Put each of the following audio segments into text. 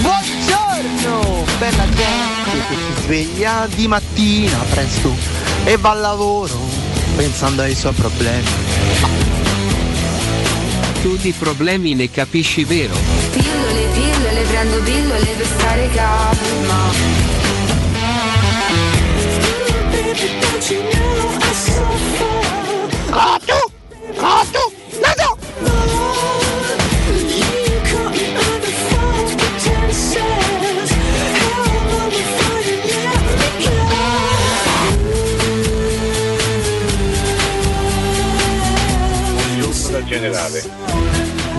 Buongiorno, bella gente che si sveglia di mattina presto e va al lavoro pensando ai suoi problemi. Tu di problemi ne capisci, vero? Pillole, prendo pillole per stare calma. Cotto! Generale.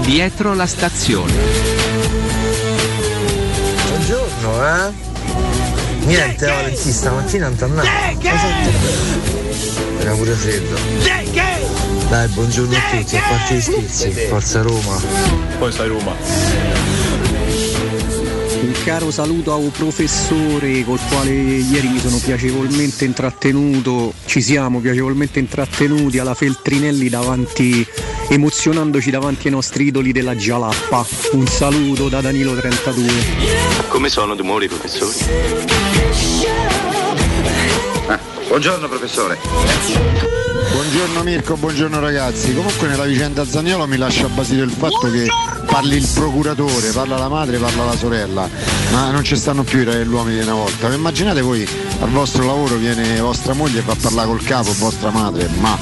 Dietro la stazione. Buongiorno, Niente, Valenzi, stamattina non tornavo. Era pure freddo. Dai, buongiorno a tutti, a parte gli scherzi, forza Roma. Poi sai Roma. Un caro saluto a un professore col quale ieri mi sono piacevolmente intrattenuto. Ci siamo piacevolmente intrattenuti alla Feltrinelli davanti, emozionandoci davanti ai nostri idoli della Gialappa. Un saluto da Danilo 32. Come sono d'umore i professori? Buongiorno professore. Buongiorno Mirko, buongiorno ragazzi. Comunque nella vicenda Zaniolo mi lascia basito il fatto che parli il procuratore, parla la madre, parla la sorella, ma non ci stanno più i uomini di una volta. Immaginate voi al vostro lavoro viene vostra moglie e va a parlare col capo, vostra madre, ma...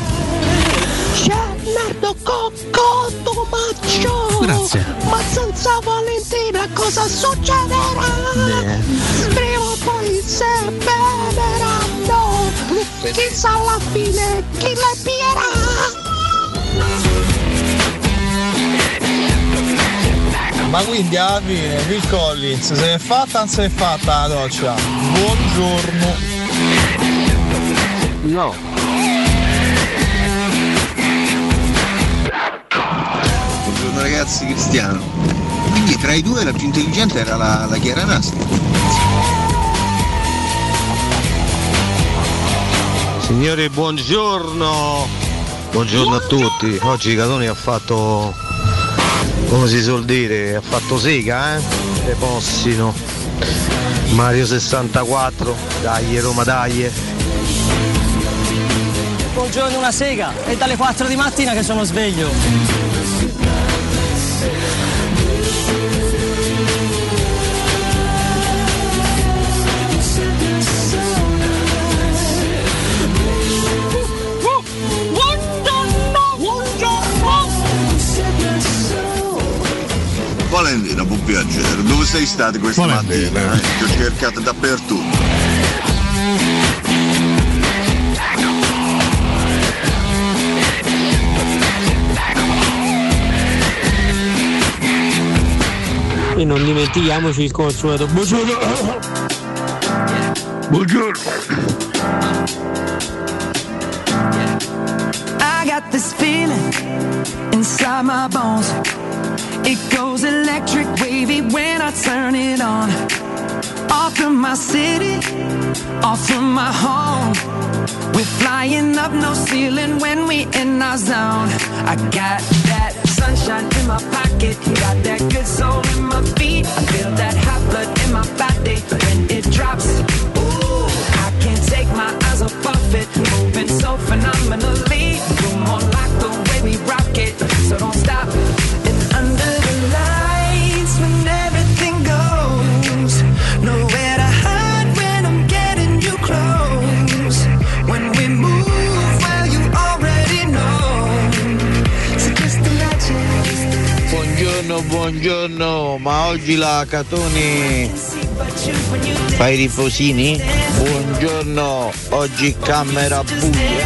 Grazie. Ma senza Valentina cosa succederà? Prima o poi se beveranno, chissà alla fine chi le pierà. Ma quindi alla fine Bill Collins se l'è fatta, non se l'è fatta la doccia. Buongiorno. No. Ragazzi, Cristiano, quindi tra i due la più intelligente era la Chiara Nastri. Signori, buongiorno a tutti. Oggi Catoni ha fatto, come si suol dire, ha fatto sega, le possino. Mario 64, dai Roma, dai. Buongiorno, una sega, è dalle 4 di mattina che sono sveglio. Valentina, può piacere, dove sei stato questa mattina? Ti ho cercato dappertutto. E non dimentichiamoci il consolato. Buongiorno! Buongiorno! I got this feeling inside my bones. It goes electric wavy when I turn it on. Off from my city, off from my home. We're flying up no ceiling when we in our zone. I got that sunshine in my pocket, got that good soul in my feet. I feel that hot blood in my body when it drops. Ooh, I can't take my eyes off of it, moving so phenomenally. Come on, like the way we rock it, so don't stop. Under the lights when everything goes, nowhere to hide when I'm getting you close. When we move, well you already know. So just imagine. Buongiorno, ma oggi la Catoni fa i riposini? Buongiorno, oggi camera buia.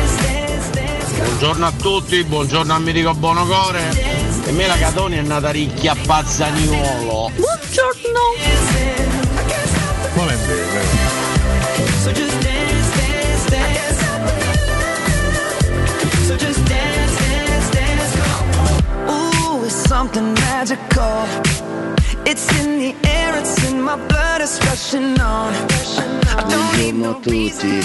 Buongiorno a tutti, buongiorno a Mirko Buonocore. E me la Catoni è nata ricchia a Zaniolo. Buongiorno! Qual è vero? Ooh, it's something magical. It's in the air, it's in my blood, it's rushing on. Buongiorno a tutti.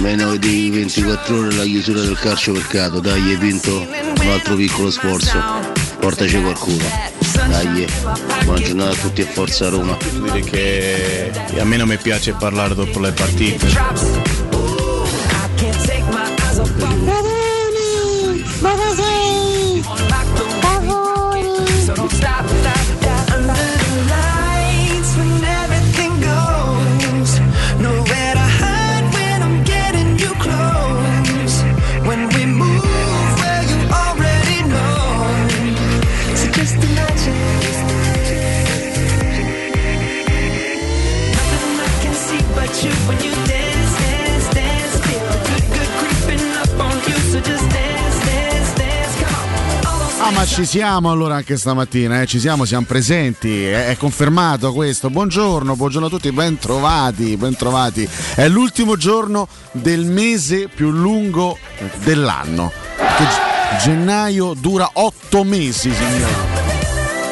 Venerdì 24 ore la chiusura del calciomercato. Dai Pinto, un altro piccolo sforzo, portaci qualcuno. Dai, buona giornata a tutti e forza Roma. Dire che a me non mi piace parlare dopo le partite. Ma ci siamo allora anche stamattina, ci siamo, siamo presenti, è confermato questo. Buongiorno a tutti, ben trovati. È l'ultimo giorno del mese più lungo dell'anno. Che gennaio dura 8 mesi, signori.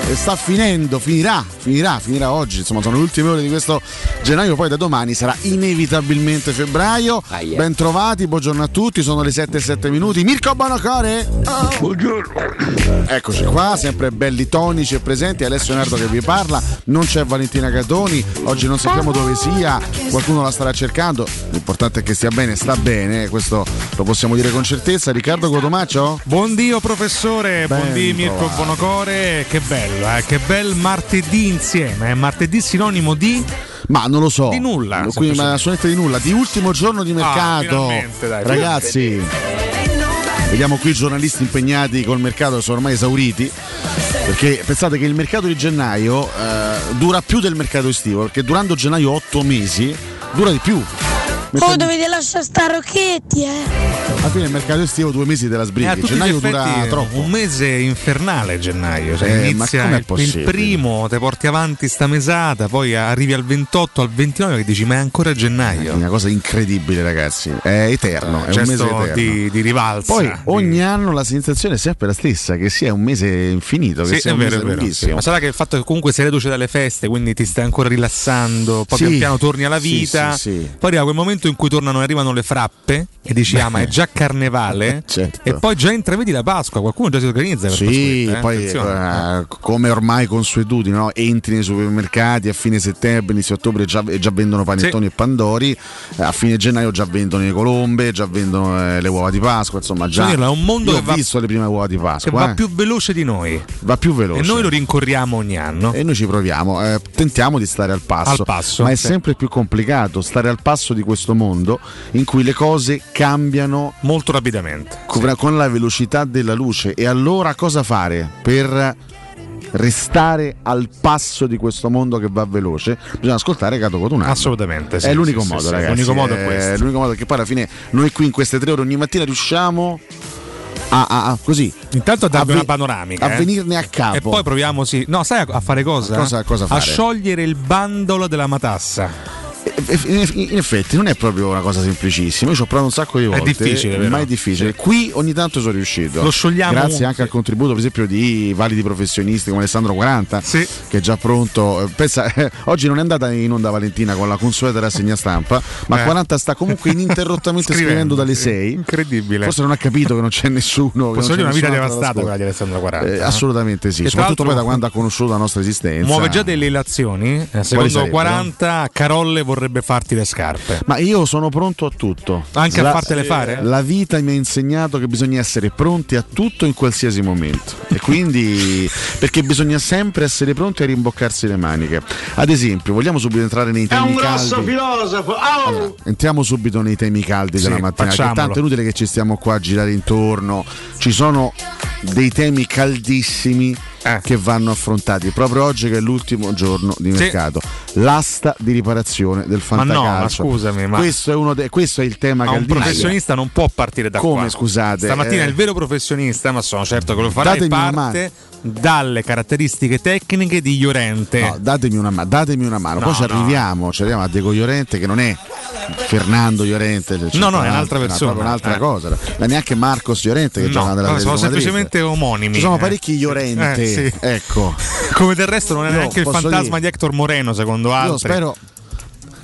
E sta finirà oggi, insomma sono le ultime ore di questo gennaio, poi da domani sarà inevitabilmente febbraio. Bentrovati, buongiorno a tutti, sono le 7:07. Mirko Bonocore, oh. Buongiorno, eccoci qua, sempre belli tonici e presenti. Alessio Nardo che vi parla, non c'è Valentina Catoni, oggi non sappiamo dove sia, qualcuno la starà cercando, l'importante è che stia bene, sta bene, questo lo possiamo dire con certezza. Riccardo Cotomaccio, buon Dio professore, buon Dio Mirko Bonocore, che bello. Che bel martedì insieme, martedì sinonimo di... Ma non lo so. Di nulla. Quindi assolutamente di nulla, di ultimo giorno di mercato. Dai, ragazzi, vediamo qui i giornalisti impegnati col mercato che sono ormai esauriti, perché pensate che il mercato di gennaio dura più del mercato estivo, perché durando gennaio 8 mesi dura di più. Poi dovete lasciare stare Rocchetti, Alla fine il mercato estivo 2 mesi della sbriga. Gennaio dura troppo. Un mese infernale gennaio, cioè inizia il primo, te porti avanti sta mesata, poi arrivi al 28, al 29 che dici ma è ancora gennaio. È una cosa incredibile, ragazzi, è eterno, è un mese eterno di rivalsa. Poi ogni anno la sensazione è sempre la stessa, che sia un mese infinito, che sia un mese lunghissimo. Ma sarà che il fatto che comunque sei reduce dalle feste, quindi ti stai ancora rilassando, poi pian piano torni alla vita, poi arriva quel momento in cui tornano e arrivano le frappe e dici ma è già carnevale, certo. E poi già intravedi la Pasqua, qualcuno già si organizza per Pasquetta, poi come ormai consuetudine, no? Entri nei supermercati a fine settembre, inizio ottobre già vendono panettoni e pandori, a fine gennaio già vendono le colombe, già vendono le uova di Pasqua, insomma già è un mondo che visto le prime uova di Pasqua che va più veloce di noi, e noi lo rincorriamo ogni anno e noi ci proviamo, tentiamo di stare al passo ma è sempre più complicato stare al passo di questo mondo in cui le cose cambiano molto rapidamente con la velocità della luce. E allora cosa fare per restare al passo di questo mondo che va veloce? Bisogna ascoltare Cato Cotunano, assolutamente è l'unico modo, ragazzi, l'unico modo è questo, è l'unico modo, che poi alla fine noi qui in queste 3 ore ogni mattina riusciamo così intanto darvi una panoramica a venirne a capo, e poi proviamo a fare cosa fare? A sciogliere il bandolo della matassa. In effetti non è proprio una cosa semplicissima, io ci ho provato un sacco di volte, è difficile, ma è difficile. Qui ogni tanto sono riuscito, lo sciogliamo grazie anche al contributo per esempio di validi professionisti come Alessandro 40 che è già pronto. Pensa, oggi non è andata in onda Valentina con la consueta rassegna stampa, ma 40 sta comunque ininterrottamente scrivendo dalle 6, incredibile, forse non ha capito che non c'è nessuno. Posso dire, una vita devastata quella di Alessandro 40, assolutamente sì, e soprattutto poi da quando ha conosciuto la nostra esistenza muove già delle ilazioni, secondo 40 Carolle vorrebbe farti le scarpe. Ma io sono pronto a tutto, anche a fartele fare? La vita mi ha insegnato che bisogna essere pronti a tutto in qualsiasi momento, e quindi perché bisogna sempre essere pronti a rimboccarsi le maniche. Ad esempio, vogliamo subito entrare nei temi caldi. È un grosso filosofo. Oh! Allora, entriamo subito nei temi caldi della mattina, che tanto è inutile che ci stiamo qua a girare intorno. Ci sono dei temi caldissimi che vanno affrontati proprio oggi, che è l'ultimo giorno di mercato, l'asta di riparazione del fantacalcio. Ma no, ma scusami, ma questo è il tema che un professionista non può partire da qua. Come, scusate? Stamattina il vero professionista, ma sono certo che lo farà, parte dalle caratteristiche tecniche di Llorente. No, datemi una mano, no, poi ci arriviamo a Diego Llorente, che non è Fernando Llorente, è un'altra persona, un'altra cosa, ma neanche Marcos Llorente, che gioca nella sono semplicemente omonimi. Ci sono parecchi Llorente. Sì. Ecco, come del resto non è neanche il fantasma di Héctor Moreno, secondo altri. Io spero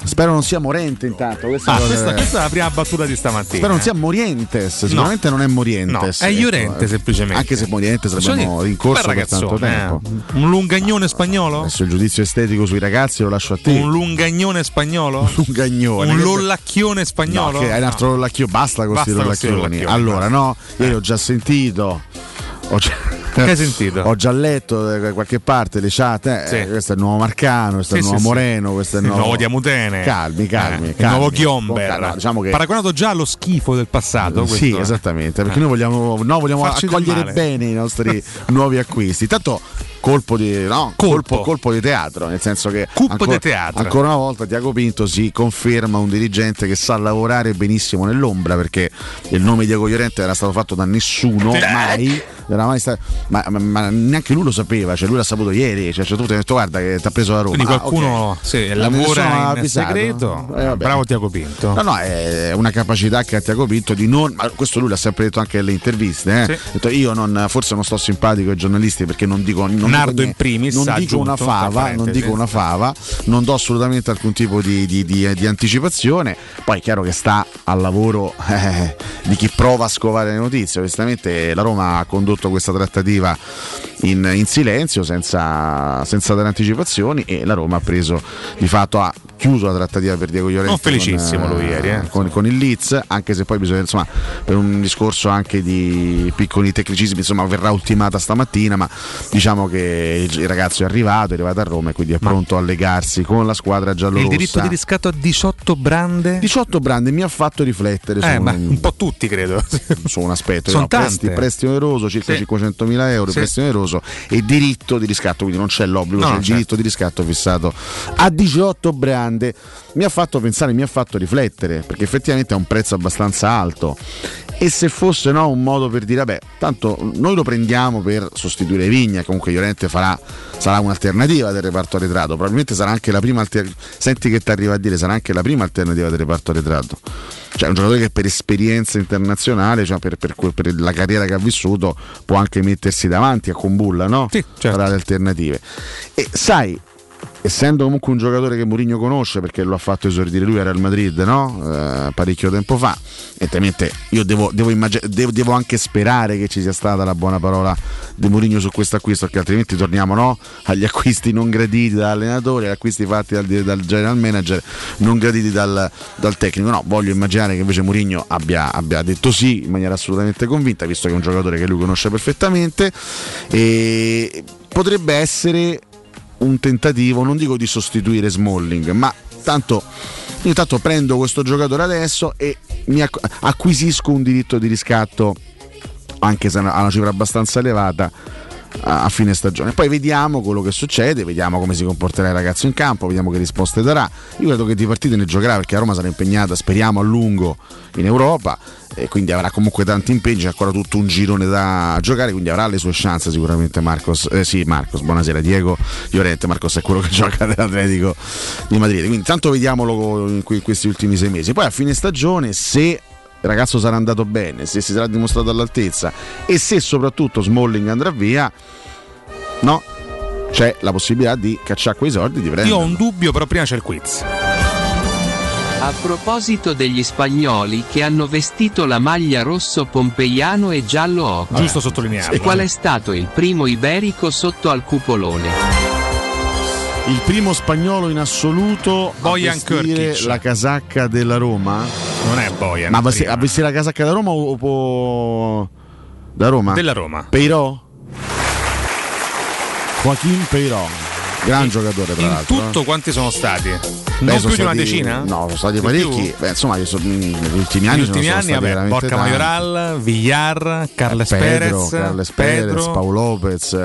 Spero non sia Morente intanto. Questa è la prima battuta di stamattina. Spero non sia Morientes. Sicuramente no. Non è Morientes. No, è Llorente, semplicemente. Anche se Morientes l'abbiamo in corso per tanto tempo. Un lungagnone spagnolo? Adesso il giudizio estetico sui ragazzi lo lascio a te. Un lungagnone spagnolo? Un lungagnone. Un lollacchione spagnolo? No, che è un altro lollacchio. Basta questi lollacchioni. Allora no, io ho già sentito. Ho già letto da qualche parte le chat. Questo è il nuovo Marcano, questo è il nuovo Moreno, questo è il nuovo Diamutene. Calmi. Il nuovo Chiomber. Diciamo che... Paragonato già allo schifo del passato. Questo, sì, esattamente. Perché noi vogliamo accogliere bene i nostri nuovi acquisti. Tanto colpo di teatro, nel senso che ancora una volta Tiago Pinto si conferma un dirigente che sa lavorare benissimo nell'ombra, perché il nome di Diego Llorente era stato fatto da nessuno mai. Ma neanche lui lo sapeva, cioè lui l'ha saputo ieri, cioè tutti hanno detto guarda che ti ha preso la Roma. Quindi qualcuno lavora in segreto. Bravo Tiago Pinto. No, è una capacità che ha Tiago Pinto di non, ma questo lui l'ha sempre detto anche nelle interviste, detto, io forse non sto simpatico ai giornalisti perché non dico Nardo in primis, non dico una fava, non do assolutamente alcun tipo di anticipazione. Poi è chiaro che sta al lavoro di chi prova a scovare le notizie. Ovviamente la Roma ha condotto questa trattativa in silenzio, senza dare anticipazioni, e la Roma ha preso di fatto ha chiuso la trattativa per Diego Llorente. Non felicissimo lui ieri con il Leeds, anche se poi bisogna, insomma, per un discorso anche di piccoli tecnicismi, insomma, verrà ultimata stamattina, ma diciamo che il ragazzo è arrivato a Roma e quindi è pronto a legarsi con la squadra giallorossa. Il diritto di riscatto a 18 brande mi ha fatto riflettere un po' tutti, credo, su un aspetto. Sono tanti. Prestito oneroso circa 500.000 euro, prestito oneroso e diritto di riscatto, quindi non c'è l'obbligo, c'è il diritto di riscatto fissato a 18 brande. Mi ha fatto pensare, mi ha fatto riflettere, perché effettivamente è un prezzo abbastanza alto. E se fosse un modo per dire vabbè, tanto noi lo prendiamo per sostituire Vigna, comunque Llorente sarà un'alternativa del reparto arretrato, probabilmente sarà anche la prima alternativa del reparto arretrato. Cioè un giocatore che per esperienza internazionale, cioè per la carriera che ha vissuto, può anche mettersi davanti a Kumbulla, no? Sì, certo. Tra le alternative. E sai, essendo comunque un giocatore che Mourinho conosce, perché lo ha fatto esordire lui al Real Madrid, parecchio tempo fa, evidentemente io devo anche sperare che ci sia stata la buona parola di Mourinho su questo acquisto, perché altrimenti torniamo agli acquisti non graditi dall'allenatore, agli acquisti fatti dal general manager non graditi dal tecnico. Voglio immaginare che invece Mourinho abbia detto sì in maniera assolutamente convinta, visto che è un giocatore che lui conosce perfettamente, e potrebbe essere un tentativo, non dico di sostituire Smalling, ma intanto prendo questo giocatore adesso e mi acquisisco un diritto di riscatto, anche se ha una cifra abbastanza elevata, a fine stagione. Poi vediamo quello che succede, vediamo come si comporterà il ragazzo in campo, vediamo che risposte darà. Io credo che di partite ne giocherà, perché la Roma sarà impegnata, speriamo, a lungo in Europa, e quindi avrà comunque tanti impegni, c'è ancora tutto un girone da giocare, quindi avrà le sue chance sicuramente Marcos, buonasera. Diego Llorente, Marcos è quello che gioca nell'Atletico di Madrid, quindi tanto vediamolo in questi ultimi 6 mesi. Poi a fine stagione, se il ragazzo sarà andato bene, se si sarà dimostrato all'altezza e se soprattutto Smalling andrà via, c'è la possibilità di cacciare quei soldi, di prendere. Io ho un dubbio, però prima c'è il quiz. A proposito degli spagnoli che hanno vestito la maglia rosso pompeiano e giallo occhi, giusto sottolinearlo, qual è stato il primo iberico sotto al cupolone? Il primo spagnolo in assoluto Bojan a vestire Krkic. La casacca della Roma? Non è Bojan. Ma a vestire la casacca della Roma o da Roma? Della Roma. Peiró? Joaquín Peiró. Gran giocatore, tra l'altro. In tutto quanti sono stati? Non più di una decina? No, sono stati parecchi. Negli ultimi anni Borca Majoral, Villar, Carles Perez, Pau Lopez,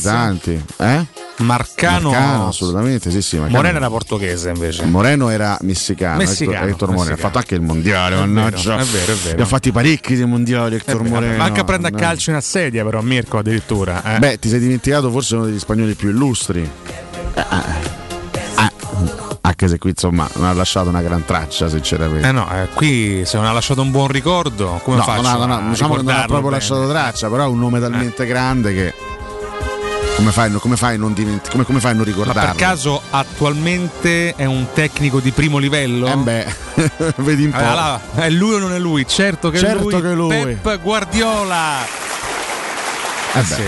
tanti. Marcano assolutamente, sì, Marcano. Moreno era portoghese, invece Moreno era messicano. Hector Moreno ha fatto anche il mondiale, mannaggia. È vero. Ne ha fatti parecchi di mondiali Hector Moreno, ma anche a prendere calcio in assedia, però Mirko addirittura. Beh, ti sei dimenticato forse uno degli spagnoli più illustri, anche se qui insomma non ha lasciato una gran traccia, sinceramente. Qui se non ha lasciato un buon ricordo, come faccio? Non ha proprio lasciato traccia, però ha un nome talmente grande che Come fai a non ricordarlo? Ma per caso attualmente è un tecnico di primo livello? Vedi un po'. Allora, è lui o non è lui? Certo che è lui. Pep Guardiola. Sì,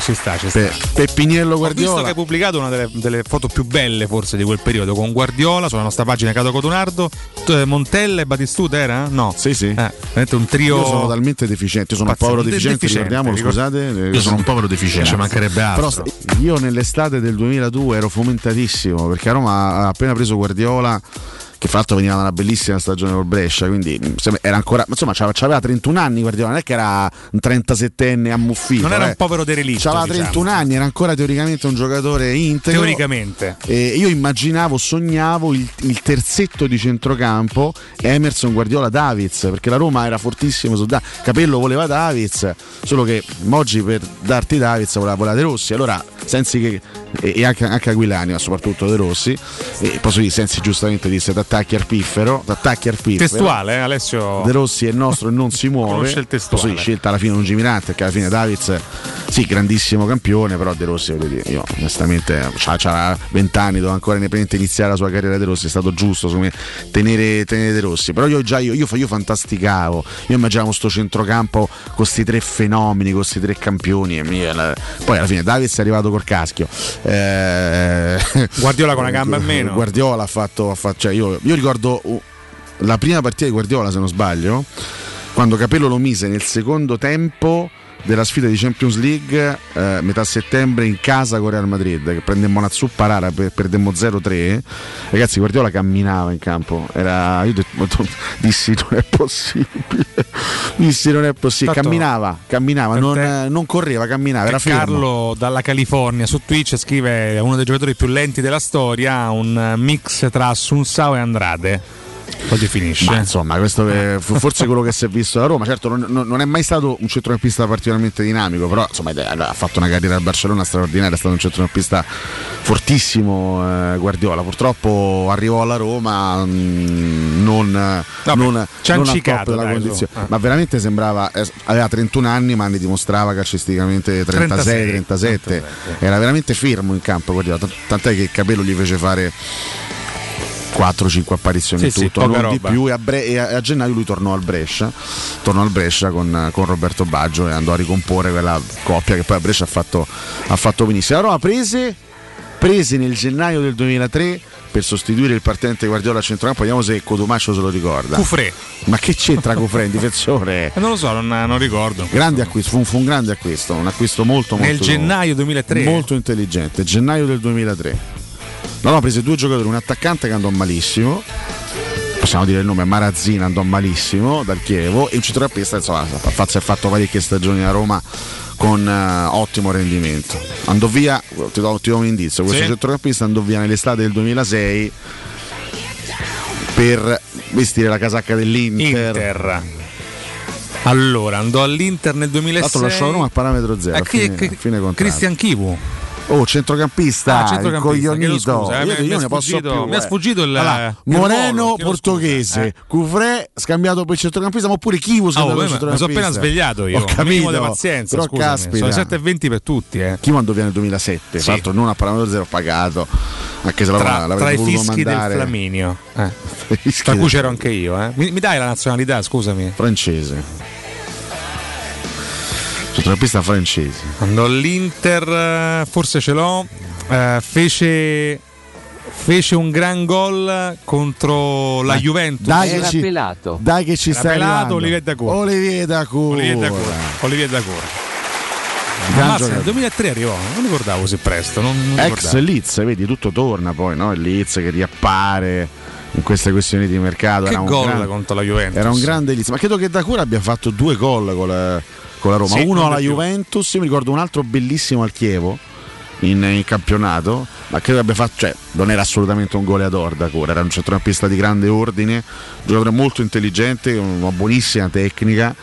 ci sta. Peppiniello Guardiola. Ho visto che hai pubblicato una delle foto più belle forse di quel periodo con Guardiola sulla nostra pagina Cato Cotonardo, Montella e Battistuta era? No. Sì. Un trio. Io sono talmente deficiente, io sono un povero deficiente. Ci mancherebbe altro. Però io nell'estate del 2002 ero fomentatissimo perché a Roma ha appena preso Guardiola, che fra l'altro veniva da una bellissima stagione col Brescia, quindi era ancora, insomma, c'aveva 31 anni Guardiola, non è che era un 37enne ammuffito, non era un povero derelitto, c'aveva 31 anni, era ancora teoricamente un giocatore integro, teoricamente. Io immaginavo, sognavo il terzetto di centrocampo Emerson, Guardiola, Davids, perché la Roma era fortissima su Capello voleva Davids, solo che oggi per darti Davids voleva De Rossi, allora Sensi che, e anche Aquilani, ma soprattutto De Rossi, e posso dire Sensi giustamente disse T'attacchi al piffero. Testuale, Alessio. De Rossi è nostro e non si muove. Poi scelta alla fine lungimirante, perché alla fine Davids, sì, grandissimo campione, però De Rossi, voglio dire, io onestamente c'ha 20 anni, dove ancora iniziare la sua carriera. De Rossi è stato giusto tenere De Rossi, però io fantasticavo, io immaginavo sto centrocampo con questi tre fenomeni, con questi tre campioni poi alla fine Davids è arrivato col caschio, Guardiola con una gamba in meno. Guardiola ha fatto cioè io ricordo la prima partita di Guardiola, se non sbaglio, quando Capello lo mise nel secondo tempo della sfida di Champions League, metà settembre in casa con Real Madrid, che prendemmo una zuppa rara, perdemmo 0-3. Ragazzi, Guardiola camminava in campo, dissi non è possibile. Tanto camminava, non correva, camminava, era fermo. Carlo dalla California su Twitch scrive: uno dei giocatori più lenti della storia, un mix tra Sunsao e Andrade. Poi definisce. Ma insomma, questo è forse quello che si è visto da Roma. Certo, non è mai stato un centrocampista particolarmente dinamico, però insomma ha fatto una carriera al Barcellona straordinaria, è stato un centrocampista fortissimo, Guardiola. Purtroppo arrivò alla Roma non al top della condizione. Ma veramente sembrava, aveva 31 anni, ma ne dimostrava calcisticamente 36, 37. Era veramente fermo in campo Guardiola, tant'è che il Capello gli fece fare 4-5 apparizioni in tutto, non di più, e a gennaio lui tornò al Brescia con Roberto Baggio e andò a ricomporre quella coppia che poi a Brescia ha fatto benissimo. La Roma prese nel gennaio del 2003 per sostituire il partente Guardiola a centrocampo, vediamo se Cotumaccio se lo ricorda, Cufré. Ma che c'entra Cufré in difensore? Non lo so, non ricordo. Grande acquisto, fu un grande acquisto, un acquisto molto molto nel gennaio 2003, molto intelligente, gennaio del 2003. No, prese due giocatori, un attaccante che andò malissimo, possiamo dire il nome, Marazzina, andò malissimo dal Chievo, e un centrocampista, insomma, si è fatto parecchie stagioni a Roma con ottimo rendimento. Andò via, ti do un indizio, questo centrocampista andò via nell'estate del 2006 per vestire la casacca dell'Inter. Allora, andò all'Inter nel 2006. L'altro lasciò la Roma a parametro zero, a fine contratto. Cristian Kivu. Centrocampista coglionito, scusa, io ne posso più. Mi è sfuggito il Moreno, portoghese, Cufré scambiato per centrocampista, ma pure Chivo centrocampista. Mi sono appena svegliato io. Ho capito, di pazienza, però scusami, sono 7:20 per tutti. Chivo andò via nel 2007, tra l'altro non a parametro zero pagato, anche se l'avrei voluto mandare. Tra i fischi del Flaminio, tra cui c'ero anche io. Mi dai la nazionalità, scusami? Francese. Centrocampista francese. Andò all'Inter, forse ce l'ho. Fece un gran gol contro la Juventus. Dai che ci sta arrivando. Olivier Dacour. Nel 2003 arrivò, non ricordavo così presto. Ex Leeds, vedi, tutto torna poi, no? Il Leeds che riappare in queste questioni di mercato. Che era un gol contro la Juventus. Era un grande Leeds, ma credo che Dacour abbia fatto 2 gol con la Roma, uno alla Juventus, io mi ricordo un altro bellissimo al Chievo in campionato, ma credo abbia fatto, cioè non era assolutamente un goleador Dacour, era un centrocampista di grande ordine, un giocatore molto intelligente, una buonissima tecnica,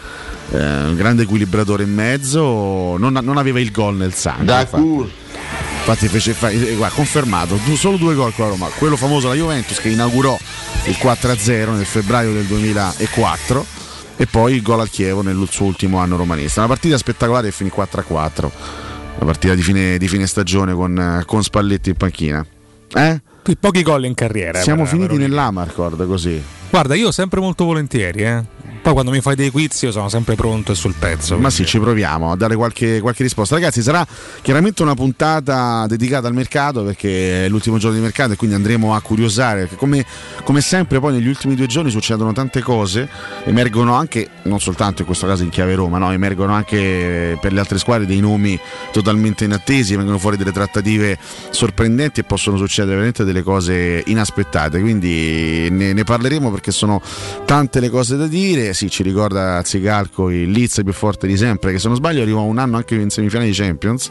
un grande equilibratore in mezzo, non aveva il gol nel sangue Dacour. Infatti guarda, confermato, solo 2 gol con la Roma, quello famoso alla Juventus che inaugurò il 4-0 nel febbraio del 2004, e poi il gol al Chievo nel suo ultimo anno romanista. Una partita spettacolare che finì 4-4. la partita di fine stagione con Spalletti in panchina. Pochi gol in carriera. Siamo finiti nell'Amarcord così. Guarda, io sempre molto volentieri, Poi quando mi fai dei quiz io sono sempre pronto e sul pezzo. Ma sì, ci proviamo a dare qualche risposta. Ragazzi, sarà chiaramente una puntata dedicata al mercato, perché è l'ultimo giorno di mercato e quindi andremo a curiosare, perché come sempre poi negli ultimi due giorni succedono tante cose, emergono anche, non soltanto in questo caso in chiave Roma, no, emergono anche per le altre squadre dei nomi totalmente inattesi, vengono fuori delle trattative sorprendenti e possono succedere veramente delle cose inaspettate, quindi ne parleremo perché sono tante le cose da dire. Sì, ci ricorda Zicalco il Leeds più forte di sempre, che se non sbaglio arriva un anno anche in semifinale di Champions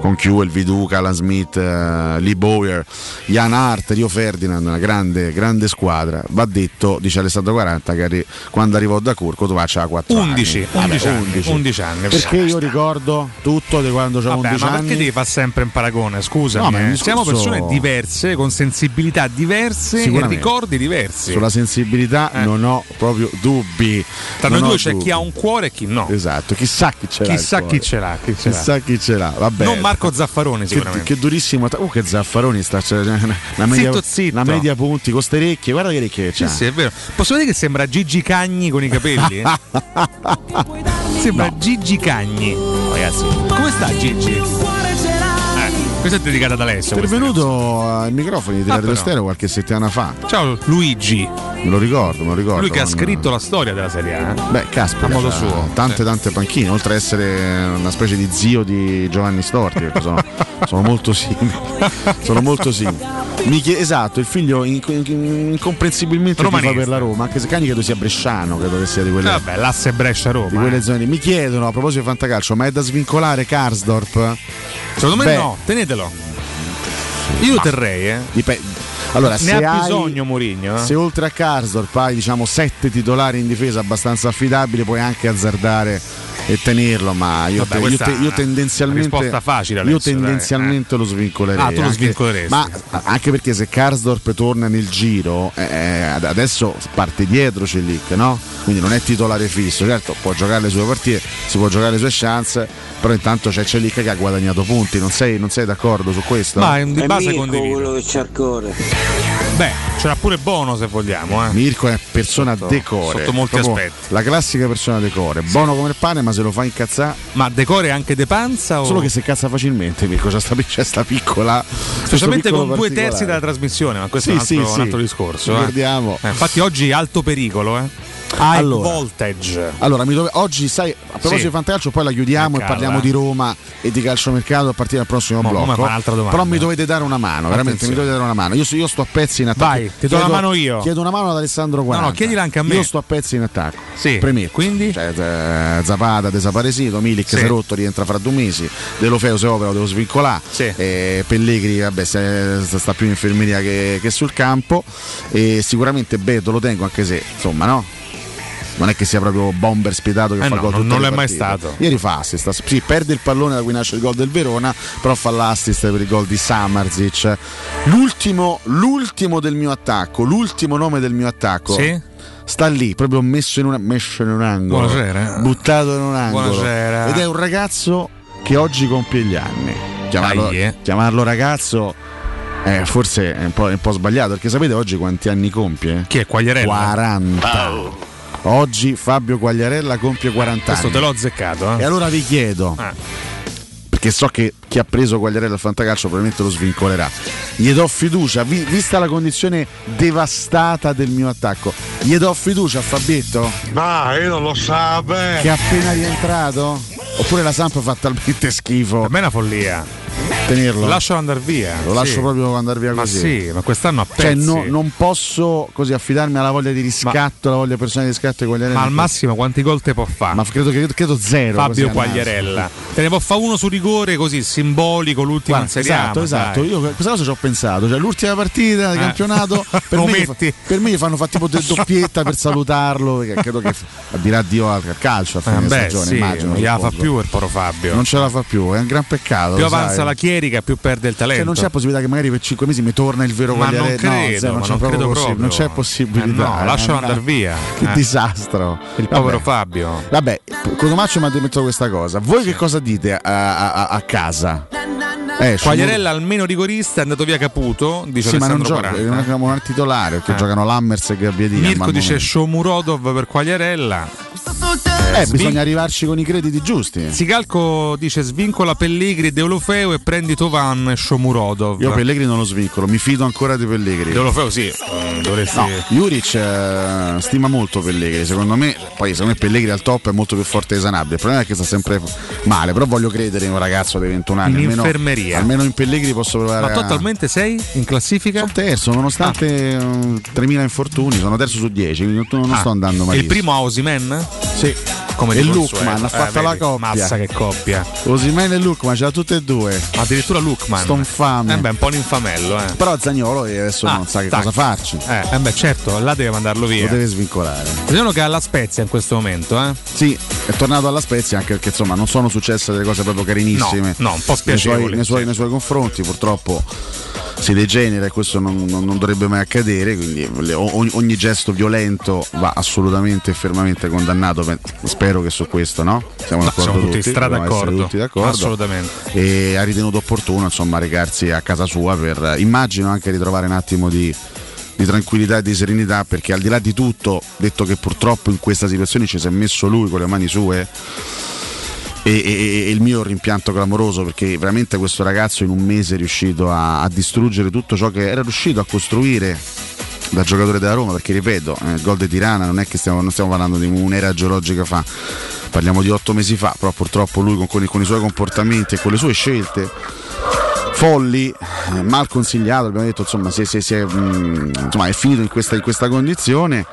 con Kewell, Viduca, Alan Smith, Lee Bowyer, Jan Hart, Rio Ferdinand, una grande squadra, va detto, dice Alessandro 40, che quando arrivò da Curco Kovač ha 11 anni, perché io ricordo tutto di quando c'era 11 anni. Ma perché ti fa sempre in paragone, scusa? No, siamo persone diverse, con sensibilità diverse e ricordi diversi. Sulla sensibilità non ho proprio dubbi. Tra noi due c'è chi ha un cuore e chi no. Esatto, chissà chi ce l'ha. Chissà chi ce l'ha. Vabbè. Non Marco Zaffaroni sicuramente. Che durissimo. Che Zaffaroni sta, cioè, una media punti con ste orecchie. Guarda che orecchie c'ha. Sì, è vero. Posso dire che sembra Gigi Cagni con i capelli? Sembra Gigi Cagni. Ragazzi, come sta Gigi? Questa è dedicata ad Alessio. Benvenuto ai microfoni di Radio Stereo qualche settimana fa. Ciao Luigi. Me lo ricordo. Lui che ha scritto la storia della Serie A. Beh, caspita, a modo suo. Tante panchine, oltre ad essere una specie di zio di Giovanni Storti, perché sono molto simili. Esatto, il figlio incomprensibilmente tifa per la Roma, anche se Cagni credo sia bresciano, credo che sia di quelle. Vabbè, l'asse Brescia-Roma. Di quelle zone. Mi chiedono, a proposito di fantacalcio, ma è da svincolare Karsdorp? Secondo me no, tenetelo. Io lo terrei, Allora, ne ha bisogno Mourinho. Se oltre a Karsdorp hai 7 titolari in difesa abbastanza affidabili, puoi anche azzardare e tenerlo, ma io tendenzialmente risposta facile Alessio, lo svincolerei. Ah, tu lo svincoleresti. Ma anche perché se Karsdorp torna nel giro, adesso parte dietro Celic, no? Quindi non è titolare fisso, certo, può giocare le sue partite, si può giocare le sue chance, però intanto c'è Celic che ha guadagnato punti, non sei d'accordo su questo? Ma è un base condiviso quello che c'è al cuore. Beh, c'era pure Bono, se vogliamo. Mirko è persona decore sotto molti aspetti. La classica persona decore, sì. Bono come il pane, ma se lo fa incazzare. Ma decore anche de panza? Solo che si incazza facilmente, Mirko. C'è sta piccola, specialmente con 2/3 della trasmissione. Ma questo è un altro discorso. Guardiamo. Infatti oggi alto pericolo, Allora, voltage. Allora, oggi, sai, a proposito di fantacalcio, poi la chiudiamo e parliamo di Roma e di calciomercato a partire dal prossimo blocco. Però mi dovete dare una mano, veramente mi dovete dare una mano. Io sto a pezzi in attacco. Vai, ti do una mano io. Chiedo una mano ad Alessandro 40. No, chiedila anche a me. Io sto a pezzi in attacco. Sì. Premier, quindi Zapata desaparecido, Milik si è rotto, rientra fra 2 mesi. De Lofeo se opera, devo svincolare. Sì. Pellegrini, sta più in infermeria che sul campo. E sicuramente Beto lo tengo, anche se insomma, no? Non è che sia proprio bomber spietato che fa gol tutte non le partite. Mai stato. Ieri fa assist, sì, perde il pallone da cui nasce il gol del Verona, però fa l'assist per il gol di Samarzic. L'ultimo del mio attacco, l'ultimo nome del mio attacco. Sì. Sta lì, proprio messo in un angolo. Buonasera. Buttato in un angolo. Buonasera. Ed è un ragazzo che oggi compie gli anni. Chiamarlo ragazzo forse è un po' sbagliato, perché sapete oggi quanti anni compie? Chi è Quagliarella? 40. Wow. Oggi Fabio Quagliarella compie 40 anni. Questo te l'ho azzeccato. E allora vi chiedo, perché so che chi ha preso Quagliarella al fantacalcio probabilmente lo svincolerà, gli do fiducia, vista la condizione devastata del mio attacco, gli do fiducia a Fabietto? Ma io non lo so, che è appena rientrato? Oppure la Samp fa talmente schifo? Per me è una follia tenerlo. Lo lascio andare via. Lo lascio proprio andare via così. Ma sì, ma quest'anno a pezzi. Cioè non posso così affidarmi alla voglia di riscatto, alla voglia personale di riscatto di Quagliarella. Ma al massimo quanti gol te può fare? Ma credo zero. Fabio Quagliarella. Te ne può fare uno su rigore così simbolico, l'ultimo in Serie A. Esatto. Io questa cosa ci ho pensato, cioè l'ultima partita di campionato per me gli fanno fare tipo doppietta per salutarlo, perché credo che dirà addio al calcio a fine stagione, immagino. Non ce la fa più, è un gran peccato. Più avanza la Chiesa generica più perde il talento. Cioè, non c'è possibilità che magari per 5 mesi mi torna il vero Quagliarella? No, credo, non, non credo proprio. Non c'è possibilità. No, lascialo andare via. Che disastro. Il povero Fabio. Vabbè, Codomaccio mi ha detto questa cosa. Voi che cosa dite a casa? Quagliarella almeno rigorista, è andato via Caputo, dice sì, Alessandro, ma non gioca, non è titolare perché giocano Lammers e Gabbiadini. Mirko dice Shomurodov per Quagliarella. Bisogna arrivarci con i crediti giusti. Sicalco dice svincola Pellegrini e Deulofeu e prendi Tovan e Shomurodov. Io Pellegrini non lo svincolo, mi fido ancora di Pellegrini. Deulofeu sì, dovresti. No, Juric stima molto Pellegrini, secondo me. Poi secondo me Pellegrini al top è molto più forte di Sanabria. Il problema è che sta sempre male, però voglio credere in un ragazzo di 21 anni. L'infermeria. Almeno in Pellegrini posso provare. Ma totalmente sei in classifica? Sono terzo, nonostante 3.000 infortuni, sono terzo su 10, quindi non sto andando male. Il primo a Osimhen? Sì. Come e Lookman ha fatto la coppia. Mazza che coppia. Osimhen e Lookman, ce l'ha tutte e due. Addirittura Lookman. Sto infame. Beh, un po' l'infamello. Però Zaniolo adesso non sa che cosa farci. Beh, certo, là deve mandarlo via. Lo deve svincolare. Vediamo che è alla Spezia in questo momento, eh? Sì, è tornato alla Spezia anche perché insomma non sono successe delle cose proprio carinissime. No, un po' spiacevoli nei suoi confronti, purtroppo. Si degenera e questo non dovrebbe mai accadere, quindi ogni gesto violento va assolutamente e fermamente condannato. Spero che su questo siamo tutti d'accordo. Assolutamente. E ha ritenuto opportuno insomma recarsi a casa sua per immagino anche ritrovare un attimo di tranquillità e di serenità, perché al di là di tutto, detto che purtroppo in questa situazione ci si è messo lui con le mani sue, e il mio rimpianto clamoroso, perché veramente questo ragazzo in un mese è riuscito a distruggere tutto ciò che era riuscito a costruire da giocatore della Roma, perché ripeto, il gol di Tirana non è che non stiamo parlando di un'era geologica fa, parliamo di 8 mesi fa, però purtroppo lui con i suoi comportamenti e con le sue scelte folli, mal consigliato, abbiamo detto insomma, è finito in questa condizione.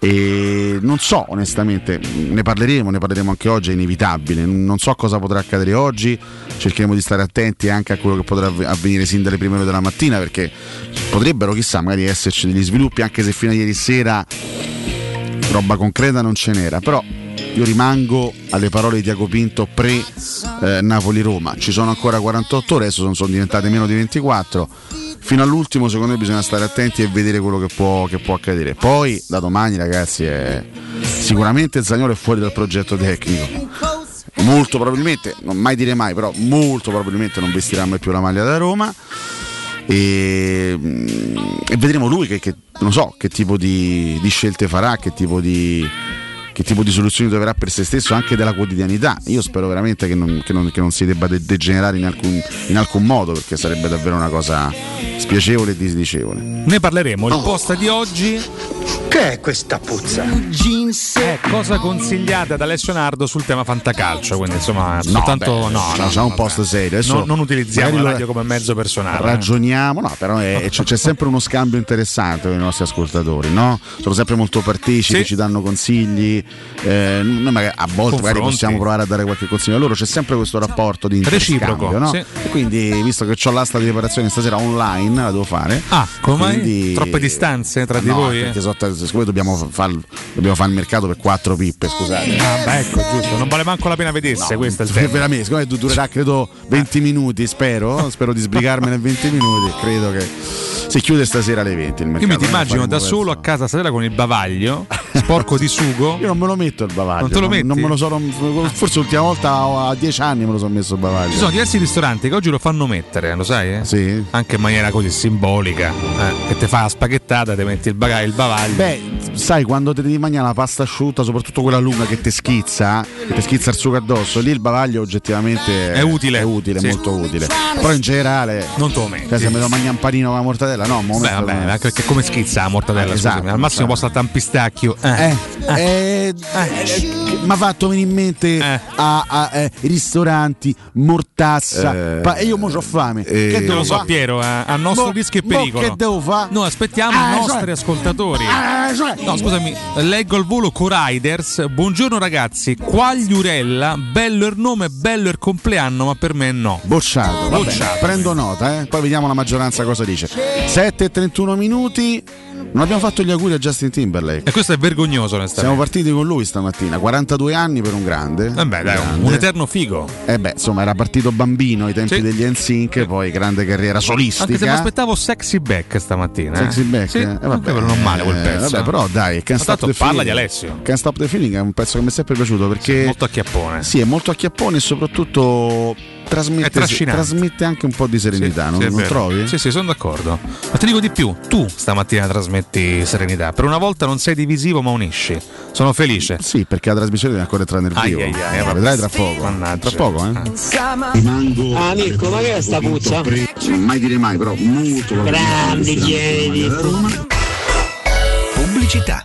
E non so onestamente, ne parleremo anche oggi, è inevitabile, non so cosa potrà accadere oggi, cercheremo di stare attenti anche a quello che potrà avvenire sin dalle prime ore della mattina, perché potrebbero chissà magari esserci degli sviluppi, anche se fino a ieri sera roba concreta non ce n'era. Però io rimango alle parole di Tiago Pinto pre-Napoli-Roma, ci sono ancora 48 ore, adesso sono diventate meno di 24, fino all'ultimo secondo me bisogna stare attenti e vedere quello che può accadere. Poi da domani ragazzi sicuramente Zaniolo è fuori dal progetto tecnico, molto probabilmente, non mai dire mai, però molto probabilmente non vestirà mai più la maglia da Roma, e vedremo lui che non so che tipo di scelte farà, che tipo di soluzioni troverà per se stesso, anche della quotidianità. Io spero veramente che non si debba degenerare in alcun modo, perché sarebbe davvero una cosa spiacevole e disdicevole. Ne parleremo. Il posta di oggi. Che è questa puzza? È cosa consigliata da Alessio Nardo sul tema fantacalcio, quindi insomma c'è un post serio. Adesso non utilizziamo la radio come mezzo personale. Ragioniamo, però c'è sempre uno scambio interessante con i nostri ascoltatori, no? Sono sempre molto partecipi, sì. Ci danno consigli. Noi magari, a volte confronti. Magari possiamo provare a dare qualche consiglio a loro, c'è sempre questo rapporto di reciproco, no? Sì. Quindi visto che ho l'asta di preparazione stasera online, la devo fare. Quindi, troppe distanze tra di voi? Perché siccome dobbiamo fare il mercato per 4 pippe, scusate. Ecco, giusto, non vale manco la pena vedersi, questo è il tema. Per me, siccome durerà credo 20 minuti, spero di sbrigarmene 20 minuti, credo che si chiude stasera alle 20 il mercato. Io mi immagino da solo a casa stasera con il bavaglio sporco di sugo. Io non me lo metto il bavaglio. Non te lo metti? Non me lo sono, forse l'ultima volta a 10 anni me lo sono messo il bavaglio. Ci sono diversi ristoranti che oggi lo fanno mettere, lo sai? Sì. Anche in maniera così simbolica, che te fa la spaghettata, te metti il bavaglio. Beh, sai, quando te devi mangiare la pasta asciutta, soprattutto quella lunga che ti schizza il sugo addosso, lì il bavaglio oggettivamente è utile sì. Molto utile. Però in generale non te lo metti. Se me lo mangia un panino con la mortadella, no, vabbè, perché come schizza la mortadella? Esatto, scusami, al massimo posso saltare un pistacchio. Mi ha fatto venire in mente a ristoranti, mortazza, e io mo c'ho fame. Che non lo so, Piero, a nostro rischio e pericolo. Che devo fare? No, aspettiamo i nostri ascoltatori. No, scusami, leggo al volo Coriders. Buongiorno ragazzi, Quagliarella, bello il nome, bello il compleanno, ma per me no. Bocciato. Prendo nota, poi vediamo la maggioranza cosa dice. 7:31 minuti. Non abbiamo fatto gli auguri a Justin Timberlake. E questo è vergognoso, onestamente. Siamo partiti con lui stamattina, 42 anni per un grande. Eh beh, dai, grande. Un eterno figo. Eh beh, insomma, era partito bambino ai tempi degli NSYNC, poi grande carriera solistica. Anche se mi aspettavo Sexy Back stamattina. Sexy Back? Sì, vabbè, non male quel pezzo. Vabbè, però dai, Can't Stop the Feeling. Parla di Alessio. Can't Stop the Feeling è un pezzo che mi è sempre piaciuto perché... molto a chiappone. Sì, è molto a chiappone e soprattutto... trasmette anche un po' di serenità, sì, non trovi? Sì, sono d'accordo. Ma ti dico di più, tu stamattina trasmetti serenità. Per una volta non sei divisivo ma unisci. Sono felice. Sì, perché la trasmissione è ancora tra nel vivo. Vedrai tra poco. Mannaggia. Tra poco, eh? Mango. Ah, Mirko, ma che è sta puzza? Mai dire mai, però molto grandi chiedi. Pubblicità.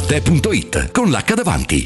Arte.it con l'H davanti.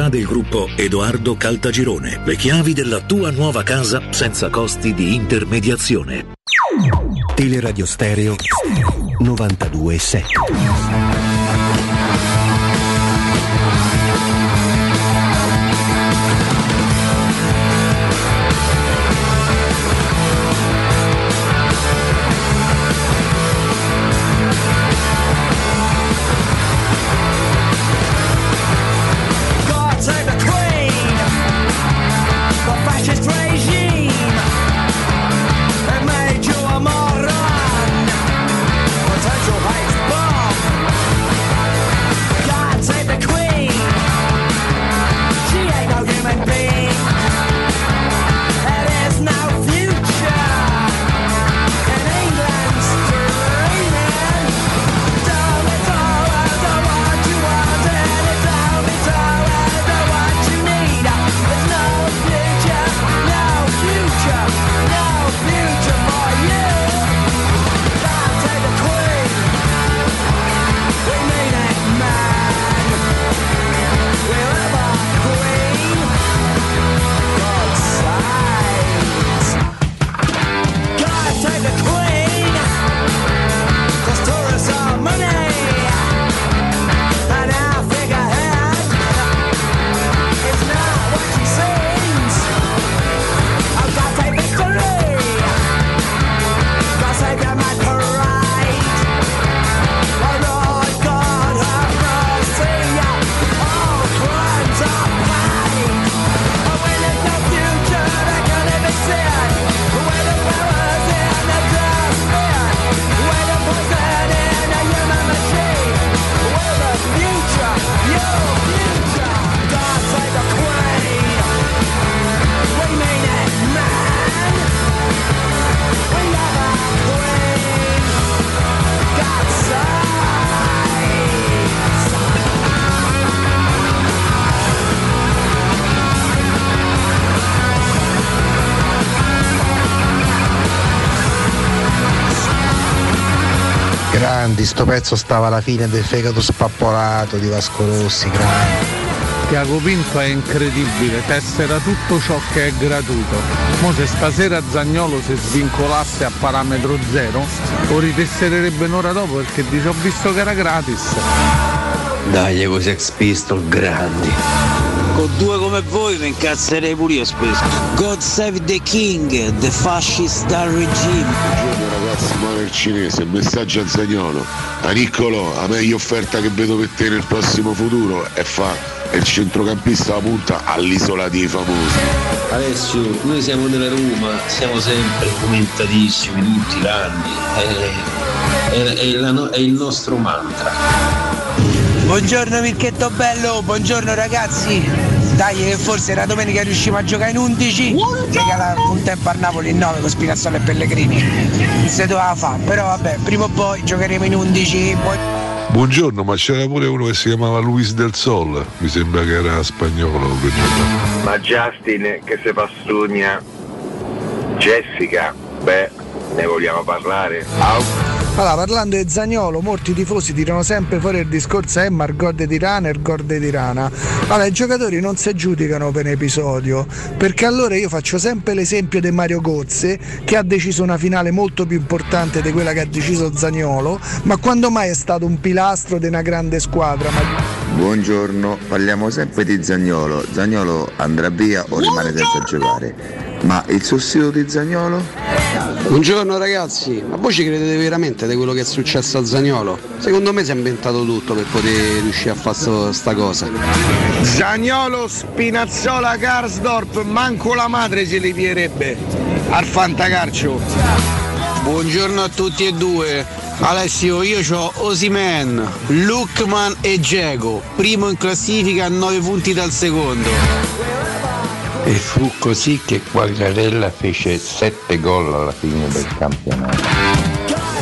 del gruppo Edoardo Caltagirone. Le chiavi della tua nuova casa senza costi di intermediazione. Teleradio Stereo 92.7. Grandi, sto pezzo stava alla fine del fegato spappolato di Vasco Rossi, grandi. Tiago Pinto è incredibile, tessera tutto ciò che è gratuito. Mo se stasera Zaniolo si svincolasse a parametro zero, lo ritessererebbe un'ora dopo perché dice ho visto che era gratis. Dai, con Sex Pistol, grandi. Con due come voi mi incazzerei pure io spesso. God save the king, the fascista regime. Mano il cinese, messaggio a Zaniolo: a Nicolò, la meglio offerta che vedo per te nel prossimo futuro è fatta. E il centrocampista la punta all'isola dei famosi. Alessio, noi siamo della Roma, siamo sempre commentatissimi tutti gli anni, è il nostro mantra. Buongiorno Mirchetto Bello, buongiorno ragazzi. Dai, che forse la domenica riusciamo a giocare in 11, regala un tempo a Napoli in 9 con Spinazzola e Pellegrini. Se doveva fare, però vabbè, prima o poi giocheremo in 11. Poi... Buongiorno, ma c'era pure uno che si chiamava Luis del Sol, mi sembra che era spagnolo. Ma Justin, che se pastugna, Jessica, beh, ne vogliamo parlare? Au. Allora, parlando di Zaniolo, molti tifosi tirano sempre fuori il discorso Mar gode di rana e gode di rana. Allora, i giocatori non si giudicano per episodio, perché allora io faccio sempre l'esempio di Mario Gozze, che ha deciso una finale molto più importante di quella che ha deciso Zaniolo, ma quando mai è stato un pilastro di una grande squadra? Buongiorno, parliamo sempre di Zaniolo. Zaniolo andrà via o rimane senza giocare? Ma il sostituto di Zaniolo? Buongiorno ragazzi, ma voi ci credete veramente di quello che è successo a Zaniolo? Secondo me si è inventato tutto per poter riuscire a fare sta cosa. Zaniolo, Spinazzola, Karsdorp, manco la madre se li vierebbe al fantacalcio. Buongiorno a tutti e due. Alessio, io c'ho Osimhen, Lookman e Dzeko, primo in classifica a 9 punti dal secondo. E fu così che Quagliarella fece 7 gol alla fine del campionato.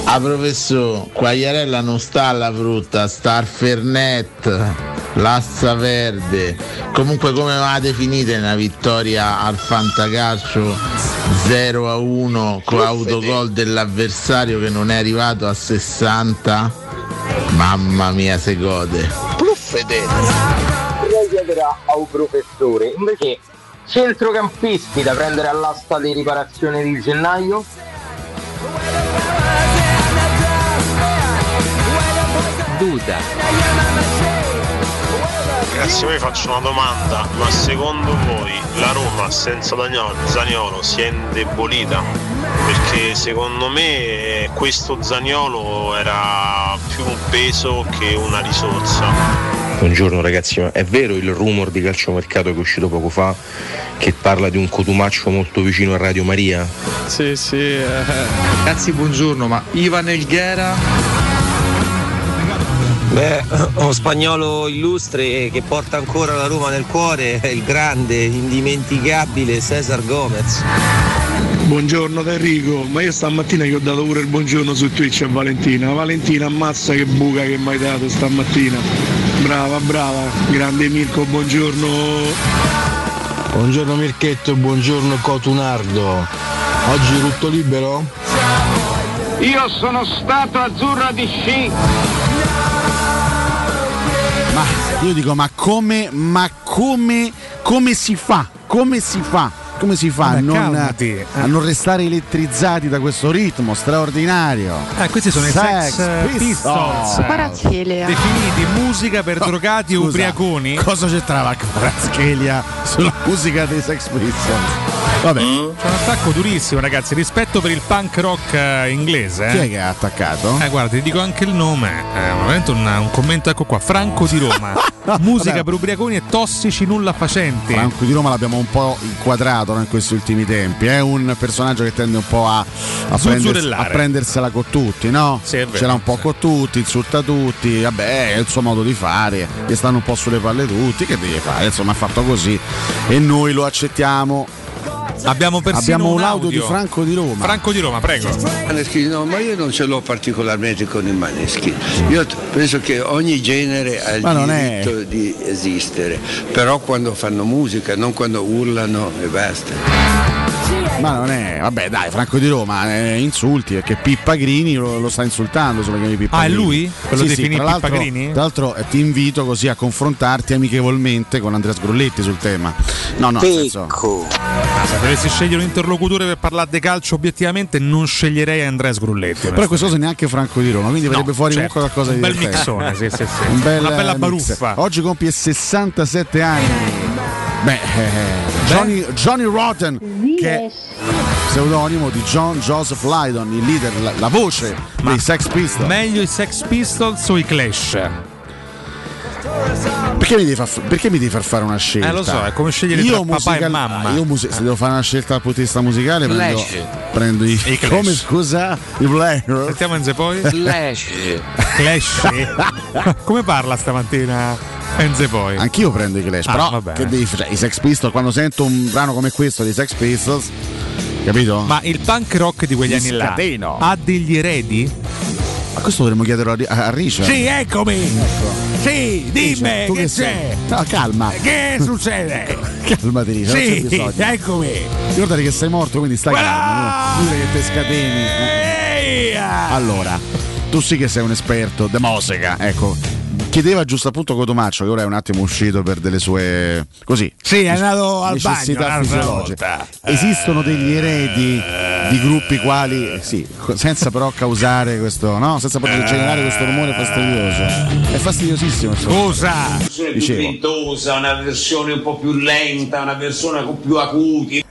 Ah professor, Quagliarella non sta alla frutta, sta al Fernet, l'assa verde. Comunque come la definite una vittoria al fantacalcio 0-1 con autogol dell'avversario che non è arrivato a 60? Mamma mia se gode. Lei chiederà a un professore, invece centrocampisti da prendere all'asta di riparazione di gennaio? Duda. Ragazzi, io vi faccio una domanda, ma secondo voi la Roma senza Zaniolo si è indebolita? Perché secondo me questo Zaniolo era più un peso che una risorsa. Buongiorno ragazzi, ma è vero il rumor di calciomercato che è uscito poco fa che parla di un cotumaccio molto vicino a Radio Maria? Sì, sì. Ragazzi, buongiorno, ma Ivan Elguera? Beh, uno spagnolo illustre che porta ancora la Roma nel cuore, il grande, indimenticabile Cesar Gomez. Buongiorno Enrico, ma io stamattina gli ho dato pure il buongiorno su Twitch a Valentina. Valentina, ammazza che buca che mi hai dato stamattina. Brava, brava, grande Mirko, buongiorno. Buongiorno Mirchetto, buongiorno Cotunardo. Oggi rutto libero? Io sono stato azzurro di sci. Ma io dico, come si fa a non restare elettrizzati da questo ritmo straordinario? Questi sono i Sex Pistols. Paraschelia. Definiti musica per drogati e ubriaconi. Cosa c'entra la paraschelia sulla musica dei Sex Pistols? Vabbè, c'è un attacco durissimo ragazzi, rispetto per il punk rock inglese. Chi è che ha attaccato? Guarda, ti dico anche il nome, veramente un commento, ecco qua, Franco di Roma. Musica per ubriaconi e tossici nulla facenti. Franco di Roma l'abbiamo un po' inquadrato in questi ultimi tempi, è un personaggio che tende un po' a prendersela con tutti, no? Sì, è vero, ce l'ha un po' con tutti, insulta tutti, vabbè, è il suo modo di fare, gli stanno un po' sulle palle tutti, che devi fare? Insomma, ha fatto così e noi lo accettiamo. Abbiamo un audio di Franco di Roma. Franco di Roma, prego. No, ma io non ce l'ho particolarmente con i Maneskin. Io penso che ogni genere ha il diritto di esistere, però quando fanno musica, non quando urlano e basta. Ma non è, vabbè dai, Franco di Roma insulti, perché Pippa Grini lo sta insultando, sulla chiave di Pippa Grini. È lui? Quello sì, definì Pippa Grini? Tra l'altro ti invito così a confrontarti amichevolmente con Andrea Sgrulletti sul tema. No, nel senso, se dovessi scegliere un interlocutore per parlare di calcio obiettivamente non sceglierei Andrea Sgrulletti. Però questo cosa neanche Franco di Roma, quindi verrebbe fuori comunque qualcosa di divertente. Un bel mixone, sì. Una bella baruffa. Oggi compie 67 anni. Johnny Rotten, che è pseudonimo di John Joseph Lydon, il leader, la voce dei Sex Pistols. Meglio i Sex Pistols o i Clash? Perché mi devi far fare una scelta? Lo so, è come scegliere io tra papà e mamma. Se devo fare una scelta dal punto di vista musicale, prendo i Clash. Come scusa? I Black Rock. Sentiamo Enze poi. Clash. Come parla stamattina? Poi. Anch'io prendo i Clash, però che i Sex Pistols, quando sento un brano come questo dei Sex Pistols, capito? Ma il punk rock di quegli anni là ha degli eredi? Ma questo dovremmo chiederlo a Richard. Sì, eccomi! Sì, dimmi che c'è! No, calma! Che succede? Calmati, Richard, sì, non c'è bisogno. Eccomi! Ricordati che sei morto, quindi stai calmo. Che te scateni. Allora, tu sì che sei un esperto di musica, ecco. Chiedeva giusto appunto Cotomaccio, che ora è un attimo uscito per delle sue così. Sì, è andato al necessità fisiologica. Esistono degli eredi di gruppi quali sì, senza però causare questo, no? Senza poter generare questo rumore fastidioso. È fastidiosissimo. Cosa? Più ventosa, una versione un po' più lenta, una versione con più acuti.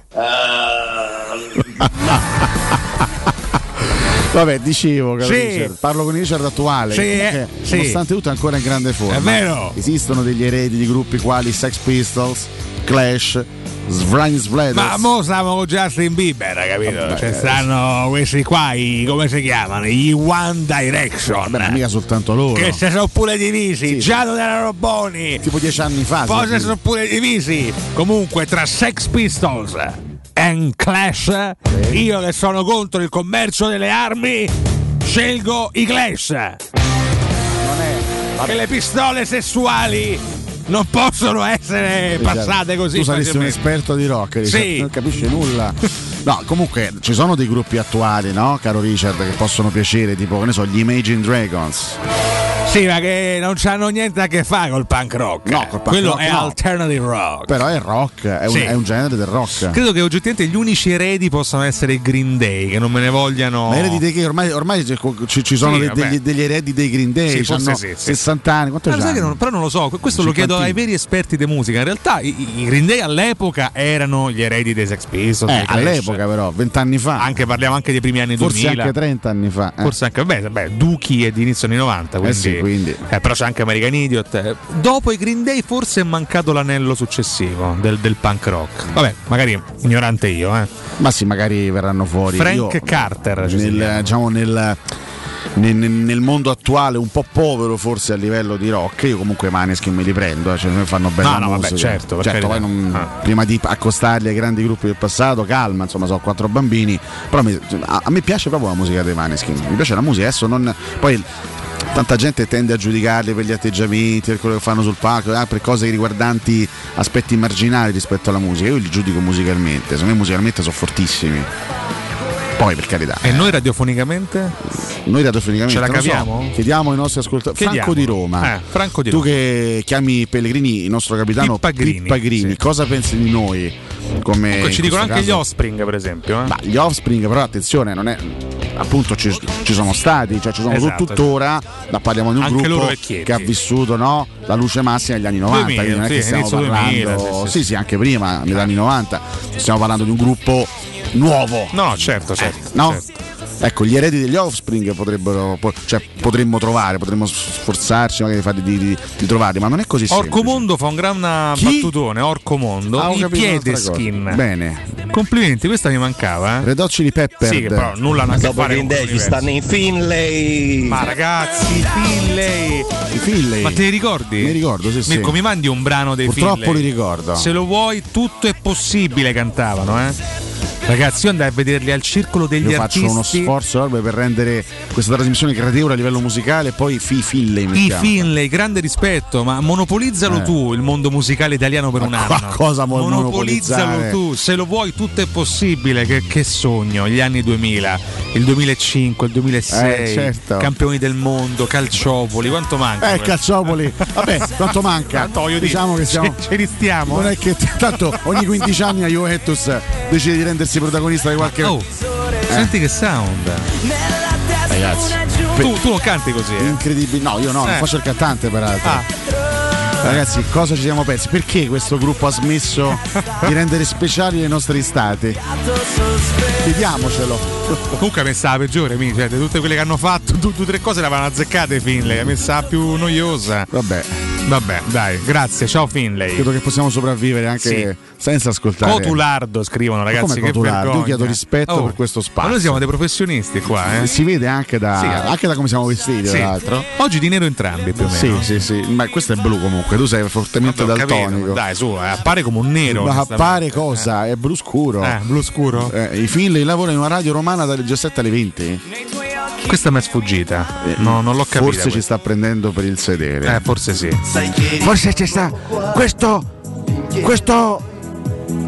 Vabbè, dicevo, parlo con Richard attuale, nonostante tutto è ancora in grande forma. È vero. Esistono degli eredi di gruppi quali Sex Pistols, Clash, Svrines Brothers. Ma mo stiamo con Justin Bieber, capito? Vabbè, stanno questi qua, come si chiamano? Gli One Direction. Beh, mica soltanto loro. Che si sono pure divisi, Giano della Roboni. Tipo 10 anni fa. Poi si sono pure divisi. Comunque, tra Sex Pistols and Clash, io che sono contro il commercio delle armi scelgo i Clash. Che le pistole sessuali non possono essere passate così. Tu saresti un esperto di rock, non capisci nulla. No, comunque ci sono dei gruppi attuali, no, caro Richard, che possono piacere, tipo, che ne so, gli Imagine Dragons. Sì, ma che non c'hanno niente a che fare col punk rock. No, col punk quello rock, è alternative rock. Però è rock, è un genere del rock. Credo che oggettivamente gli unici eredi possano essere i Green Day, che non me ne vogliano. Ma eredi dei che ormai ci sono degli eredi dei Green Day, sì, hanno 60 anni. Quanto c'hanno? Sai che però non lo so, questo lo chiedo ai veri esperti di musica. In realtà i Green Day all'epoca erano gli eredi dei Sex Pistols. All'epoca però, 20 anni fa. Parliamo anche dei primi anni 2000. Forse anche 30 anni fa. Forse anche, Duki è di inizio anni 90, quindi. Sì. Quindi. Però c'è anche American Idiot. Dopo i Green Day forse è mancato l'anello successivo del punk rock. Vabbè, magari ignorante io, ma sì, magari verranno fuori. Carter nel mondo attuale un po' povero forse a livello di rock, io comunque i Maneskin me li prendo, cioè mi fanno bella musica. Vabbè, certo poi prima di accostarli ai grandi gruppi del passato, calma, insomma, sono 4 bambini, però a me piace proprio la musica dei Maneskin, mi piace la musica, adesso non poi tanta gente tende a giudicarli per gli atteggiamenti, per quello che fanno sul palco, per cose riguardanti aspetti marginali rispetto alla musica. Io li giudico musicalmente, secondo me musicalmente sono fortissimi. Poi per carità. E noi radiofonicamente? Ce la caviamo? Chiediamo ai nostri ascoltatori. Franco di Roma. Franco di Roma. Tu che chiami Pellegrini, il nostro capitano Pippa Grini, cosa pensi di noi? Come ci dicono anche gli Offspring, per esempio. Ma gli Offspring, però attenzione, non è. Appunto ci sono stati, cioè ci sono tuttora, parliamo di un anche gruppo che ha vissuto la luce massima negli anni 90, 2000, quindi non è che stiamo parlando 2000, sì, anche prima, negli anni 90, stiamo parlando di un gruppo nuovo. No, certo. No? Certo. Ecco, gli eredi degli Offspring potremmo trovare, potremmo sforzarci magari di trovarli, ma non è così semplice. Orcomondo fa un gran battutone, Orcomondo, i Piedeskin. Bene. Complimenti, questa mi mancava. Red Hot Chili Peppers. Sì, però nulla hanno a che fare con Green Day, stanno i Finlay. Ma ragazzi, i Finlay. Ma te li ricordi? Mi ricordo, sì. Mirko, mi mandi un brano dei Finlay? Purtroppo li ricordo. Se lo vuoi, tutto è possibile, cantavano, Ragazzi, io andai a vederli al Circolo degli Artisti. Io faccio uno sforzo enorme per rendere questa trasmissione gradevole a livello musicale. E poi Finlay, grande rispetto, ma monopolizzalo tu il mondo musicale italiano per un anno. Cosa monopolizzalo tu? Se lo vuoi, tutto è possibile. Che sogno, gli anni 2000, il 2005, il 2006, certo. Campioni del mondo, Calciopoli, quanto manca? Calciopoli, vabbè, quanto manca? Diciamo che siamo, ci ristiamo. Non è che tanto ogni 15 anni la Juventus decide di rendersi protagonista di qualche... Senti che sound, ragazzi. Tu lo canti così, incredibile. No, io no, non faccio il cantante peraltro. Ragazzi, cosa ci siamo persi? Perché questo gruppo ha smesso di rendere speciali le nostre estate? Chiediamocelo. Comunque ha messa la peggiore, cioè, di tutte quelle che hanno fatto, tutte tre cose le avevano azzeccate. Finlay ha messa la più noiosa. Vabbè, dai, grazie, ciao Finlay. Credo che possiamo sopravvivere anche senza ascoltare Cotulardo, scrivono, ragazzi. Come Cotulardo? Io chiedo rispetto per questo spazio. Ma noi siamo dei professionisti qua, eh? Si vede anche da come siamo vestiti, tra l'altro. Oggi di nero entrambi, più o meno. Sì, ma questo è blu comunque, tu sei fortemente daltonico. Dai, su, appare come un nero. Ma appare cosa? È blu scuro. Blu scuro? I Finlay lavorano in una radio romana dalle 17 alle 20. Questa mi è sfuggita, no, non l'ho capita. Forse ci sta prendendo per il sedere. Forse sì. Forse ci sta. Questo.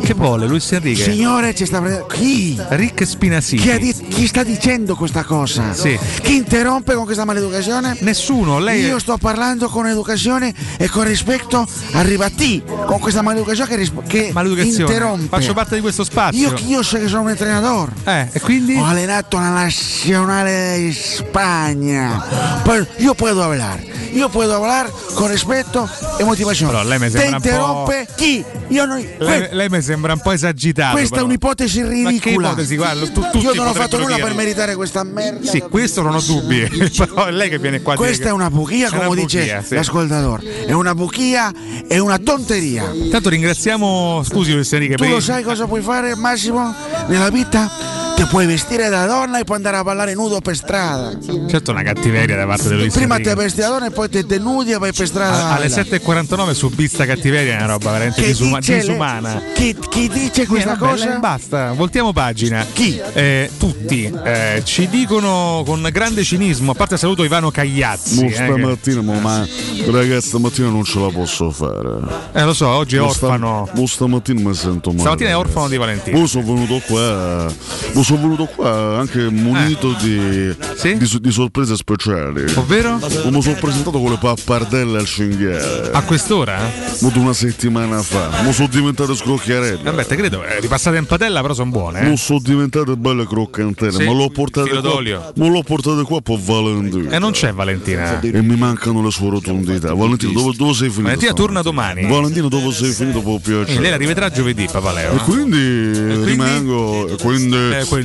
Che vuole Luis Enrique? Signore, ci sta prendendo. Chi? Rick Spinasini. Chi sta dicendo questa cosa? Sì. Chi interrompe con questa maleducazione? Nessuno. Lei. Io sto parlando con educazione e con rispetto a Ribatti. Con questa maleducazione che interrompe. Faccio parte di questo spazio. Io so che sono un allenatore. E quindi? Ho allenato la nazionale di Spagna. Io puedo hablar. Io puedo hablar con rispetto e motivazione. Però lei mi sembra interrompe chi? Io non. Lei mi sembra un po' esagitato. Questa è un'ipotesi ridicola. Ma che ipotesi? Guarda, io non ho fatto nulla per meritare questa merda. Sì, questo non ho dubbi. Però è lei che viene qua. Questa è una buchia, come dice l'ascoltatore. È una buchia, è una tonteria. Tanto ringraziamo. Scusi, Luis Enrique. Tu lo sai cosa puoi fare, Massimo, nella vita? Che puoi vestire da donna e puoi andare a ballare nudo per strada. Certo, una cattiveria da parte di Luis Enrique. Prima ti vesti da donna e poi ti denudi e vai per strada. Alle 7:49 su Bizza Cattiveria è una roba veramente disumana. Chi dice questa cosa? Basta, voltiamo pagina. Chi? Tutti ci dicono con grande cinismo. A parte saluto Ivano Cagliazzi. Ragazzi, stamattina non ce la posso fare. Lo so, oggi è orfano. Stamattina mi sento male. Stamattina è orfano di Valentino. Poi sono venuto qua. Sono venuto qua anche munito di sorprese speciali. Ovvero? Mi sono presentato con le pappardelle al cinghiale. A quest'ora? Molto una settimana fa. Mo sono diventate scrocchiarelle. Vabbè, te credo, ripassate in padella, però sono buone. Mo sono diventate belle croccantelle. Ma l'ho portate qua. Ma l'ho portate qua per Valentina. E non c'è Valentina. E mi mancano le sue rotondità. Valentina, dove sei finito? Valentina torna domani. Valentina, dove sei finito? Può piacere. Lei la rivedrà giovedì, Papaleo. E quindi rimango. E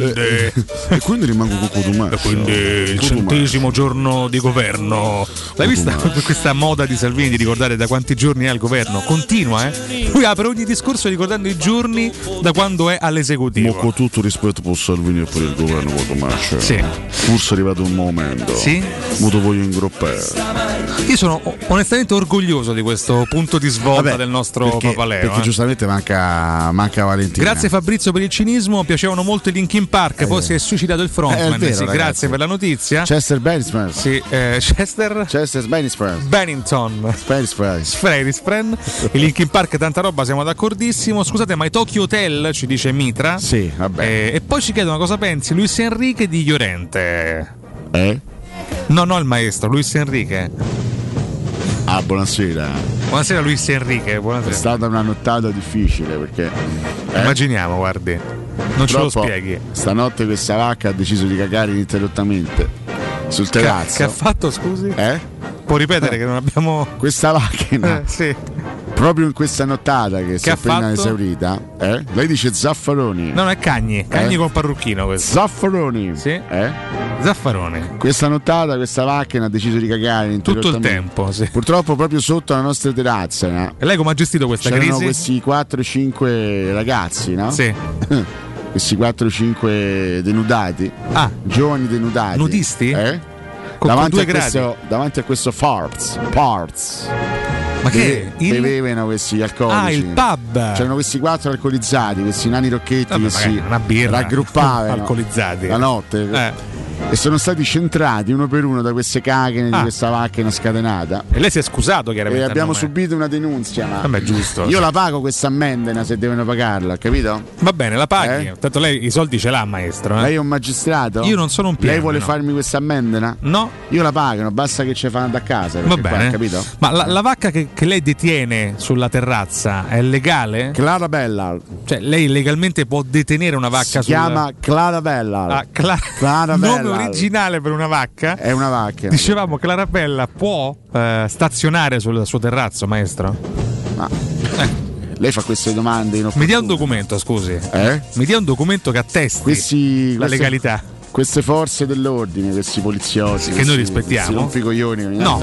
quindi rimango con Cotumaccio. Quindi il centesimo giorno di governo. L'hai vista questa moda di Salvini di ricordare da quanti giorni è al governo? Continua, eh? Lui apre ogni discorso ricordando i giorni da quando è all'esecutivo. Ma con tutto rispetto per Salvini e per il governo Cotumaccio. Sì. Forse è arrivato un momento. Sì. Ma lo voglio ingroppare. Io sono onestamente orgoglioso di questo punto di svolta del nostro Papaleo. Perché giustamente manca Valentina. Grazie Fabrizio per il cinismo, piacevano molto gli Linkin Park, poi si è suicidato il frontman. Grazie per la notizia. Chester Bennington. Sì, Chester Bennington. I Linkin Park, tanta roba, siamo d'accordissimo. Scusate, ma i Tokyo Hotel, ci dice Mitra. Sì, vabbè. E poi ci chiedono cosa pensi Luis Enrique di Llorente. No, il maestro, Luis Enrique. Buonasera. Buonasera Luis Enrique, buonasera. È stata una nottata difficile perché immaginiamo, guardi. Non ce lo spieghi. Stanotte questa vacca ha deciso di cagare ininterrottamente sul terrazzo. Che ha fatto, scusi? Può ripetere che non abbiamo. Questa macchina proprio in questa nottata che si è appena esaurita, lei dice Zaffaroni. No, è Cagni con parrucchino questo. Zaffaroni. Sì. Zaffaroni. Questa nottata, questa macchina ha deciso di cagare in tutto il tempo. Sì. Purtroppo proprio sotto la nostra terrazza. No? E lei come ha gestito questa crisi? Questi 4-5 ragazzi, no? Sì. Questi 4-5 denudati. Giovani denudati. Nudisti? Davanti a questo Forbes. Ma che bevevano questi alcolici? Ah, il pub! C'erano questi quattro alcolizzati, questi nani rocchetti che si raggruppavano alcolizzati la notte. E sono stati centrati uno per uno da queste cacche di questa macchina scatenata. E lei si è scusato chiaramente. E abbiamo subito una denuncia. Ma vabbè, giusto. Io la pago questa ammendena se devono pagarla, capito? Va bene, la paghi. Tanto lei i soldi ce l'ha, maestro. Lei è un magistrato? Io non sono un piano. Lei vuole farmi questa ammendena? No. Io la pagano, basta che ce fanno da casa. Va bene. Capito? Ma la vacca che lei detiene sulla terrazza è legale? Clara Bella. Cioè, lei legalmente può detenere una vacca? Si chiama Clara Bella. Ah, Clara Bella. Originale per una vacca? È una vacca. Dicevamo che Clarabella può stazionare sul suo terrazzo, maestro? Ma lei fa queste domande inopportune. Mi dia un documento, scusi. Mi dia un documento che attesti la legalità. Queste forze dell'ordine, questi poliziotti che noi rispettiamo, non ficoglioni. No,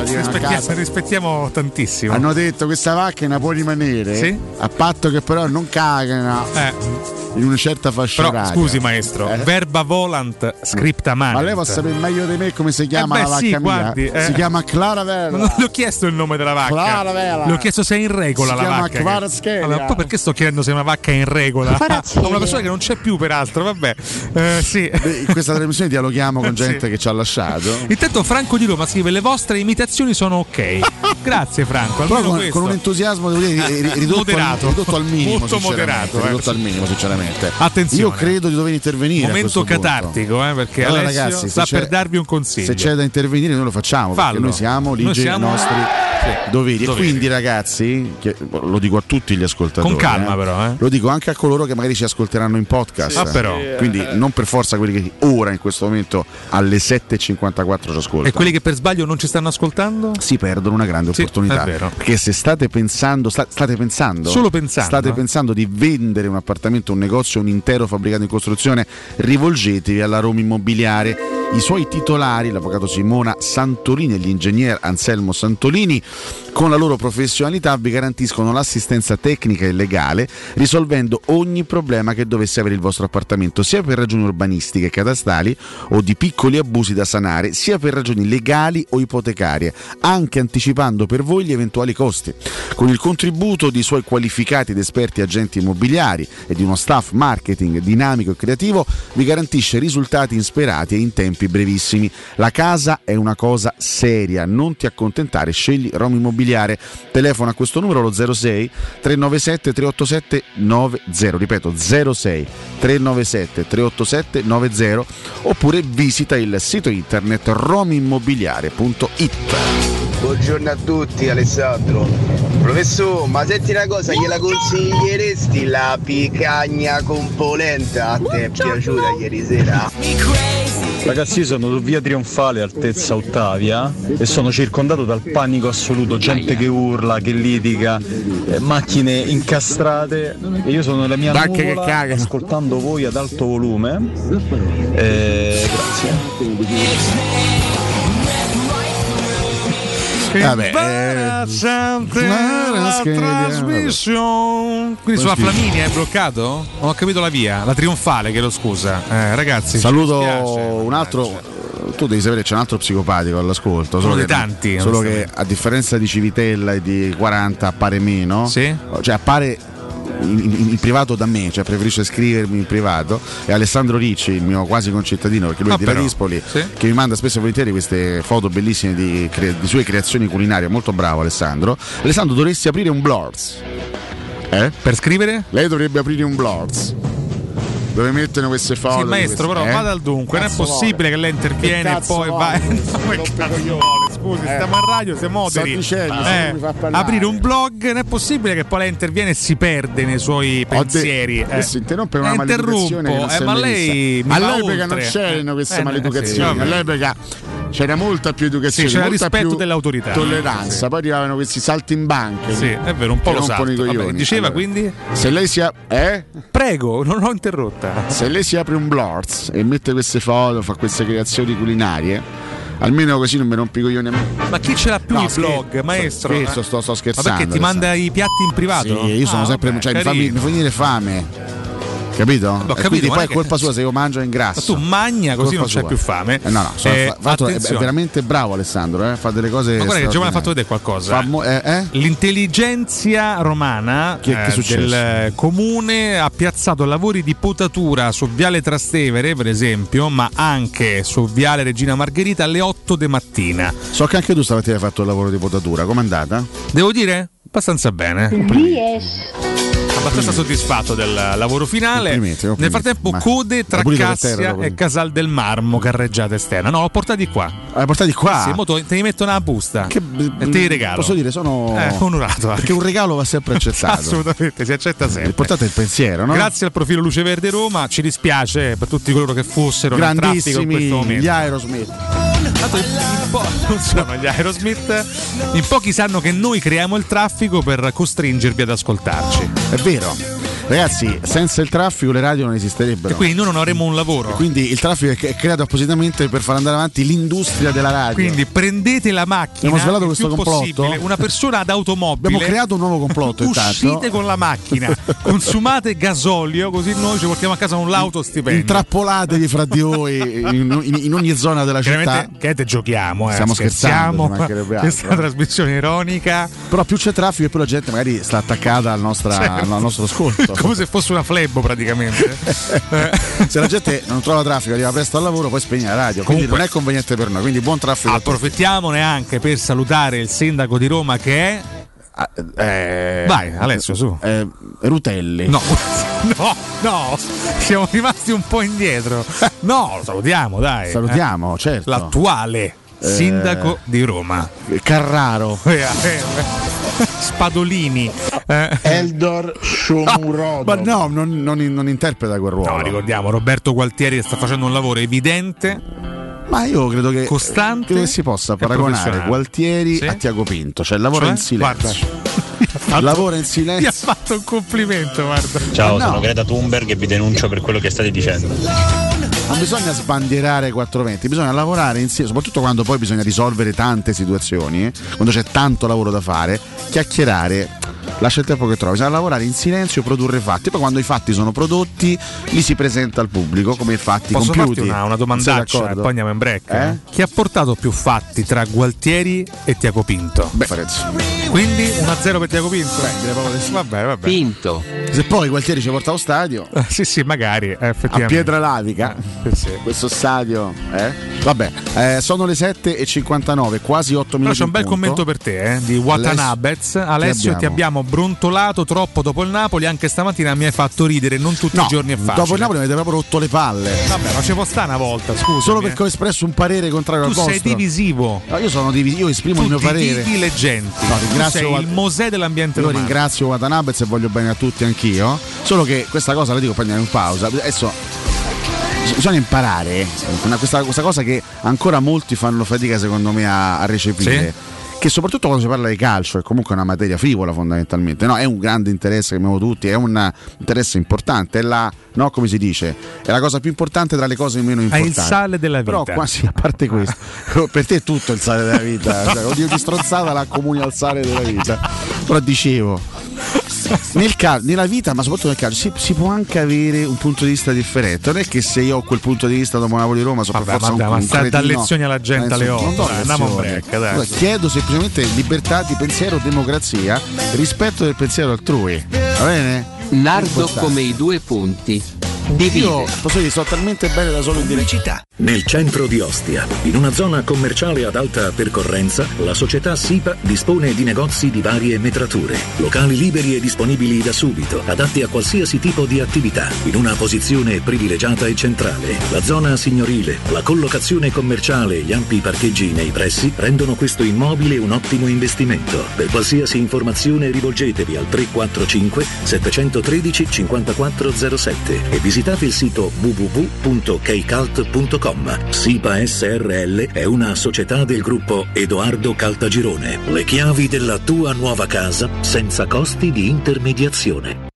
rispettiamo tantissimo. Hanno detto questa macchina può rimanere, sì? A patto che però non cagano in una certa fascia oraria. Scusi maestro, verba volant scripta manent. Ma lei può sapere meglio di me come si chiama la vacca mia? Guardi, si chiama Clarabella. Non le ho chiesto il nome della vacca. Clarabella. Le ho chiesto se è in regola la vacca. Si chiama Kvarskega. Allora, poi perché sto chiedendo se una vacca è in regola? Una persona che non c'è più peraltro, vabbè. Sì. Questa trasmissione dialoghiamo con gente che ci ha lasciato. Intanto Franco di Roma scrive: le vostre imitazioni sono ok. Grazie Franco. Però con un entusiasmo devo dire ridotto al minimo. Molto moderato. Ridotto al minimo, sinceramente. Attenzione. Io credo di dover intervenire. Momento catartico, perché allora, ragazzi, sta per darvi un consiglio. Se c'è da intervenire noi lo facciamo. Fallo. Perché noi siamo ligi dei nostri doveri. E quindi ragazzi, lo dico a tutti gli ascoltatori, con calma però. Lo dico anche a coloro che magari ci ascolteranno in podcast. Però. Quindi non per forza quelli che ora in questo momento alle 7:54 ci ascoltano. E quelli che per sbaglio non ci stanno ascoltando? Si perdono una grande opportunità. È vero. Perché se state pensando, state pensando di vendere un appartamento, un negozio, un intero fabbricato in costruzione, rivolgetevi alla Roma Immobiliare. I suoi titolari, l'avvocato Simona Santolini e l'ingegner Anselmo Santolini, con la loro professionalità vi garantiscono l'assistenza tecnica e legale, risolvendo ogni problema che dovesse avere il vostro appartamento, sia per ragioni urbanistiche e catastali o di piccoli abusi da sanare, sia per ragioni legali o ipotecarie, anche anticipando per voi gli eventuali costi. Con il contributo di suoi qualificati ed esperti agenti immobiliari e di uno staff marketing dinamico e creativo, vi garantisce risultati insperati e in tempi brevissimi. La casa è una cosa seria, non ti accontentare, scegli Roma Immobiliare. Telefono a questo numero, lo 06 397 387 90, ripeto 06 397 387 90, oppure visita il sito internet romimmobiliare.it. Buongiorno a tutti. Alessandro, professore, ma senti una cosa, gliela consiglieresti la picagna con polenta? A te è piaciuta ieri sera? Ragazzi, io sono su via Trionfale, altezza Ottavia, e sono circondato dal panico assoluto, gente che urla, che litiga, macchine incastrate, e io sono nella mia nuvola ascoltando voi ad alto volume. Grazie. Trasmissione. Quindi sulla Flaminia è bloccato? Non ho capito la via, la Trionfale, che lo scusa. Ragazzi, saluto un altro. Tu devi sapere, c'è un altro psicopatico all'ascolto. Solo che, tanti, solo che a differenza di Civitella e di 40 appare meno. Sì. Cioè appare in privato da me, cioè preferisce scrivermi in privato. E Alessandro Ricci, il mio quasi concittadino, perché lui è di Ladispoli, che mi manda spesso e volentieri queste foto bellissime di sue creazioni culinarie. Molto bravo Alessandro. Alessandro, dovresti aprire un blog. Per scrivere? Lei dovrebbe aprire un blog dove mettono queste foto. Sì maestro, però vada al dunque, non è possibile che lei interviene e poi va. No, scusi, stiamo a radio, siamo moderi. Aprire un blog, non è possibile che poi lei interviene e si perde nei suoi pensieri. Adesso interrompe una maleducazione che non ma lei mi all'epoca non c'erano queste maleducazioni, all'epoca c'era molta più educazione, c'era molta rispetto più dell'autorità, tolleranza. Poi arrivavano questi saltimbanchi. Sì, è vero, un po' lo salto. Diceva quindi, se lei sia prego, non l'ho interrotto. Se lei si apre un blog e mette queste foto, fa queste creazioni culinarie, almeno così non mi rompi i coglioni a me. Ma chi ce l'ha più i blog, maestro? Sto scherzando. Ma perché ti manda i piatti in privato? Sì, io sono sempre, cioè mi fa venire fame. capito? Capito, quindi poi è colpa sua se io mangio in grasso. Ma tu magna così non c'è più fame. È veramente bravo Alessandro, fa delle cose. Ma guarda che Giovanni ha fatto vedere qualcosa. L'intelligenza romana del comune ha piazzato lavori di potatura su Viale Trastevere, per esempio, ma anche su Viale Regina Margherita alle 8 di mattina. So che anche tu stamattina hai fatto il lavoro di potatura, com'è andata? Devo dire abbastanza bene. Abbastanza soddisfatto del lavoro finale. Nel frattempo code tra Cassia e Casal del Marmo, carreggiata esterna. No, ho portati qua. Hai portati qua? Sì, mo te ne metto una busta e te li regalo. Posso dire, sono onorato. Perché un regalo va sempre accettato. Assolutamente, si accetta sempre. Portate il pensiero, no? Grazie al profilo Luce Verde Roma. Ci dispiace per tutti coloro che fossero nel traffico in questo momento. Gli Aerosmith. Non sono gli Aerosmith. In pochi sanno che noi creiamo il traffico per costringervi ad ascoltarci. È vero. Ragazzi, senza il traffico le radio non esisterebbero. E quindi noi non avremmo un lavoro. E quindi il traffico è creato appositamente per far andare avanti l'industria della radio. Quindi prendete la macchina. Abbiamo svelato questo complotto. Una persona ad automobile. Abbiamo creato un nuovo complotto intanto. Uscite con la macchina, consumate gasolio, così noi ci portiamo a casa un lauto stipendio. Intrappolatevi fra di voi in ogni zona della città. Che te giochiamo, stiamo scherzando. Questa è una trasmissione ironica. Però più c'è traffico e più la gente magari sta attaccata al nostro ascolto. Come se fosse una flebo praticamente. Se la gente non trova traffico, arriva presto al lavoro, poi spegne la radio. Comunque, quindi non è conveniente per noi, quindi buon traffico. Approfittiamone anche per salutare il sindaco di Roma che è vai Alessio, su Rutelli. No, siamo rimasti un po' indietro. No, lo salutiamo, dai. Salutiamo, certo. L'attuale sindaco di Roma Carraro. Spadolini. Eldor Shomurodov. Ma no, non interpreta quel ruolo. No, ricordiamo Roberto Gualtieri che sta facendo un lavoro evidente. Ma io credo che costante si possa paragonare Gualtieri a Tiago Pinto, cioè lavora in silenzio. Lavora in silenzio. Ti ha fatto un complimento, guarda. Ciao, sono Greta Thunberg e vi denuncio per quello che state dicendo. Non bisogna sbandierare 420, bisogna lavorare insieme, soprattutto quando poi bisogna risolvere tante situazioni, quando c'è tanto lavoro da fare, chiacchierare lascia il tempo che trovi, bisogna lavorare in silenzio, produrre fatti, poi quando i fatti sono prodotti li si presenta al pubblico come fatti compiuti. Posso farti una domandaccia e poi andiamo in break? Chi ha portato più fatti tra Gualtieri e Tiago Pinto? Quindi 1-0 per Tiago Pinto. Vabbè. Pinto. Se poi Gualtieri ci porta allo stadio. Sì, magari, effettivamente. A Pietra Lavica. Sì. Questo stadio, vabbè, sono le 7:59, quasi 8 minuti. C'è un bel commento per te di Watanabez. Alessio, ti abbiamo brontolato troppo dopo il Napoli. Anche stamattina mi hai fatto ridere. Non tutti i giorni è facile. Dopo il Napoli mi avete proprio rotto le palle. Vabbè, ma ci può stare una volta, scusa. Solo perché ho espresso un parere contrario al vostro. Tu sei divisivo. No, io sono divisivo, io esprimo il mio parere. Tutti leggenti. No, ringrazio il Mosè dell'ambiente romano. Io ringrazio Watanabez e voglio bene a tutti anch'io. Solo che questa cosa la dico, poi andiamo in pausa. Adesso bisogna imparare questa cosa che ancora molti fanno fatica secondo me a recepire, che soprattutto quando si parla di calcio è comunque una materia frivola fondamentalmente, no? È un grande interesse che abbiamo tutti, è un interesse importante, è la, no, come si dice, è la cosa più importante tra le cose meno importanti, è il sale della vita. Però quasi, a parte questo, per te è tutto il sale della vita, cioè, oddio di stronzata la comuni al sale della vita. Però dicevo, nella vita, ma soprattutto nel calcio, si può anche avere un punto di vista differente. Non è che se io ho quel punto di vista dopo Napoli-Roma sono per forza un cretino. Da lezioni alla gente alle 8. Andiamo in break. Chiedo semplicemente libertà di pensiero, democrazia, rispetto del pensiero altrui. Va bene? Nardo come i due punti. Io posso dire, sto talmente bene da solo in velocità. Nel centro di Ostia, in una zona commerciale ad alta percorrenza, la società SIPA dispone di negozi di varie metrature, locali liberi e disponibili da subito, adatti a qualsiasi tipo di attività, in una posizione privilegiata e centrale. La zona signorile, la collocazione commerciale e gli ampi parcheggi nei pressi rendono questo immobile un ottimo investimento. Per qualsiasi informazione rivolgetevi al 345 713 5407 e visitate il sito www.keicalt.com. SIPA SRL è una società del gruppo Edoardo Caltagirone. Le chiavi della tua nuova casa senza costi di intermediazione.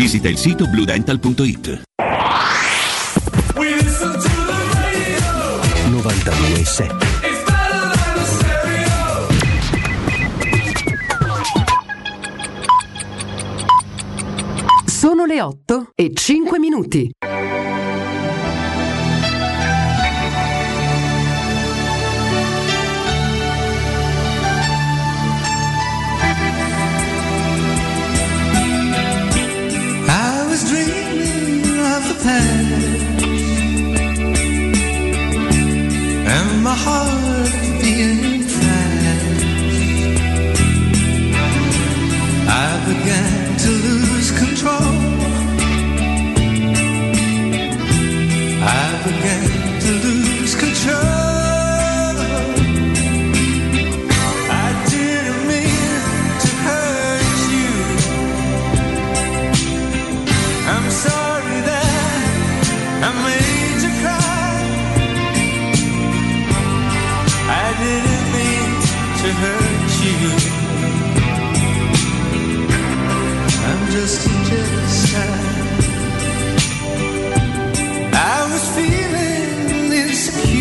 visita il sito bluedental.it. 92.7 Sono le 8:05. And my heart being trapped, I began to lose control. I began to lose control. Hurt you. I'm just inside. I was feeling insecure.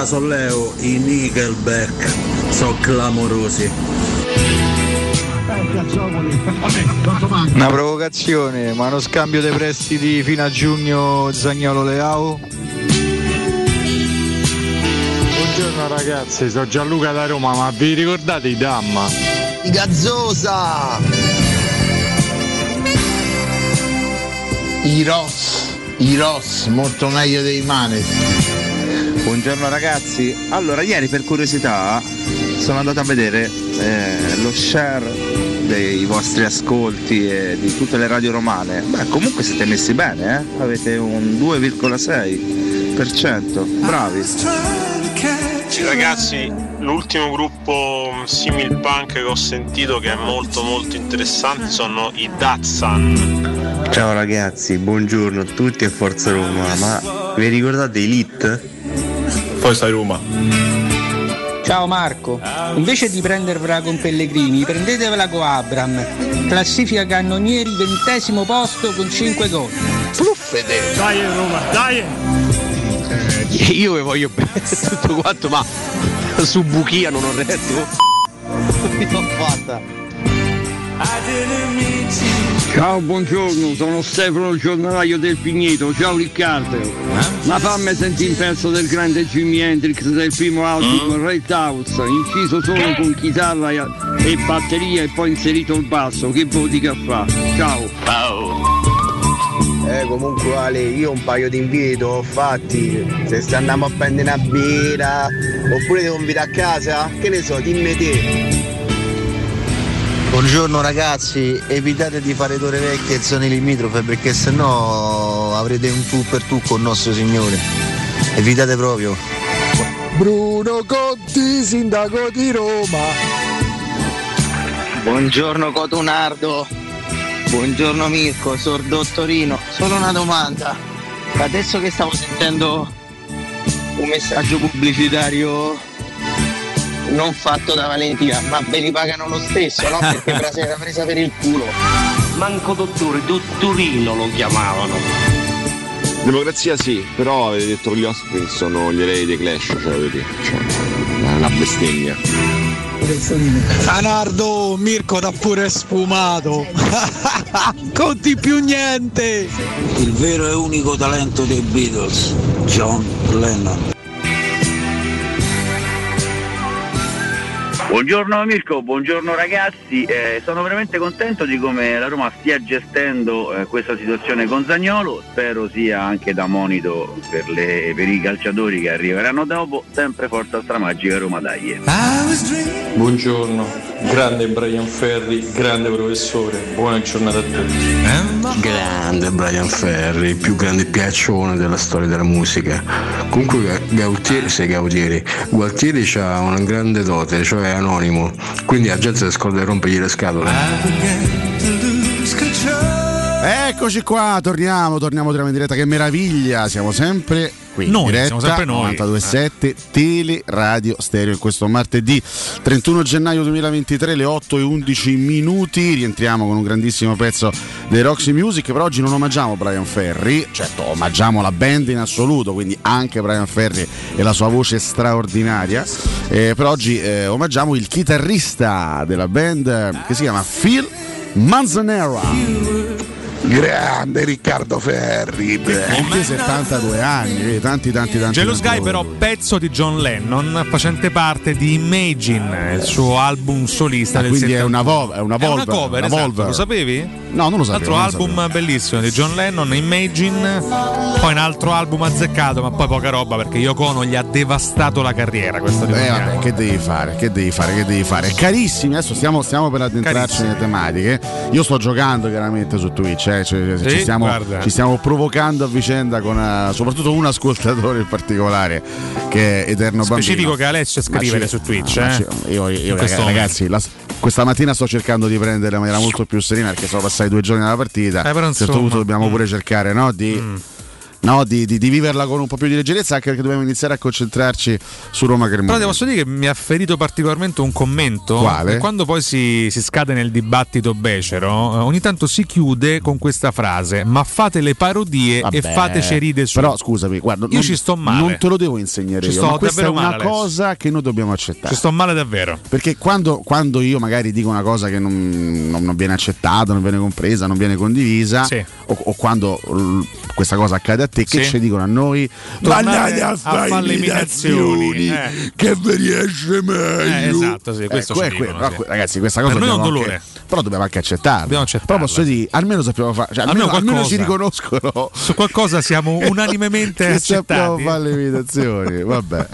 Sia Solleo, i Nickelback sono clamorosi. Una provocazione, ma uno scambio dei prestiti fino a giugno Zaniolo Leao? Buongiorno ragazzi, sono Gianluca da Roma, ma vi ricordate i Damma? I Gazzosa! I Ross, molto meglio dei Manes. Buongiorno ragazzi, allora ieri per curiosità sono andato a vedere lo share dei vostri ascolti e di tutte le radio romane. Beh, comunque siete messi bene, avete un 2,6%, bravi. Sì, ragazzi, l'ultimo gruppo simil punk che ho sentito che è molto interessante sono i Datsun. Ciao ragazzi, buongiorno a tutti e forza Roma, ma vi ricordate Elite? Forza Roma. Ciao Marco, invece di prendervela con Pellegrini, prendetevela con Abram. Classifica cannonieri, 20° posto con 5 gol. Pluffete! Dai Roma, dai! Io vi voglio bene tutto quanto, ma su Buchia non ho retto. Mi sono fatta. Ciao, buongiorno, sono Stefano, giornalaio del Pigneto. Ciao Riccardo, ma fammi sentire il pezzo del grande Jimi Hendrix del primo album Red House, inciso solo con chitarra e batteria e poi inserito il basso, che voti che fa? Ciao. Comunque Ale, io un paio di invito ho fatti, se andiamo a prendere una birra oppure ti invito a casa, che ne so, dimmi te. Buongiorno ragazzi, evitate di fare ore vecchie e zone limitrofe perché sennò avrete un tu per tu con nostro signore. Evitate proprio. Bruno Conti, sindaco di Roma. Buongiorno Cotunardo. Buongiorno Mirko, sordo Torino. Solo una domanda. Adesso che stavo sentendo un messaggio pubblicitario non fatto da Valentina, ma ve li pagano lo stesso, no? Perché era presa per il culo. Manco dottore, dottorino lo chiamavano. Democrazia sì, però avete detto che gli ospiti sono gli eredi dei Clash, cioè avete, cioè, una bestemmia. Anardo, Mirko t'ha pure sfumato. Conti più niente. Il vero e unico talento dei Beatles, John Lennon. Buongiorno Mirko, buongiorno ragazzi, sono veramente contento di come la Roma stia gestendo questa situazione con Zaniolo, spero sia anche da monito per i calciatori che arriveranno dopo, sempre forza stramagica Roma dai. Buongiorno, grande Brian Ferry, grande professore, buona giornata a tutti. Grande Brian Ferry, il più grande piaccione della storia della musica, comunque Gualtieri c'ha una grande dote, cioè anonimo, quindi la gente scorda e rompergli le scatole. Eccoci qua, torniamo in diretta, che meraviglia, siamo sempre qui noi, diretta, siamo sempre noi. 92.7 Tele Radio Stereo, questo martedì 31 gennaio 2023 le 8:11, rientriamo con un grandissimo pezzo dei Roxy Music, però oggi non omaggiamo Brian Ferry, certo omaggiamo la band in assoluto, quindi anche Brian Ferry e la sua voce straordinaria, però oggi omaggiamo il chitarrista della band che si chiama Phil Manzanera. Grande Riccardo Ferri, anche 72 anni, tanti. Jealous Guy però, pezzo di John Lennon, facente parte di Imagine, il suo album solista del quindi 70. È una cover, esatto, lo sapevi? No, non lo sapevo. Altro album bellissimo di John Lennon, Imagine, poi un altro album azzeccato, ma poi poca roba perché Yoko Ono gli ha devastato la carriera, questo vabbè, che devi fare? Carissimi, adesso stiamo per addentrarci nelle tematiche. Io sto giocando chiaramente su Twitch. Ci stiamo provocando a vicenda con soprattutto un ascoltatore in particolare che è Eterno Bambino. Specifico che Alessio scrive su Twitch. Io ragazzi, questa mattina sto cercando di prendere in maniera molto più serena perché sono passati 2 giorni dalla partita. A un certo punto dobbiamo pure cercare, no? Di no? Di viverla con un po' più di leggerezza, anche perché dobbiamo iniziare a concentrarci su Roma Cremonese. Però posso dire che mi ha ferito particolarmente un commento. Quale? Quando poi si scade nel dibattito becero, ogni tanto si chiude con questa frase: ma fate le parodie, vabbè, e fateci ride su. Però scusami, guarda, io ci sto male, non te lo devo insegnare io, ma questa è una cosa che noi dobbiamo accettare. Ci sto male davvero, perché quando io magari dico una cosa che non viene accettata, non viene compresa, non viene condivisa, sì, o quando questa cosa accade a te, che sì, ci dicono a noi: tornate a fare le imitazioni, che ve riesce meglio. Esatto, sì, questo ci dicono, però, sì. Ragazzi, questa cosa per noi è un dolore, però dobbiamo anche accettarla. Però posso dire, almeno sappiamo fare, cioè, almeno ci riconoscono su qualcosa, siamo unanimemente accettati. Sappiamo fare le imitazioni, vabbè.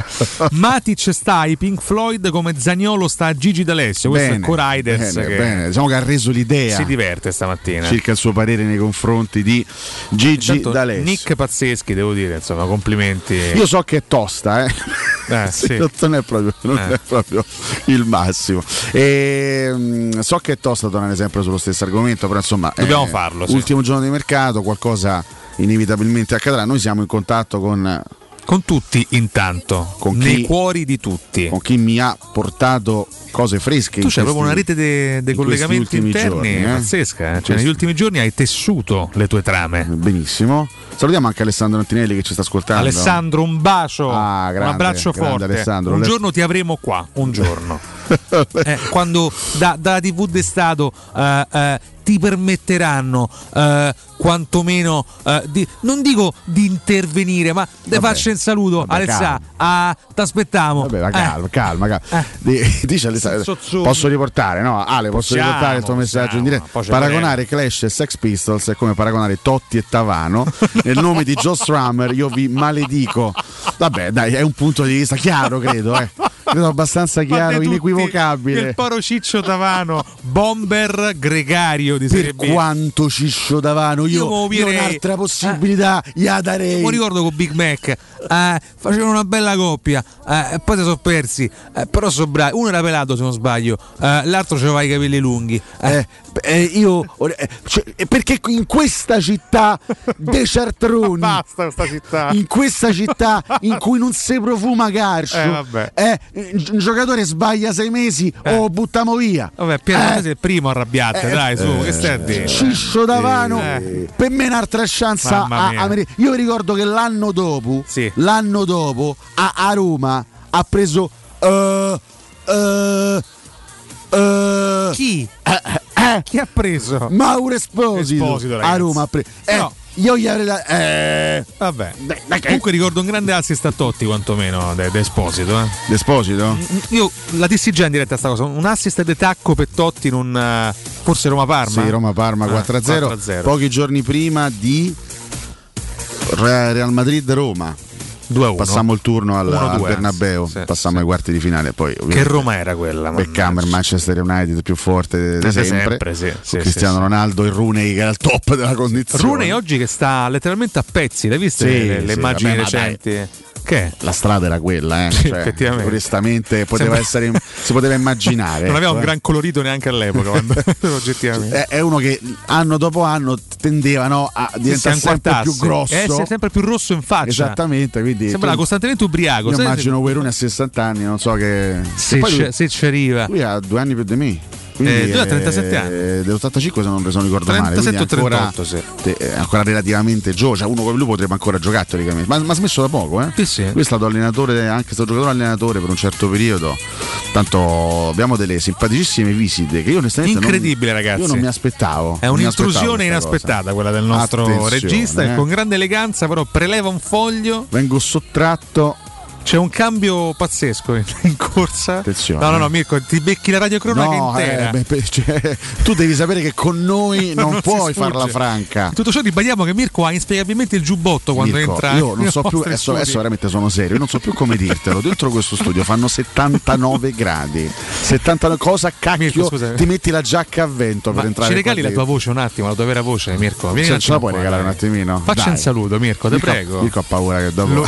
Matic sta ai Pink Floyd come Zaniolo sta a Gigi D'Alessio. Questo è Coriders, che diciamo che ha reso l'idea, si diverte stamattina, circa il suo parere nei confronti di Gigi D'Alessio. Nick pazzeschi, devo dire, insomma, complimenti. Io so che è tosta, sì. non è proprio il massimo, so che è tosta tornare sempre sullo stesso argomento, però insomma dobbiamo farlo, sì. Ultimo giorno di mercato, qualcosa inevitabilmente accadrà. Noi siamo in contatto con tutti, intanto, con nei cuori di tutti, con chi mi ha portato cose fresche. Tu c'hai proprio una rete dei collegamenti interni giorni, pazzesca, cioè negli ultimi giorni hai tessuto le tue trame benissimo. Salutiamo anche Alessandro Antinelli che ci sta ascoltando. Alessandro, un bacio, grande, un abbraccio forte, Alessandro. Un giorno ti avremo qua, un giorno. Quando dalla TV d'Estato ti permetteranno quantomeno non dico di intervenire, ma faccio un saluto, Alessandro. Ti aspettiamo. Calma. Dice Alessandro: posso riportare? No, Ale, possiamo riportare il tuo messaggio in diretta? Paragonare Clash e Sex Pistols è come paragonare Totti e Tavano. Nel nome di Joe Strummer io vi maledico. Vabbè, dai, è un punto di vista chiaro, credo. Credo abbastanza chiaro, inequivocabile. Il paro Ciccio Tavano, bomber gregario di Serie B. Per quanto Ciccio Tavano, io un'altra possibilità gli darei. Mi ricordo con Big Mac facevano una bella coppia, poi si sono persi, però sono bravi. Uno era pelato, se non sbaglio, l'altro c'aveva i capelli lunghi. Perché in questa città ciartroni, basta sta città. In questa città in cui non si profuma calcio, un giocatore sbaglia 6 mesi o buttiamo via. Vabbè, Pianese è il primo arrabbiato, dai, su, che stai a dire? Ciccio Tavano, per me un'altra chance a merito. Io ricordo che l'anno dopo a Roma ha preso chi? Chi ha preso? Mauro Esposito a Roma ha preso. No. Io gli avrei vabbè. Dai. Comunque ricordo un grande assist a Totti, quantomeno Esposito. Esposito? Io la dissi già in diretta sta cosa. Un assist di tacco per Totti in un forse Roma-Parma. Sì, Roma-Parma 4-0. 4-0. Pochi giorni prima di Real Madrid-Roma. 2-1. Passammo il turno al Bernabeu, sì, passammo ai quarti di finale. Poi che Roma era quella? Beckham, Manchester United più forte di sempre. Sì, Cristiano Ronaldo e Rooney che era al top della condizione. Rooney oggi che sta letteralmente a pezzi, l'hai visto le immagini recenti? Che? La strada era quella, sì, cioè, effettivamente. Onestamente poteva essere, si poteva immaginare. Non aveva un gran colorito neanche all'epoca. Quando, oggettivamente. È uno che anno dopo anno tendeva a diventare sempre più grosso, sempre più rosso in faccia. Esattamente, quindi sembrava costantemente ubriaco. Io immagino Guerrone a 60 anni, non so che. Se ci arriva. Lui ha 2 anni più di me. Quindi, tu hai 37 anni dell'85 se non ricordo 37 male, 37 o 38, ancora relativamente giovane, cioè uno come lui potrebbe ancora giocare teoricamente, ma ha smesso da poco, Lui è stato allenatore, anche stato giocatore allenatore per un certo periodo. Tanto abbiamo delle simpaticissime visite che io onestamente incredibile, ragazzi, io non mi aspettavo. È un'intrusione inaspettata cosa. Quella del nostro regista che con grande eleganza però preleva un foglio, vengo sottratto. C'è un cambio pazzesco in corsa. Attenzione. No, Mirko, ti becchi la radiocronaca intera. Tu devi sapere che con noi non puoi farla franca. Tutto ciò, ribadiamo che Mirko ha inspiegabilmente il giubbotto quando entra. Io non so più, adesso veramente sono serio, io non so più come dirtelo. Dentro questo studio fanno 79 gradi. 79, cosa cacchio? Mirko, scusa, ti metti la giacca a vento per entrare. Ci regali la tua voce un attimo, la tua vera voce, Mirko? Ce la puoi regalare un attimino? Faccia un saluto, Mirko, te prego. Mirko ha paura che dopo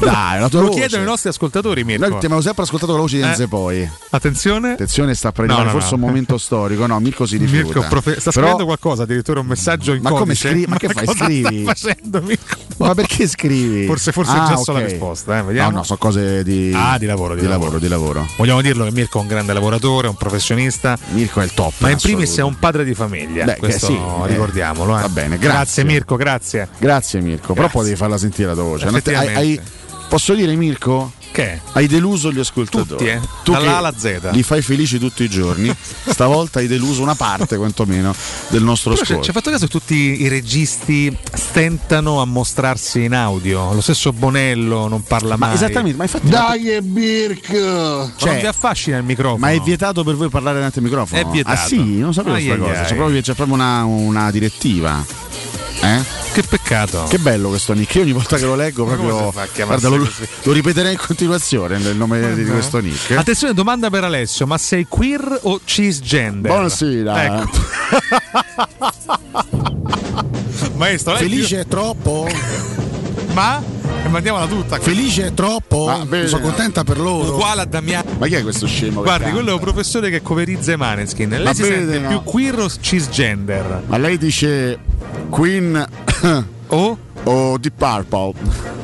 Dai, la tua lo chiedono i nostri ascoltatori, Mirko. Noi ti abbiamo sempre ascoltato la voce di Enzepoi. Attenzione. Attenzione, sta per arrivare forse un momento storico. No, Mirko si rifiuta. Mirko sta scrivendo qualcosa, addirittura un messaggio in codice. Ma che fai? Scrivi? Ma perché scrivi? Forse è già solo la risposta. Vediamo. No, sono cose di lavoro. Di lavoro. Vogliamo dirlo che Mirko è un grande lavoratore, un professionista. Mirko è il top. Ma in primis è un padre di famiglia. Questo ricordiamolo. Va bene, grazie Mirko, grazie. Grazie Mirko, però poi devi farla sentire la tua voce. Posso dire Mirko? Che? Hai deluso gli ascoltatori. Tutti, tu dalla A alla Z. Li fai felici tutti i giorni. Stavolta hai deluso una parte, quantomeno, del nostro ascolto. Ci ha fatto caso che tutti i registi stentano a mostrarsi in audio. Lo stesso Bonello non parla mai. Esattamente, ma infatti. Dai, e Birk! Cioè, non ti affascina il microfono. Ma è vietato per voi parlare davanti al microfono? È vietato. Ah sì, non sapevo questa cosa. C'è proprio una direttiva. Che peccato. Che bello questo Nick. Io ogni volta che lo leggo proprio guarda, lo ripeterei in continuazione il nome di questo Nick. Attenzione, domanda per Alessio: ma sei queer o cisgender? Buonasera. Ecco. Maestro, felice è troppo? Ma? E mandiamola tutta. Felice è troppo. Sono contenta per loro. Uguale a Damiano. Ma chi è questo scemo? Guardi, quello è un professore che coverizza i Maneskin. Lei si sente più queer o cisgender? Ma lei dice Queen o Deep Purple?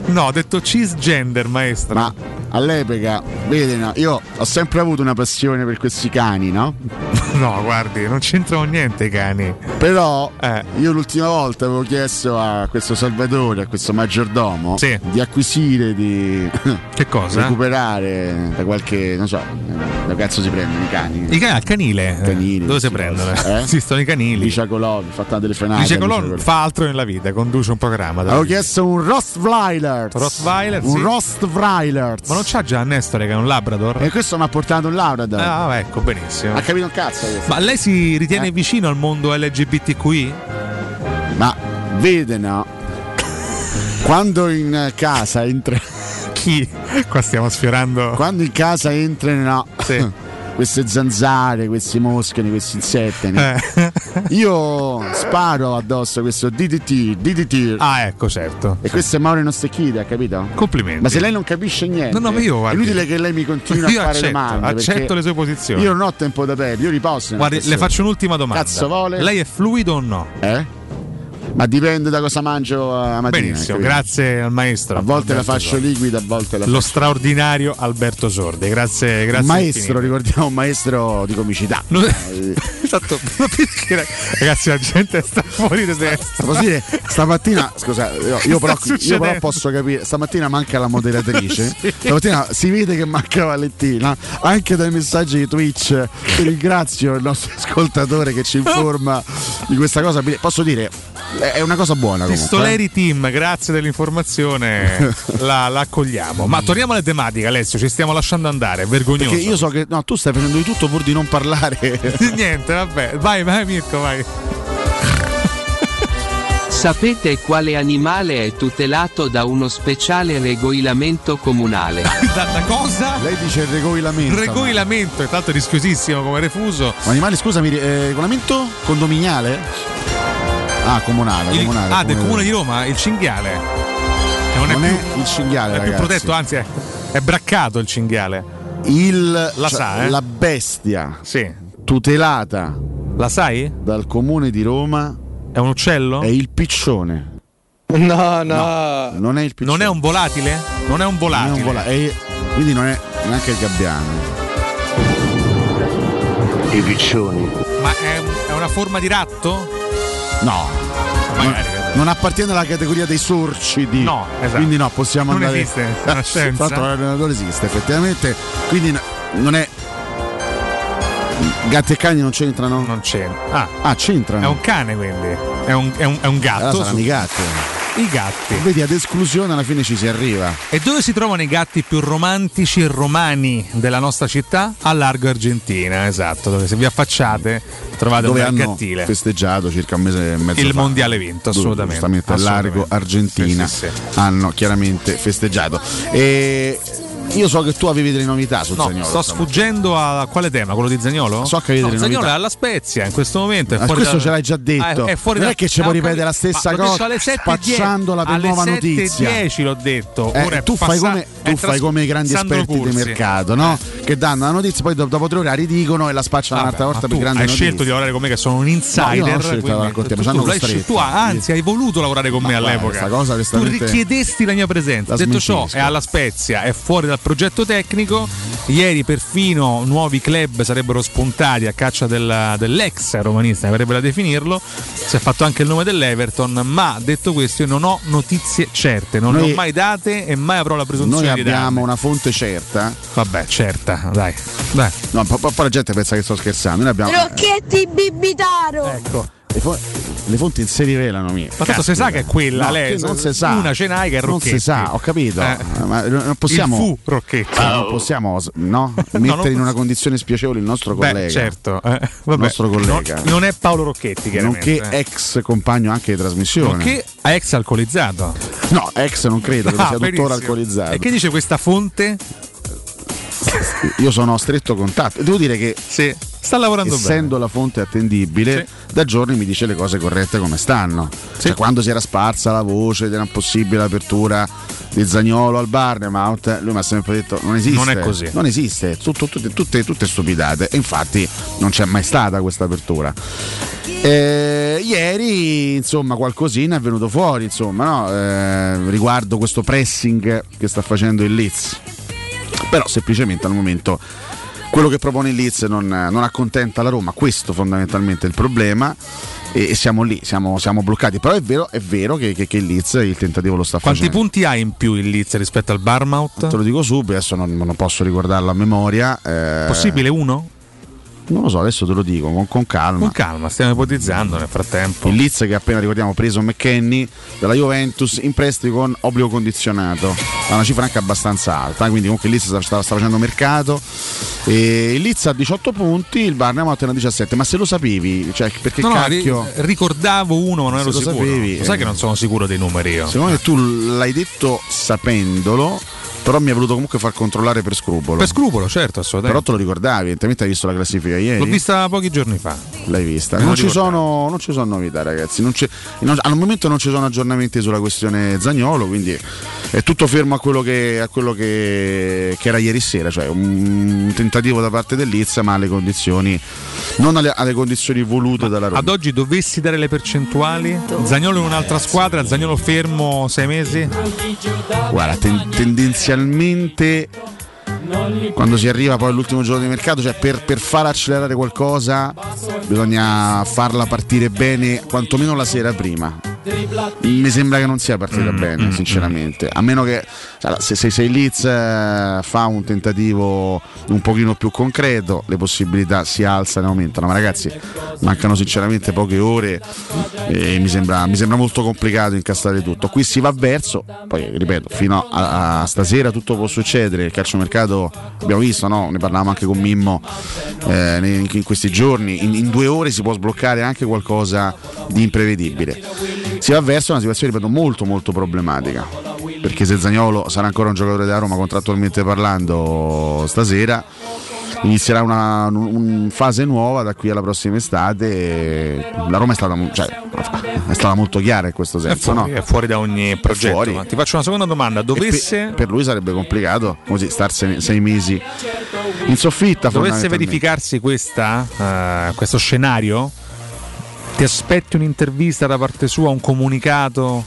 No, ho detto cisgender, maestro. Ma all'epoca, vedi, no, io ho sempre avuto una passione per questi cani, no? No, guardi, non c'entrano niente i cani. Però io l'ultima volta avevo chiesto a questo Salvatore, a questo maggiordomo, sì, di acquisire, di che cosa? Recuperare da qualche, non so, da cazzo si prendono i cani? I cani al canile. Canili, dove si prendono? Esistono i canili. Licia Colon, fa tante telefonate. Licia Colon fa altro nella vita, conduce un programma. Avevo chiesto un Rottweiler. Un Rottweiler. Ma non c'ha già Nestore che è un Labrador? E questo mi ha portato un Labrador. Ah, ecco, benissimo. Ha capito un cazzo questo. Ma lei si ritiene vicino al mondo LGBTQI? Ma vede, no? Quando in casa entra chi? Qua stiamo sfiorando. Quando in casa entrano queste zanzare, questi mosconi, questi insetti. Io sparo addosso questo DDT. Ah, ecco, certo. E questo è Mauro Nostecchita, ha capito? Complimenti. Ma se lei non capisce niente, no, ma io, guardi, è inutile che lei mi continui a fare domande. Accetto le sue posizioni. Io non ho tempo da perdere, io riposo. Guardi, le faccio un'ultima domanda. Cazzo vuole? Lei è fluido o no? Ma dipende da cosa mangio a mattina. Benissimo, grazie al maestro. A volte Alberto la faccio liquida, a volte la faccio. Lo straordinario Alberto Sordi. Grazie. Maestro, ricordiamo, un maestro di comicità. Esatto. Ragazzi, la gente sta fuori di testa. Posso dire, stamattina, scusa, io però posso capire, stamattina manca la moderatrice. Sì. Stamattina si vede che manca Valentina, anche dai messaggi di Twitch. Ringrazio il nostro ascoltatore che ci informa di questa cosa. Posso dire, è una cosa buona. Pistoleri Team, grazie dell'informazione. la accogliamo. Ma torniamo alla tematica, Alessio, ci stiamo lasciando andare, vergognoso. Perché io so che tu stai facendo di tutto pur di non parlare. Niente, vabbè, vai Mirko, vai. Sapete quale animale è tutelato da uno speciale regolamento comunale? Da cosa? Lei dice regolamento. Regolamento, è tanto rischiosissimo come refuso. Un animale, scusami, regolamento condominiale? Ah, comunale. Ah, del comune di Roma, il cinghiale. Non è più il cinghiale, è ragazzi. Più protetto, anzi è braccato il cinghiale. La bestia. Sì. Tutelata. La sai? Dal comune di Roma. È un uccello? È il piccione. No. Non è il piccione. Non è un volatile? Quindi non è neanche il gabbiano. I piccioni. Ma è una forma di ratto? No, non appartiene alla categoria dei sorcidi. No, esatto. Quindi no, possiamo non andare. Non esiste la scienza. Tanto l'allenatore esiste effettivamente. Quindi non è. Gatti e cani non c'entrano? Non c'entrano. Ah, c'entrano. È un cane, quindi. È un gatto. Allora saranno i gatti. Vedi, ad esclusione alla fine ci si arriva. E dove si trovano i gatti più romantici e romani della nostra città? A Largo Argentina, esatto, dove se vi affacciate trovate dove un mercantile. Festeggiato circa un mese e mezzo il mondiale vinto, assolutamente. A Largo Argentina hanno chiaramente festeggiato. E Io so che tu avevi delle novità su Zaniolo. Sto sfuggendo a quale tema? Quello di Zaniolo? So che avevi delle novità. Zaniolo è alla Spezia in questo momento. È fuori questo da... ce l'hai già detto. È fuori non da... è che ci puoi ripetere la stessa cosa spacciandola per nuova notizia. Alle 7:10 l'ho detto. Ora tu fai come i grandi esperti di mercato, no? Che danno la notizia, poi dopo 3 ore la ridicono e la spacciano un'altra volta per grande notizia. Hai scelto di lavorare con me che sono un insider. Tu anzi hai voluto lavorare con me all'epoca. Tu richiedesti la mia presenza. Detto ciò, è alla Spezia, è fuori dal progetto tecnico. Ieri perfino nuovi club sarebbero spuntati a caccia dell'ex romanista, mi verrebbe da definirlo. Si è fatto anche il nome dell'Everton, ma detto questo io non ho notizie certe, non le ho mai date e mai avrò la presunzione di dare. Noi abbiamo una fonte certa. Vabbè, certa, dai. No, poi la gente pensa che sto scherzando. Noi abbiamo Rocchetti Bibitaro. Ecco. Le fonti in se rivelano mie. Ma tanto si sa che è quella, no, lei non si sa. Una ce n'hai che è Rocchetti. Non si sa, ho capito. Ma non possiamo. Fu Rocchetti. Non possiamo mettere in una condizione spiacevole il nostro collega. Certo. Vabbè. Il nostro collega. Non è Paolo Rocchetti, chiaramente. Nonché ex compagno anche di trasmissione. Nonché ex alcolizzato. No, ex non credo che sia tuttora alcolizzato. E che dice questa fonte? Io sono a stretto contatto. Devo dire che sì, sta lavorando essendo bene. La fonte attendibile, sì, da giorni mi dice le cose corrette come stanno. Sì. Cioè, quando si era sparsa la voce della possibile apertura di Zaniolo al Bournemouth, lui mi ha sempre detto non esiste. Non è così. Non esiste. Tutte stupidate. E infatti non c'è mai stata questa apertura. Ieri insomma qualcosina è venuto fuori, insomma, no? Riguardo questo pressing che sta facendo il Leeds. Però semplicemente al momento quello che propone il Leeds non accontenta la Roma, questo fondamentalmente è il problema e siamo lì, siamo bloccati. Però è vero che il Leeds il tentativo lo sta facendo. Quanti punti ha in più il Leeds rispetto al Bournemouth? Te lo dico subito, adesso non posso ricordarlo a memoria. Possibile uno? Non lo so, adesso te lo dico con calma. Con calma, stiamo ipotizzando nel frattempo. Il Leeds che appena ricordiamo ha preso McKennie dalla Juventus in prestito con obbligo condizionato a una cifra anche abbastanza alta. Quindi comunque il Leeds sta facendo mercato. E il Leeds ha 18 pun17, il Bournemouth ne ha 17. Ma se lo sapevi, cioè perché cacchio? Ricordavo uno, ma non ero sicuro. Sapevi, lo sai che non sono sicuro dei numeri io. Secondo me tu l'hai detto sapendolo. Però mi ha voluto comunque far controllare per scrupolo. Per scrupolo, certo, assolutamente. Però te lo ricordavi, evidentemente hai visto la classifica ieri. L'ho vista pochi giorni fa. L'hai vista. Non ci sono novità, ragazzi. Al momento non ci sono aggiornamenti sulla questione Zaniolo, quindi è tutto fermo a quello che era ieri sera, cioè un tentativo da parte dell'Izza, ma alle condizioni alle condizioni volute dalla Roma. Ad oggi dovessi dare le percentuali? Zaniolo in un'altra squadra, Zaniolo fermo 6 mesi? Guarda, tendenzialmente quando si arriva poi all'ultimo giorno di mercato, cioè per far accelerare qualcosa bisogna farla partire bene quantomeno la sera prima. Mi sembra che non sia partita bene, sinceramente. A meno che se il Leeds fa un tentativo un pochino più concreto, le possibilità si alzano e aumentano. Ma ragazzi, mancano sinceramente poche ore e mi sembra molto complicato incastrare tutto. Qui si va verso, poi ripeto, fino a stasera tutto può succedere. Il calciomercato abbiamo visto, no? Ne parlavamo anche con Mimmo in questi giorni. In 2 ore si può sbloccare anche qualcosa di imprevedibile. Si va verso una situazione, ripeto, molto molto problematica, perché se Zaniolo sarà ancora un giocatore della Roma contrattualmente parlando stasera, inizierà una fase nuova da qui alla prossima estate. La Roma è stata molto chiara in questo senso, è fuori da ogni progetto. Ma ti faccio una seconda domanda, dovesse per lui sarebbe complicato così starsene 6 mesi in soffitta. Dovesse verificarsi questo scenario, ti aspetti un'intervista da parte sua, un comunicato,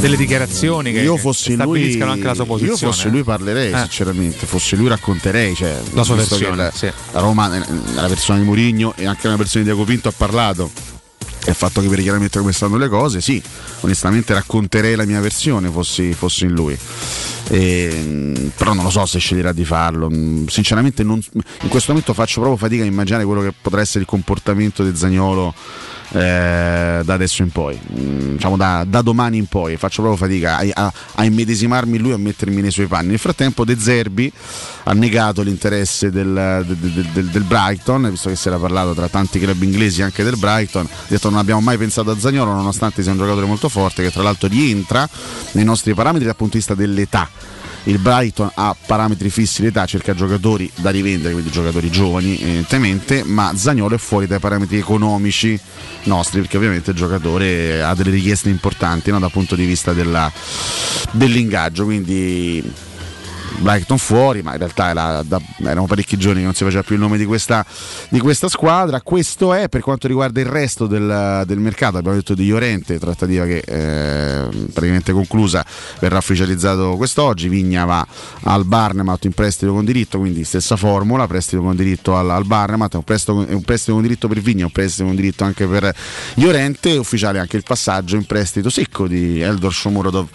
delle dichiarazioni che stabiliscano anche la sua posizione? Io fossi lui parlerei, sinceramente, fossi lui racconterei, cioè, la sua versione. La Roma, la persona di Mourinho e anche la persona di Tiago Pinto ha parlato. È fatto capire chiaramente come stanno le cose. Sì, onestamente racconterei la mia versione fossi in lui. Però non lo so se sceglierà di farlo. Sinceramente in questo momento faccio proprio fatica a immaginare quello che potrà essere il comportamento di Zaniolo da adesso in poi, diciamo da domani in poi. Faccio proprio fatica a immedesimarmi lui, a mettermi nei suoi panni. Nel frattempo De Zerbi ha negato l'interesse del Brighton, visto che si era parlato tra tanti club inglesi anche del Brighton. Ha detto: non abbiamo mai pensato a Zaniolo, nonostante sia un giocatore molto forte, che tra l'altro rientra nei nostri parametri dal punto di vista dell'età. Il Brighton ha parametri fissi d'età, cerca giocatori da rivendere, quindi giocatori giovani evidentemente, ma Zaniolo è fuori dai parametri economici nostri, perché ovviamente il giocatore ha delle richieste importanti, no, dal punto di vista dell'ingaggio. Quindi Brighton fuori, ma in realtà erano parecchi giorni che non si faceva più il nome di questa squadra. Questo è per quanto riguarda il resto del mercato. Abbiamo detto di Llorente, trattativa che praticamente conclusa, verrà ufficializzato quest'oggi. Vigna va al Bournemouth in prestito con diritto, quindi stessa formula, prestito con diritto al Bournemouth, è un prestito con diritto per Vigna, un prestito con diritto anche per Llorente. Ufficiale anche il passaggio in prestito secco di Eldor Shomurodov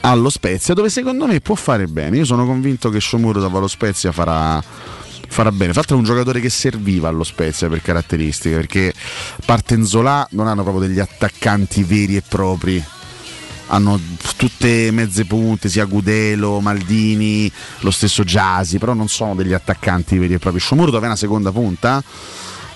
allo Spezia, dove secondo me può fare bene. Io sono convinto che Shomurodov allo Spezia farà bene. Tra l'altro è un giocatore che serviva allo Spezia per caratteristiche, perché Partenzola non hanno proprio degli attaccanti veri e propri, hanno tutte mezze punte, sia Gudelo, Maldini, lo stesso Giasi, però non sono degli attaccanti veri e propri. Shomurodov è una seconda punta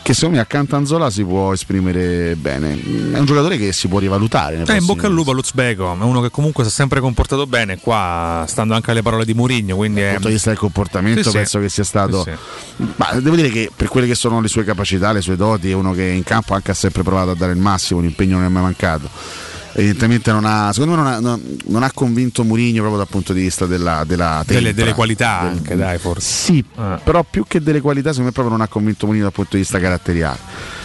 che secondo me accanto a Anzola si può esprimere bene. È un giocatore che si può rivalutare. In bocca al lupo allo Uzbeko, è uno che comunque si è sempre comportato bene qua, stando anche alle parole di Mourinho, quindi è... il comportamento sì, penso sì, che sia stato sì, sì. Ma devo dire che per quelle che sono le sue capacità, le sue doti, è uno che in campo anche ha sempre provato a dare il massimo, l'impegno non è mai mancato. Evidentemente non ha convinto Mourinho proprio dal punto di vista della tempra, delle qualità anche dai forse sì, però più che delle qualità secondo me proprio non ha convinto Mourinho dal punto di vista caratteriale.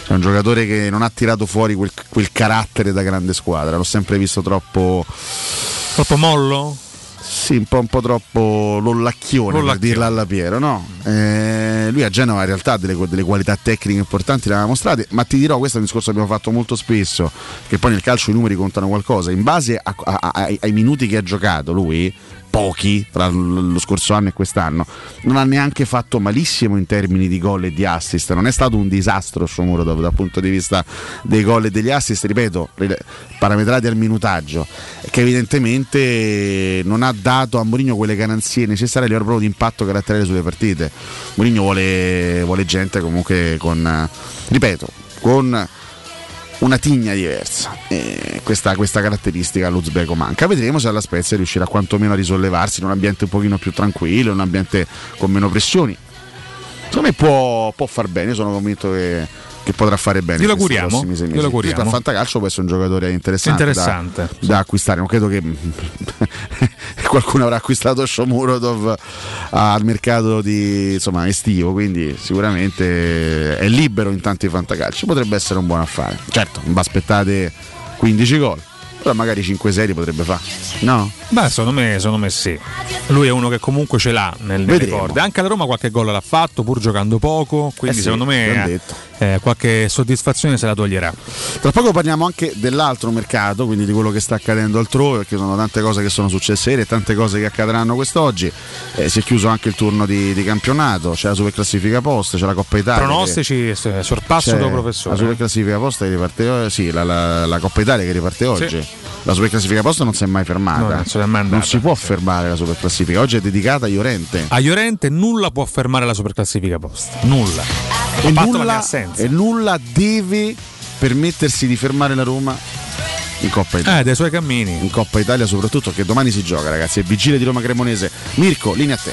È un giocatore che non ha tirato fuori quel carattere da grande squadra, l'ho sempre visto troppo mollo? Sì, un po' troppo lollacchione, per dirla alla Piero, no? Lui a Genova in realtà ha delle qualità tecniche importanti, le aveva mostrate, ma ti dirò, questo è un discorso che abbiamo fatto molto spesso, che poi nel calcio i numeri contano qualcosa. In base ai minuti che ha giocato lui, pochi tra lo scorso anno e quest'anno, non ha neanche fatto malissimo in termini di gol e di assist. Non è stato un disastro Shomurodov dal punto di vista dei gol e degli assist, ripeto, parametrati al minutaggio, che evidentemente non ha dato a Mourinho quelle garanzie necessarie a livello proprio di impatto caratteriale sulle partite. Mourinho vuole gente comunque con una tigna diversa, e questa caratteristica all'Uzbeko manca. Vedremo se alla Spezia riuscirà quantomeno a risollevarsi in un ambiente un pochino più tranquillo, in un ambiente con meno pressioni. Secondo me può far bene, sono convinto che potrà fare bene. Glielo auguriamo. A Fantacalcio può essere un giocatore interessante. Da acquistare. Non credo che qualcuno avrà acquistato Shomurodov al mercato estivo, quindi sicuramente è libero in tanti Fantacalci. Potrebbe essere un buon affare. Certo, non vi aspettate 15 gol, però magari 5 serie potrebbe fare. No? Beh, secondo me sì. Lui è uno che comunque ce l'ha nelle corde. Anche alla Roma qualche gol l'ha fatto, pur giocando poco, quindi sì, secondo me qualche soddisfazione se la toglierà. Tra poco parliamo anche dell'altro mercato, quindi di quello che sta accadendo altrove, perché sono tante cose che sono successe ieri e tante cose che accadranno quest'oggi. Si è chiuso anche il turno di campionato, c'è la Superclassifica Post, c'è la Coppa Italia. Pronostici, sorpasso del professore. La Superclassifica Post che riparte oggi, sì, la Coppa Italia che riparte oggi. Sì. La Superclassifica Post non si è mai fermata. No, non si può fermare la Superclassifica. Oggi è dedicata a Llorente. A Llorente nulla può fermare la Superclassifica Post. Nulla. E nulla deve permettersi di fermare la Roma in Coppa Italia, dai suoi cammini in Coppa Italia soprattutto, che domani si gioca, ragazzi, è vigilia di Roma Cremonese. Mirko, linea a te.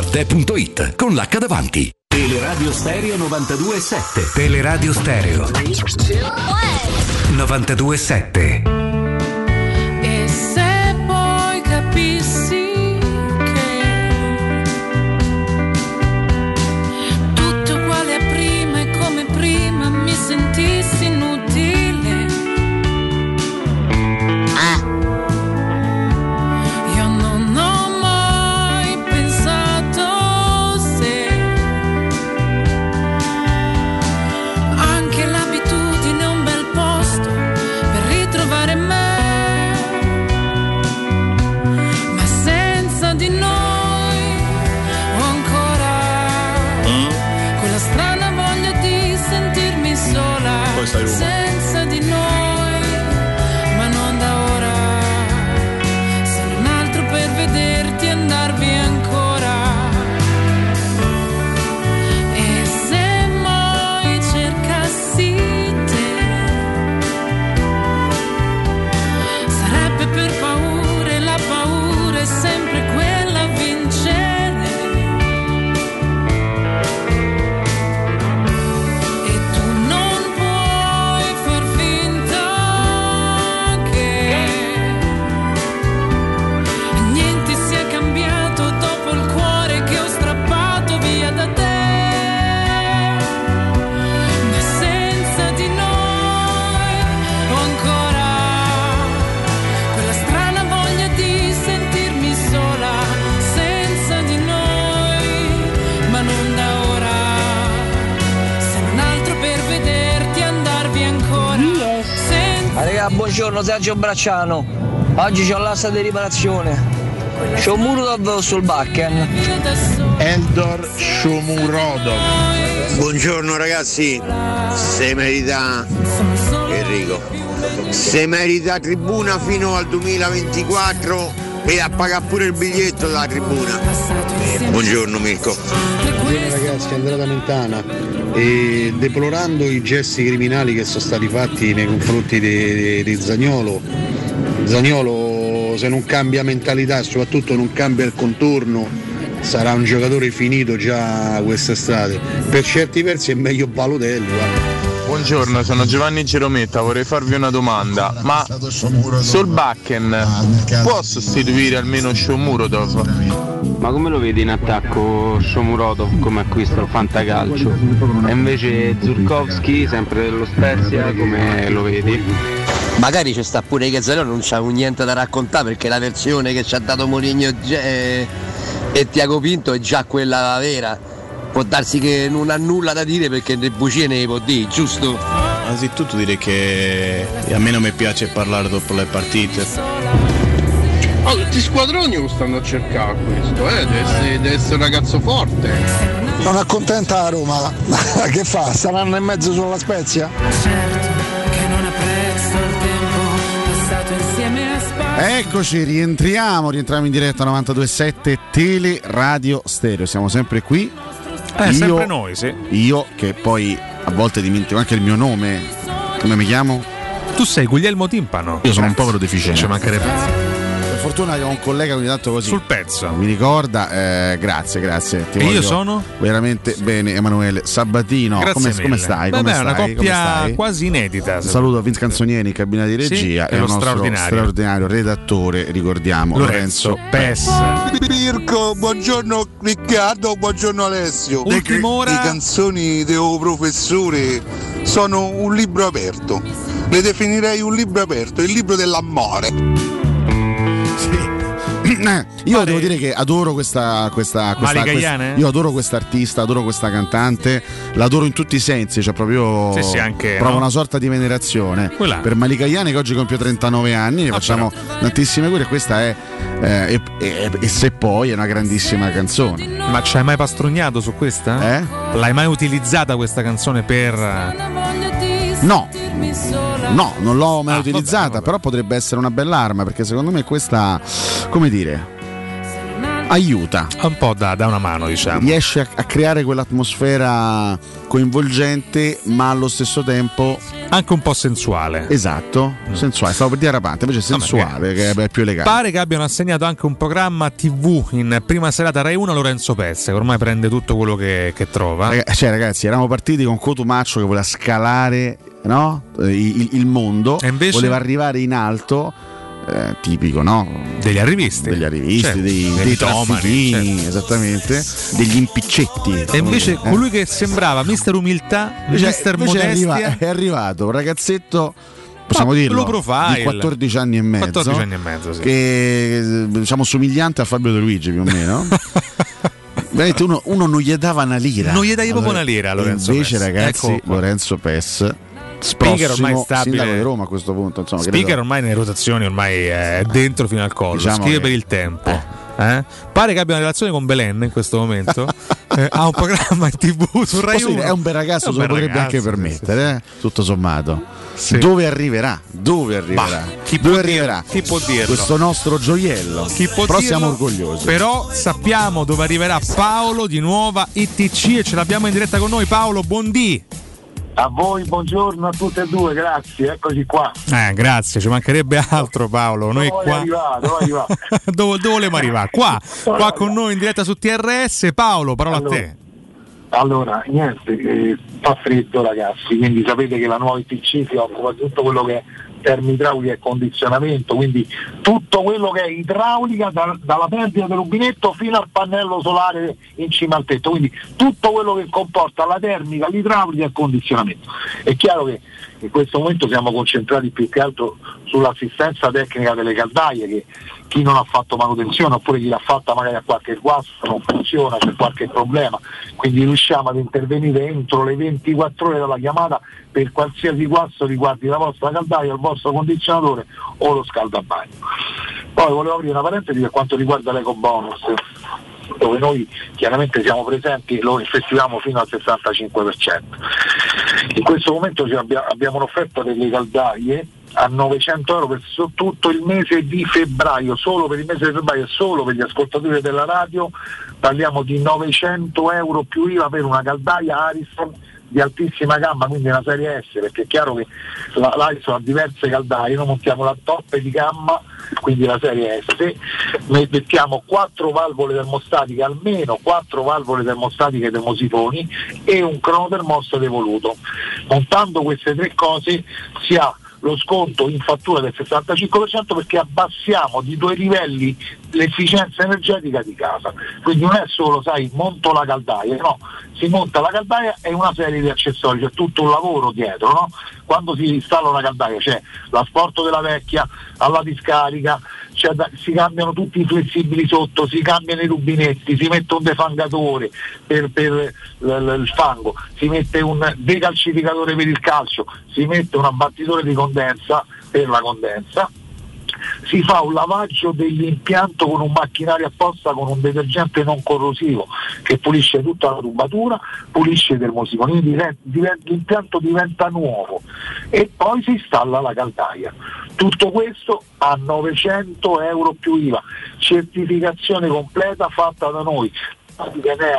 Arte.it con l'H davanti. Teleradio Stereo 92.7. Teleradio Stereo 92.7. Senza di noi, ma non da ora, se non altro per vederti andar via ancora. E se mai cercassi te, sarebbe per paura, e la paura è sempre quella a vincere. E tu non puoi a buongiorno Sergio Bracciano, oggi c'ho l'asta di riparazione. Shomurodov sul backen. Eldor Shomurodov. Buongiorno ragazzi, se merita Enrico, se merita tribuna fino al 2024 e a pagare pure il biglietto dalla tribuna. Buongiorno Mirko. Buongiorno ragazzi, Andrea da Mentana. E deplorando i gesti criminali che sono stati fatti nei confronti di Zaniolo, se non cambia mentalità e soprattutto non cambia il contorno sarà un giocatore finito già quest'estate. Per certi versi è meglio Balotelli. Buongiorno, sono Giovanni Girometta, vorrei farvi una domanda, ma Solbakken può sostituire almeno Shomurodov? Ma come lo vedi in attacco Shomurodov come acquisto al fantacalcio? E invece Zurkowski, sempre dello Spezia, come lo vedi? Magari ci sta pure che Zaniolo non c'ha niente da raccontare, perché la versione che ci ha dato Mourinho e Tiago Pinto è già quella vera. Può darsi che non ha nulla da dire perché le bugie ne può dire, giusto? Anzitutto dire che a me non mi piace parlare dopo le partite. Allora, ti squadroni lo stanno a cercare questo, deve essere un ragazzo forte. Non accontenta la Roma, che fa? Saranno in mezzo sulla Spezia? Eccoci, rientriamo in diretta 92.7 Tele Radio Stereo. Siamo sempre qui. Sempre noi, sì. Io che poi a volte dimentico anche il mio nome. Come mi chiamo? Tu sei Guglielmo Timpano. Io sono un povero deficiente. Ci mancherebbe. Per fortuna ho un collega ogni tanto così sul pezzo. Mi ricorda, grazie. E io sono? Veramente bene, Emanuele Sabatino. Come stai? Vabbè, è una coppia quasi inedita. Saluto a Vince Canzonieri in cabina di regia e lo straordinario redattore, ricordiamo, Lorenzo Pessa. Pirco, buongiorno Riccardo, buongiorno Alessio. Le canzoni del professore sono un libro aperto. Le definirei un libro aperto, il libro dell'amore. Io devo dire che adoro questa io adoro questa artista, adoro questa cantante, l'adoro in tutti i sensi, cioè proprio anche, provo una sorta di venerazione per Mali Gaiane, che oggi compie 39 anni, ne facciamo tantissime cure. Questa è e se poi è una grandissima canzone. Ma ci hai mai pastrugnato su questa? L'hai mai utilizzata questa canzone per... No, non l'ho mai utilizzata, vabbè. Però potrebbe essere una bell'arma, perché secondo me questa, come dire, aiuta un po', da una mano, diciamo. Riesce a creare quell'atmosfera coinvolgente, ma allo stesso tempo anche un po' sensuale. Esatto, sensuale, stavo per dire rapante, invece sensuale, che è più elegante. Pare che abbiano assegnato anche un programma TV in prima serata Rai 1 a Lorenzo Pezza, che ormai prende tutto quello che trova. Ragazzi, eravamo partiti con Cotumaccio che voleva scalare, no? il mondo, e invece voleva arrivare in alto. Tipico, no? Degli arrivisti, certo. dei traffichini, certo. Esattamente, degli impiccetti. E invece colui che sembrava Mister Umiltà, Mister Modestia, è arrivato un ragazzetto, possiamo dirlo, di 14 anni e mezzo, sì. Che diciamo somigliante a Fabio De Luigi più o meno. uno non gli dava una lira. Non gli dai proprio una lira, Lorenzo. Invece Pes. Ragazzi, ecco. Lorenzo Pes, Speaker ormai stabile, sindaco di Roma a questo punto, insomma, Speaker ormai nelle rotazioni, ormai è dentro fino al collo, diciamo, scrive che... per il tempo Pare che abbia una relazione con Belen in questo momento. Ha un programma in TV su Rai 1. È un bel ragazzo, se lo potrebbe anche permettere, sì. Tutto sommato, sì. Dove arriverà? Chi può dirlo? Questo nostro gioiello. Però siamo orgogliosi. Però sappiamo dove arriverà Paolo di Nuova ITC e ce l'abbiamo in diretta con noi. Paolo, buondì. A voi buongiorno a tutte e due, grazie, eccoci qua. Grazie, ci mancherebbe altro Paolo. Noi dove qua arrivare? Dove volevamo arrivare? Qua con noi in diretta su TRS. Paolo, parola a te. Allora, niente, fa freddo ragazzi, quindi sapete che la nuova ITC si occupa di tutto quello che è termoidraulica e condizionamento, quindi tutto quello che è idraulica dalla perdita del rubinetto fino al pannello solare in cima al tetto, quindi tutto quello che comporta la termica, l'idraulica e il condizionamento. È chiaro che in questo momento siamo concentrati più che altro sull'assistenza tecnica delle caldaie, che chi non ha fatto manutenzione oppure chi l'ha fatta magari a qualche guasto, non funziona, c'è qualche problema, quindi riusciamo ad intervenire entro le 24 ore dalla chiamata per qualsiasi guasto riguardi la vostra caldaia, il vostro condizionatore o lo scaldabagno. Poi volevo aprire una parentesi per quanto riguarda l'ecobonus, dove noi chiaramente siamo presenti e lo effettuiamo fino al 65%. In questo momento abbiamo un'offerta delle caldaie a €900 per tutto il mese di febbraio, solo per il mese di febbraio, solo per gli ascoltatori della radio parliamo di €900 più IVA per una caldaia Ariston di altissima gamma, quindi una serie S, perché è chiaro che l'Ariston ha diverse caldaie, noi montiamo la top di gamma, quindi la serie S, mettiamo 4 valvole termostatiche e termosifoni e un cronotermostato evoluto. Montando queste tre cose si ha lo sconto in fattura del 65% perché abbassiamo di 2 livelli l'efficienza energetica di casa, quindi non è solo monto la caldaia, no, si monta la caldaia e una serie di accessori, c'è tutto un lavoro dietro, no? Quando si installa una caldaia c'è l'asporto della vecchia alla discarica, si cambiano tutti i flessibili sotto, si cambiano i rubinetti, si mette un defangatore per il fango, si mette un decalcificatore per il calcio, si mette un abbattitore di condensa per la condensa, si fa un lavaggio dell'impianto con un macchinario apposta con un detergente non corrosivo che pulisce tutta la tubatura, pulisce i termosifoni, l'impianto diventa nuovo e poi si installa la caldaia. Tutto questo a €900 più IVA, certificazione completa fatta da noi,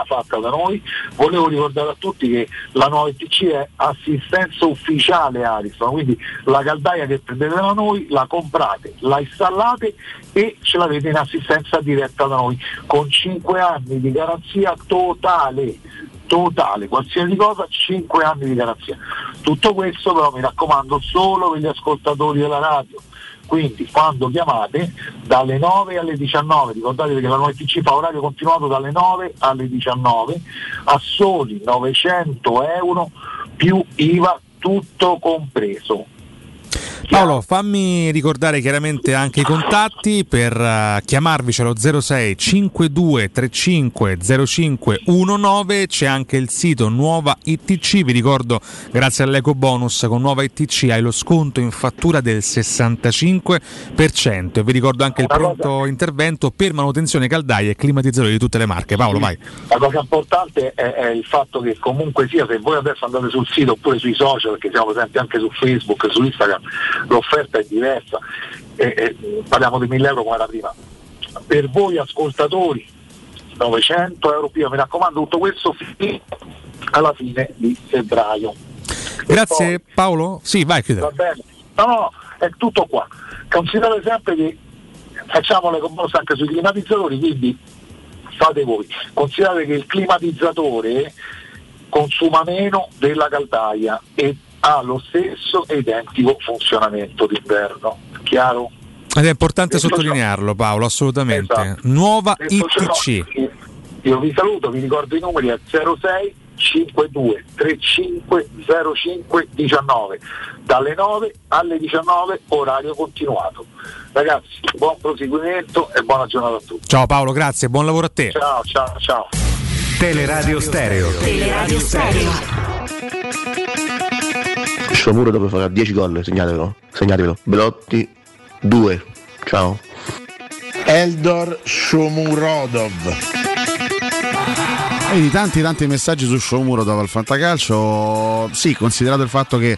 fatta da noi. Volevo ricordare a tutti che la nuova ITC è assistenza ufficiale Ariston, quindi la caldaia che prendete da noi la comprate, la installate e ce l'avete in assistenza diretta da noi, con 5 anni di garanzia totale, qualsiasi cosa, 5 anni di garanzia. Tutto questo però, mi raccomando, solo per gli ascoltatori della radio, quindi quando chiamate dalle 9 alle 19, ricordatevi che la NoTC fa orario continuato dalle 9 alle 19 a soli €900 più IVA tutto compreso. Paolo, fammi ricordare chiaramente anche i contatti per chiamarvi, c'è lo 06 52 35 05 19, c'è anche il sito Nuova ITC, vi ricordo grazie all'eco bonus con Nuova ITC hai lo sconto in fattura del 65% e vi ricordo anche il pronto intervento per manutenzione caldaie e climatizzatori di tutte le marche. Paolo, vai. La cosa importante è il fatto che comunque sia, se voi adesso andate sul sito oppure sui social, perché siamo presenti anche su Facebook, su Instagram, l'offerta è diversa, parliamo di €1.000 come la prima. Per voi ascoltatori €900 prima, mi raccomando, tutto questo fino alla fine di febbraio. Grazie. Poi, Paolo? Sì, vai, chiudere. Va bene. No, è tutto qua. Considerate sempre che facciamo le commesse anche sui climatizzatori, quindi fate voi. Considerate che il climatizzatore consuma meno della caldaia e ha lo stesso identico funzionamento d'inverno, chiaro? Ed è importante sottolinearlo, Paolo, assolutamente. Esatto. Nuova ITC. Io vi saluto, vi ricordo i numeri, è 06 52 35 05 19, dalle 9 alle 19 orario continuato. Ragazzi, buon proseguimento e buona giornata a tutti. Ciao Paolo, grazie, buon lavoro a te. Ciao. Teleradio Stereo. Teleradio Stereo. Shomurodov farà 10 gol, segnatevelo. Belotti 2. Ciao. Eldor Shomurodov. Vedi, tanti messaggi su Shomurodov al Fantacalcio. Sì, considerato il fatto che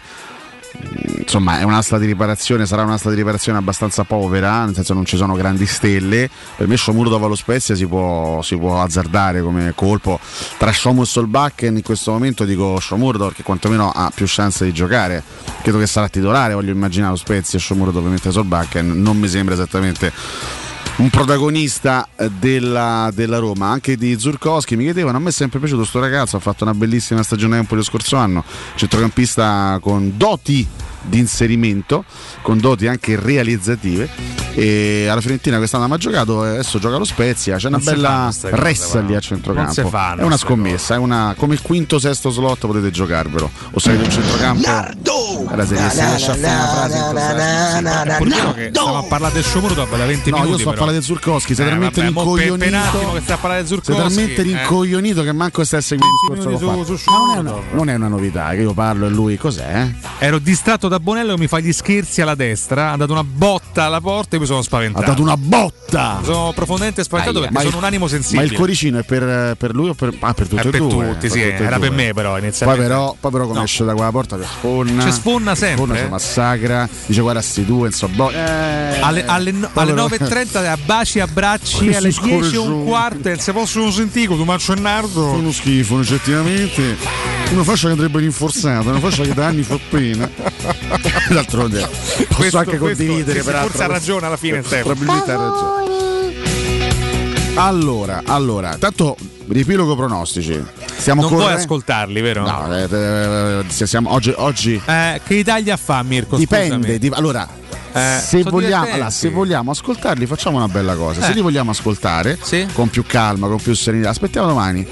insomma è un'asta di riparazione, sarà un'asta di riparazione abbastanza povera, nel senso non ci sono grandi stelle, per me Shomurodov allo Spezia si può azzardare come colpo tra Shomu e Solbakken. In questo momento dico Shomurodov, che quantomeno ha più chance di giocare, credo che sarà titolare, voglio immaginare lo Spezia, Shomurodov mentre Solbakken non mi sembra esattamente un protagonista della Roma. Anche di Zurkowski mi chiedevano, a me è sempre piaciuto sto ragazzo, ha fatto una bellissima stagione un po' lo scorso anno, centrocampista con doti di inserimento, con doti anche realizzative, e alla Fiorentina quest'anno ha giocato, adesso gioca lo Spezia, c'è una bella ressa lì a centrocampo, è una scommessa, è una, come il quinto sesto slot potete giocarvelo, o salire in centrocampo alla serie, se riesce a fare una frase purtroppo che stava a parlare del Shomurodov da 20 minuti, io sto a parlare del Zurkowski, sei talmente rincoglionito, sei talmente rincoglionito che manco stai seguendo il discorso, non è una novità che io parlo e lui cos'è? Ero distratto da Bonello che mi fa gli scherzi alla destra, ha dato una botta alla porta e mi sono spaventato. Ha dato una botta! Sono profondamente spaventato perché sono un animo sensibile. Ma il cuoricino è per lui o per tutti e due? Per tutti, sì, era per me però inizialmente. Poi però come esce da quella porta che sfonna. Cioè sfonna sempre. Ci massacra, dice guarda sti due, insomma. Alle 9:30 a baci, abbracci, alle 10:15 se possono sentire con Tomaccio e Nardo. Sono schifo, oggettivamente. Una fascia che andrebbe rinforzata, una fascia che da anni fa pena. D'altronde posso anche condividere, forse ha ragione alla fine, probabilmente ha ragione. Allora, tanto riepilogo pronostici. Vuoi ascoltarli, vero? No, siamo oggi. Che Italia fa, Mirko? Dipende. Se vogliamo ascoltarli, facciamo una bella cosa. Se li vogliamo ascoltare, sì, con più calma, con più serenità, aspettiamo domani.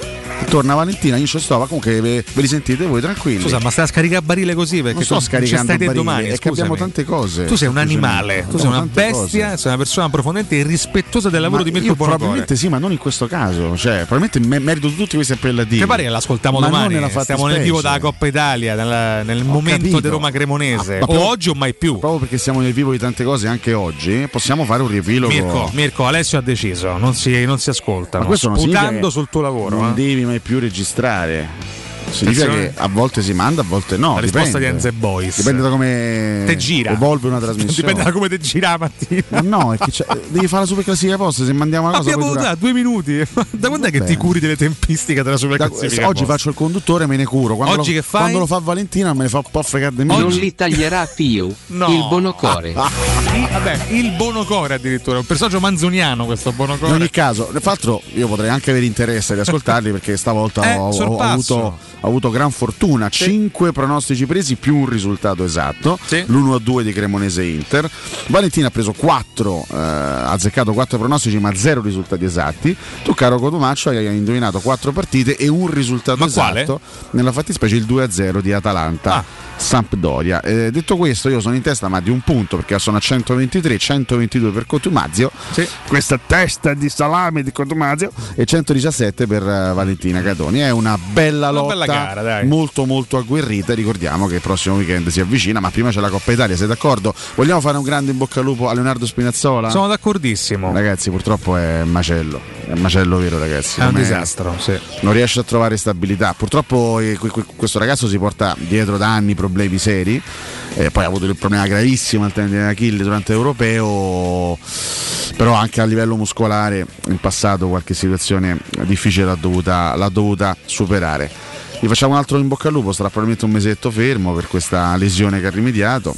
Torna Valentina, io ci sto, ma comunque ve li sentite voi tranquilli. Scusa, ma stai a scaricare barile così? Perché non sto scaricando barile domani, è che abbiamo tante cose. Tu sei un animale, tu sei una bestia, cose. Sei una persona profondamente rispettosa del lavoro di Mirko Bonocore. Probabilmente sì, ma non in questo caso, cioè probabilmente merito tutti questi appellativi. Che pare che l'ascoltiamo ma domani, siamo nel vivo della Coppa Italia, nel momento di Roma Cremonese, o oggi o mai più. Proprio perché siamo nel vivo di tante cose anche oggi, possiamo fare un riepilogo. Mirko, Alessio ha deciso, non si ascolta, sputando sul tuo lavoro. Non devi mai più registrare. Significa che a volte si manda, a volte no. La risposta dipende. Di Enzo Boys dipende da come te gira, evolve una trasmissione. Dipende da come te gira la mattina. Ma no, è che devi fare la super classifica post. Se mandiamo una cosa abbiamo durato 2 minuti. Da quando è che ti curi delle tempistiche della super classifica? Oggi faccio il conduttore, me ne curo. Quando oggi che fai? Quando lo fa Valentina me ne fa un po' fregare di me. Non li taglierà più. No. Il Bonocore. Vabbè, il Bonocore addirittura. Un personaggio manzoniano questo Bonocore. In ogni caso, tra l'altro io potrei anche avere interesse di ascoltarli perché stavolta ho avuto. Ha avuto gran fortuna, sì. 5 pronostici presi più un risultato esatto, sì. L'1-2 di Cremonese Inter. Valentina ha preso 4, ha azzeccato 4 pronostici ma 0 risultati esatti. Tu caro Cotumaccio hai indovinato 4 partite e un risultato ma esatto, quale? Nella fattispecie il 2-0 di Atalanta Sampdoria. Detto questo io sono in testa ma di un punto perché sono a 123, 122 per Cotumazio, sì. Questa testa di salame di Cotumazio e 117 per Valentina Catoni. È una bella lotta gara, dai. Molto molto agguerrita. Ricordiamo che il prossimo weekend si avvicina, ma prima c'è la Coppa Italia, sei d'accordo? Vogliamo fare un grande in bocca al lupo a Leonardo Spinazzola? Sono d'accordissimo. Ragazzi, purtroppo è macello vero, ragazzi. È un disastro, sì. Non riesce a trovare stabilità. Purtroppo questo ragazzo si porta dietro da anni problemi seri. Poi ha avuto il problema gravissimo al tendine d'Achille durante l'Europeo, però anche a livello muscolare in passato qualche situazione difficile l'ha dovuta superare. Gli facciamo un altro in bocca al lupo, sarà probabilmente un mesetto fermo per questa lesione che ha rimediato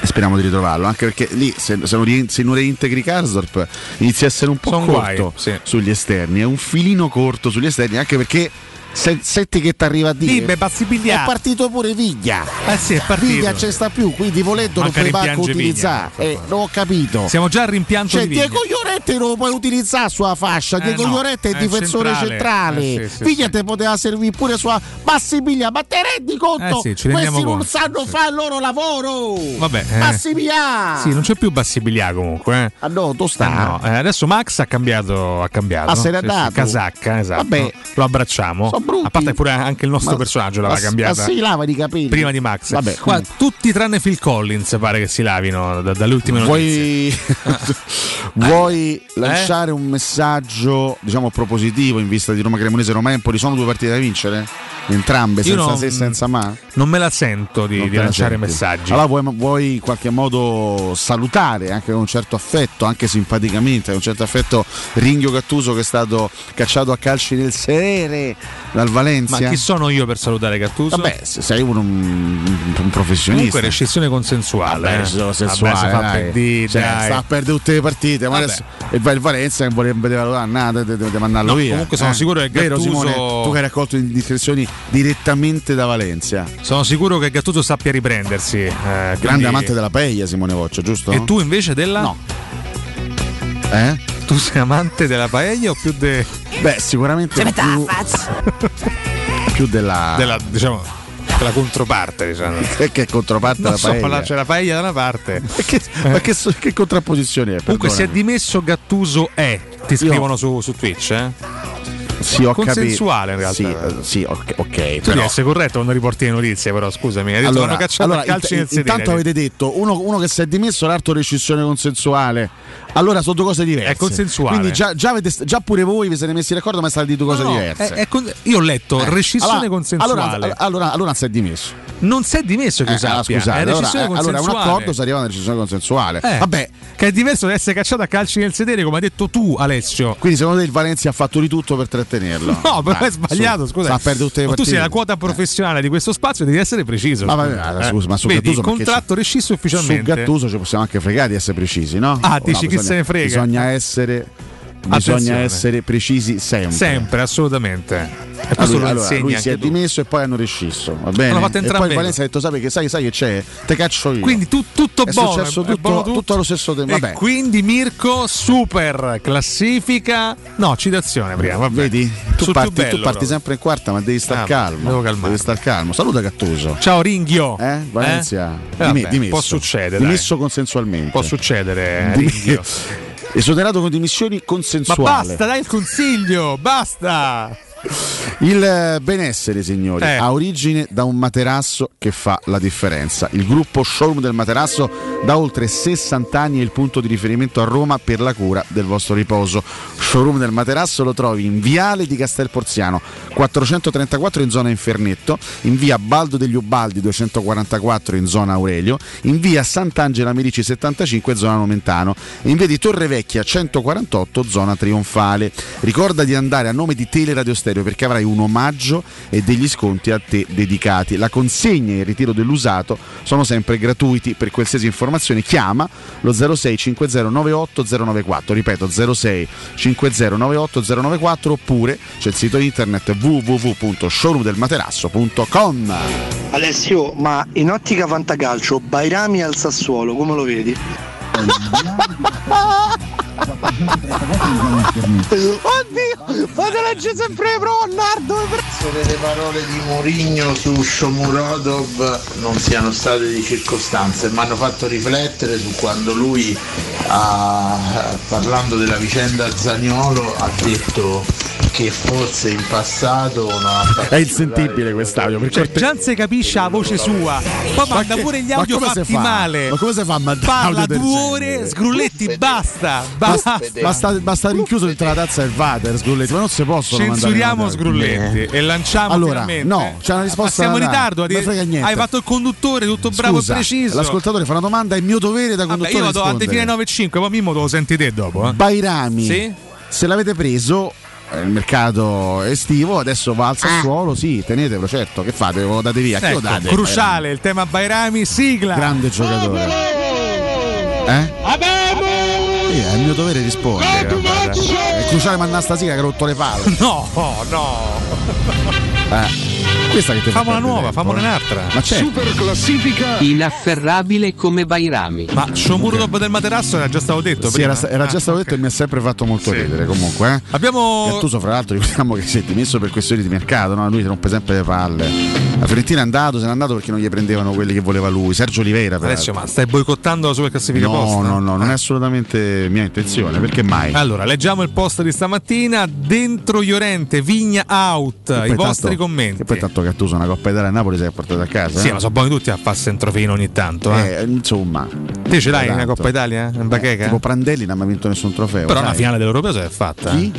e speriamo di ritrovarlo, anche perché lì se non reintegri Karsdorp inizia a essere un po' corto sugli esterni, è un filino corto sugli esterni, anche perché senti che ti arriva a dire è partito pure Vigna, è partito. Vigna c'è sta più, quindi volendo non puoi manco utilizzare, non ho capito, siamo già al rimpianto, cioè, di Vigna. Diego Llorente non lo puoi utilizzare sulla fascia, Diego Llorente è difensore centrale. Sì, Vigna te poteva servire pure sua Massimiglia, ma te rendi conto? Questi non sanno fare il loro lavoro. Vabbè, Massimiglia non c'è più Massimiglia comunque. Ah no, tu sta. Adesso Max ha cambiato. Se n'è andato. Casacca, esatto. Vabbè, lo abbracciamo. A parte pure anche il nostro personaggio l'aveva cambiata. Ma si lava i capelli prima di Max. Vabbè, qua, tutti tranne Phil Collins pare che si lavino dalle ultime notizie. Vuoi lanciare un messaggio, diciamo, propositivo in vista di Roma Cremonese e Roma Empoli? Sono 2 partite da vincere? Entrambe, senza se senza ma. Non me la sento di lanciare messaggi. Allora vuoi in qualche modo salutare anche con un certo affetto, anche simpaticamente, con un certo affetto Ringhio Gattuso che è stato cacciato a calci nel sedere dal Valencia. Ma chi sono io per salutare Gattuso? Vabbè, sei un professionista. Comunque rescissione consensuale. Vabbè, sensuale, si fa sta a perdere tutte le partite. Ma adesso, e vai il Valencia che voleva valutare, dovete mandarlo via. Comunque sono sicuro che Gattuso, vero Simone, tu che hai raccolto indiscrezioni direttamente da Valencia. Sono sicuro che Gattuso sappia riprendersi. Grande quindi... amante della paella, Simone Voccia, giusto? E tu invece della? No. Tu sei amante della paella o più de... Beh, sicuramente più... più della... della, diciamo... la controparte, diciamo. Che controparte non la paella? Non so, c'è la paella da una parte. Ma che contrapposizione è? Comunque si è dimesso Gattuso ti scrivono su Twitch, Sì, ho consensuale capito. In realtà. Sì, ok. Tu devi essere corretto quando riporti le notizie, però scusami, hai detto allora, cacciato a calci nel sedere. Intanto avete detto uno che si è dimesso, l'altro rescissione consensuale. Allora sono due cose diverse. È consensuale. Quindi già pure voi vi siete messi d'accordo, ma è stato di due cose diverse. Io ho letto rescissione consensuale. Allora non si è dimesso. Non si è dimesso, che scusate. È rescissione consensuale. Allora un accordo si arriva a una rescissione consensuale. Vabbè, che è diverso da essere cacciato a calci nel sedere, come hai detto tu, Alessio. Quindi secondo te il Valencia ha fatto di tutto per tenerlo. No, però è sbagliato, scusa. Tu sei la quota professionale di questo spazio, devi essere preciso. Ma su vedi, Gattuso, il contratto rescisso ufficialmente. Su Gattuso ci possiamo anche fregare di essere precisi, no? Dici chi se ne frega. Bisogna essere precisi sempre. Sempre, assolutamente. E questo lui si è dimesso e poi hanno rescisso, va bene? E poi Valencia ha detto: sai che c'è? Te caccio io. Quindi tutto è buono, tutto allo stesso tempo. E quindi Mirko, super classifica. No, citazione prima, va bene. Vedi? Tu parti sempre in quarta, ma devi star calmo. Devi star calmo. Saluta Gattuso. Ciao Ringhio. Valencia. Dimesso. Può succedere. Dimesso consensualmente. Può succedere, Ringhio. Esonerato con dimissioni consensuali. Ma basta, dai il consiglio, basta. Il benessere, signori, ha origine da un materasso che fa la differenza. Il gruppo showroom del materasso da oltre 60 anni è il punto di riferimento a Roma per la cura del vostro riposo. Showroom del materasso lo trovi in Viale di Castel Porziano 434 in zona Infernetto, in via Baldo degli Ubaldi 244 in zona Aurelio, in via Sant'Angela Merici 75 zona Nomentano, in via di Torrevecchia 148 zona Trionfale. Ricorda di andare a nome di Teleradio Stereo perché avrai un omaggio e degli sconti a te dedicati. La consegna e il ritiro dell'usato sono sempre gratuiti. Per qualsiasi informazione chiama lo 06 50 98 094, ripeto 06 50 98 094, oppure c'è il sito internet www.showroomdelmaterasso.com. Alessio, ma in ottica fantacalcio Bairami al Sassuolo come lo vedi? Oddio, fatela giù sempre pro Nardo. Le parole di Mourinho su Shomurodov non siano state di circostanze, ma hanno fatto riflettere su quando lui parlando della vicenda Zaniolo ha detto che forse in passato non ha fatto. È insentibile quest'audio, perché Gian si capisce la voce sua, poi manda pure gli audio fatti male. Ma come si fa a mandare? Parla 2 ore, Sgrulletti, basta rinchiuso dentro la tazza del water, Sgrulletti, ma non si possono mandare. Censuriamo Sgrulletti e lanciamo finalmente. No, c'è una risposta. Siamo in ritardo, hai fatto il conduttore, tutto bravo e preciso. L'ascoltatore fa una domanda, è mio dovere da conduttore. Io vado a definire 9.5, poi Mimmo lo senti te dopo. Bairami, sì? Se l'avete preso il mercato estivo, adesso va al Sassuolo, sì, tenetelo, certo, che fate? Lo date via, ecco, date? Cruciale Bairami. Il tema Bairami, sigla. Grande giocatore. È il mio dovere rispondere. È cruciale mandare sta sigla che ha rotto le palle. Questa che famo una nuova, famo un'altra. Ma c'è super classifica inafferrabile come Bairami. Ma Shomurodov del materasso era già stato detto. Sì, era già stato detto e mi ha sempre fatto molto ridere. Comunque, abbiamo Gattuso, fra l'altro, diciamo che si è dimesso per questioni di mercato. No? Lui si rompe sempre le palle. La Fiorentina è andato, se n'è andato perché non gli prendevano quelli che voleva lui. Sergio Oliveira. Adesso, ma stai boicottando la super classifica post? No, non è assolutamente mia intenzione. Perché mai? Allora, leggiamo il post di stamattina. Dentro Llorente, Vigna out. I vostri commenti. E poi tanto Gattuso una Coppa Italia a Napoli si è portato a casa. Sì, ma sono buoni tutti a far centrofino ogni tanto. Insomma, te ce l'hai una Coppa Italia? In bacheca? Tipo Prandelli non ha mai vinto nessun trofeo. Però una finale dell'Europeo se l'è fatta. Sì?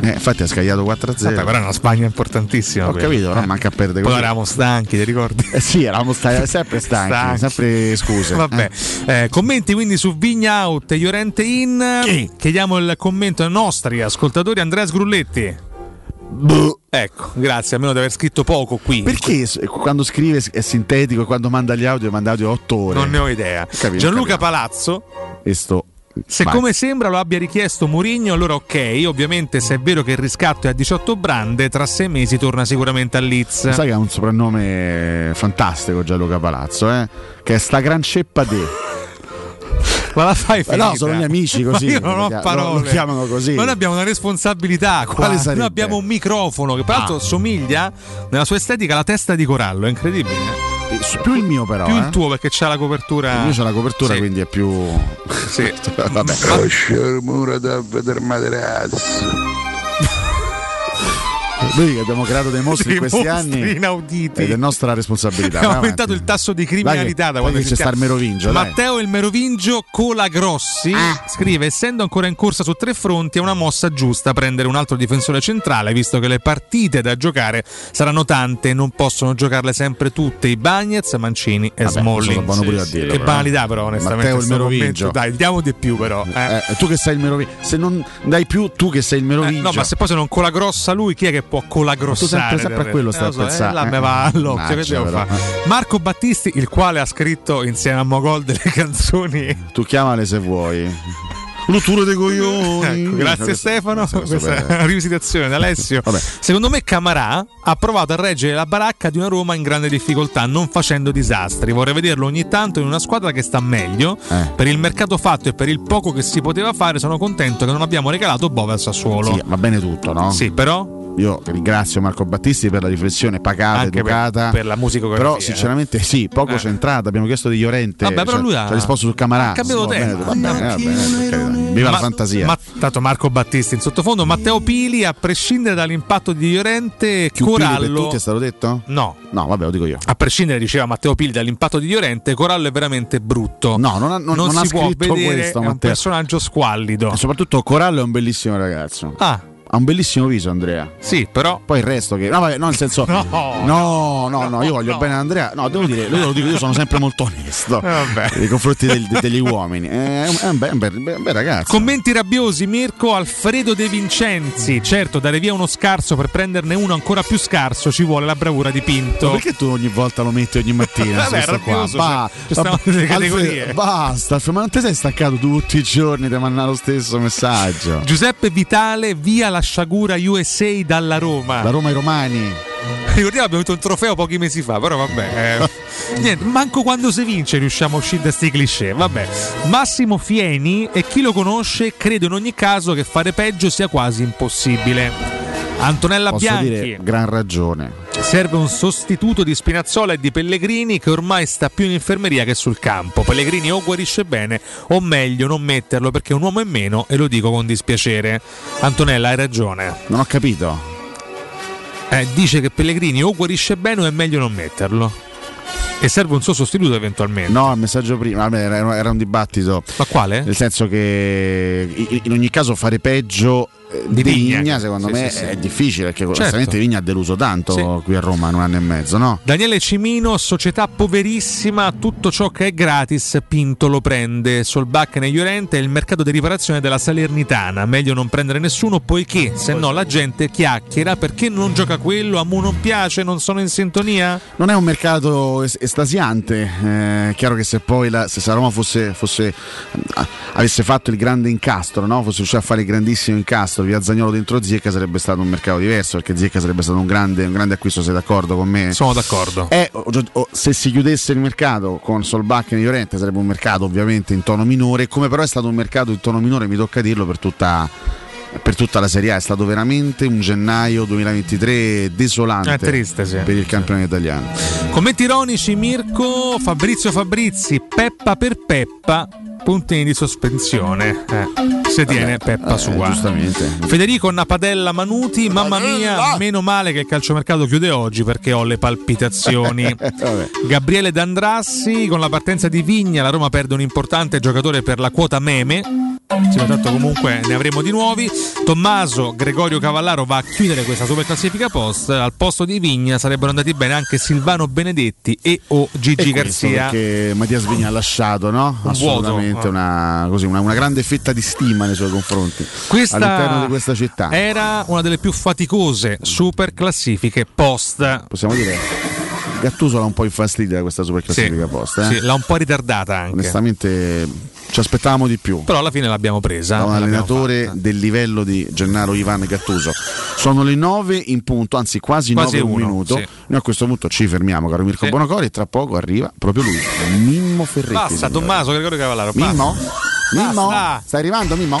Infatti ha scagliato 4-0. Però è una Spagna importantissima. Ho capito, però manca a perdere. Poi eravamo stanchi, ti ricordi? Sì, eravamo sempre stanchi. Sempre scuse. Vabbè. Commenti quindi su Vigna out e Llorente in. Chiediamo il commento ai nostri ascoltatori. Andrea Sgrulletti. Ecco, grazie, almeno di aver scritto poco qui. Perché quando scrive è sintetico e quando manda gli audio 8 ore? Non ne ho idea. Gianluca Palazzo. Questo Se vai. Come sembra lo abbia richiesto Mourinho, allora ok. Ovviamente se è vero che il riscatto è a 18 brande, tra 6 mesi torna sicuramente al Leeds. Sai che ha un soprannome fantastico Gianluca Palazzo, eh? Che è sta gran ceppa de. Ma la fai finita? No, sono gli amici così. Io non ho parole. Lo chiamano così. Ma noi abbiamo una responsabilità qua. Noi abbiamo un microfono che peraltro somiglia nella sua estetica alla testa di corallo, è incredibile. Più il mio però. Più il tuo perché c'ha la copertura. Il mio c'ha la copertura, sì. Quindi è più. Sì. Vabbè. Sciogliere il muro da vedere materasso. Noi che abbiamo creato dei mostri in questi anni inauditi. Ed è nostra responsabilità. Abbiamo aumentato il tasso di criminalità da quando c'è sta il Merovingio. Matteo dai. Il Merovingio Colagrossi scrive: essendo ancora in corsa su 3 fronti, è una mossa giusta prendere un altro difensore centrale, visto che le partite da giocare saranno tante, non possono giocarle sempre tutte i Bagnez, Mancini e Smalling. Che banalità però onestamente. Matteo il Merovingio. Dai, diamo di più però. Tu che sei il Merovingio. Se non dai più, tu che sei il Merovingio. No, ma se poi se non Colagrossa lui, chi è che può colagrossare? Tu sempre quello stai so, pensando. La me va all'occhio, che devo fare? Marco Battisti, il quale ha scritto insieme a Mogol delle canzoni. Tu chiamale se vuoi. Rottura dei coglioni. Ecco, grazie Stefano. Questa è una rivisitazione da Alessio. Secondo me Camarà ha provato a reggere la baracca di una Roma in grande difficoltà, non facendo disastri. Vorrei vederlo ogni tanto in una squadra che sta meglio. Per il mercato fatto e per il poco che si poteva fare, sono contento che non abbiamo regalato Bove al Sassuolo. Sì, va bene tutto, no? Sì, però. Io ringrazio Marco Battisti per la riflessione pagata, anche educata per la musicografia. Però sinceramente sì, poco centrata. Abbiamo chiesto di Llorente. Vabbè, però lui ha risposto sul Camarà. Ha cambiato tempo. Va bene, viva la fantasia. Tanto Marco Battisti in sottofondo. Matteo Pili, a prescindere dall'impatto di Llorente, più Corallo. Pili per tutti è stato detto? No, vabbè, lo dico io. A prescindere, diceva Matteo Pili, dall'impatto di Llorente, Corallo è veramente brutto. No, non si ha può scritto vedere, questo, è un personaggio squallido. E soprattutto Corallo è un bellissimo ragazzo. Ha un bellissimo viso Andrea. Sì, però poi il resto che no, vabbè, no, nel senso no, io voglio bene Andrea. No, devo dire, lo dico, io sono sempre molto onesto nei confronti degli uomini. È un bel ragazzo. Commenti rabbiosi, Mirko Alfredo De Vincenzi. Certo, dare via uno scarso per prenderne uno ancora più scarso ci vuole la bravura di Pinto. Ma perché tu ogni volta lo metti ogni mattina? Vabbè, rabbioso, qua. Delle categorie. Basta, ma non te sei staccato tutti i giorni da mandare lo stesso messaggio. Giuseppe Vitale, via la sciagura USA dalla Roma. Da Roma ai Romani. Ricordiamo, abbiamo avuto un trofeo pochi mesi fa, però vabbè. Niente, manco quando si vince riusciamo a uscire da sti cliché, vabbè. Massimo Fieni, e chi lo conosce, credo in ogni caso che fare peggio sia quasi impossibile. Antonella Posso Bianchi. Dire, gran ragione. Serve un sostituto di Spinazzola e di Pellegrini, che ormai sta più in infermeria che sul campo. Pellegrini o guarisce bene o meglio non metterlo, perché è un uomo in meno, e lo dico con dispiacere. Antonella, hai ragione. Non ho capito. Dice che Pellegrini o guarisce bene o è meglio non metterlo. E serve un suo sostituto eventualmente. No, il messaggio prima era un dibattito. Ma quale? Nel senso che in ogni caso fare peggio di Vigna secondo me sì. È difficile, perché onestamente Vigna ha deluso tanto qui a Roma in 1 anno e mezzo, no? Daniele Cimino, società poverissima, tutto ciò che è gratis Pinto lo prende. Solbakken e Llorente, il mercato di riparazione della Salernitana, meglio non prendere nessuno, poiché se no la gente chiacchiera perché non gioca quello, a Mu non piace, non sono in sintonia. Non è un mercato estasiante, è chiaro che se poi se Roma fosse avesse fatto il grande incastro, no? Fosse riuscito a fare il grandissimo incastro via Zaniolo dentro Zecca, sarebbe stato un mercato diverso, perché Zecca sarebbe stato un grande acquisto. Sei d'accordo con me? Sono d'accordo. Se si chiudesse il mercato con Solbakken e Llorente sarebbe un mercato ovviamente in tono minore, come però è stato un mercato in tono minore, mi tocca dirlo, per tutta la Serie A. È stato veramente un gennaio 2023 desolante, è triste, sì, per il campionato italiano. Commenti ironici, Mirko Fabrizio Fabrizi, Peppa per Peppa, puntini di sospensione, se tiene Peppa sua, giustamente. Federico Napadella Manuti, mamma mia, meno male che il calciomercato chiude oggi perché ho le palpitazioni. Gabriele D'Andrassi, con la partenza di Vigna la Roma perde un importante giocatore per la quota meme. Sì, ma tanto comunque ne avremo di nuovi. Tommaso Gregorio Cavallaro va a chiudere questa superclassifica post. Al posto di Vigna sarebbero andati bene anche Silvano Benedetti e Gigi Garzia, perché Mattias Vigna ha lasciato, no? Assolutamente una grande fetta di stima nei suoi confronti all'interno di questa città. Era una delle più faticose superclassifiche post. Possiamo dire Gattuso l'ha un po' infastidita questa superclassifica post. Sì, l'ha un po' ritardata anche. Onestamente ci aspettavamo di più, però alla fine l'abbiamo presa. Da un allenatore del livello di Gennaro Ivan Gattuso. Sono le 9 in punto, anzi quasi 9 in un minuto. Sì. Noi a questo punto ci fermiamo, caro Mirko Bonacori, e tra poco arriva proprio lui, Mimmo Ferretti. Passa Tommaso Gregorio Cavallaro. Mimmo? Mimmo? Stai arrivando, Mimmo?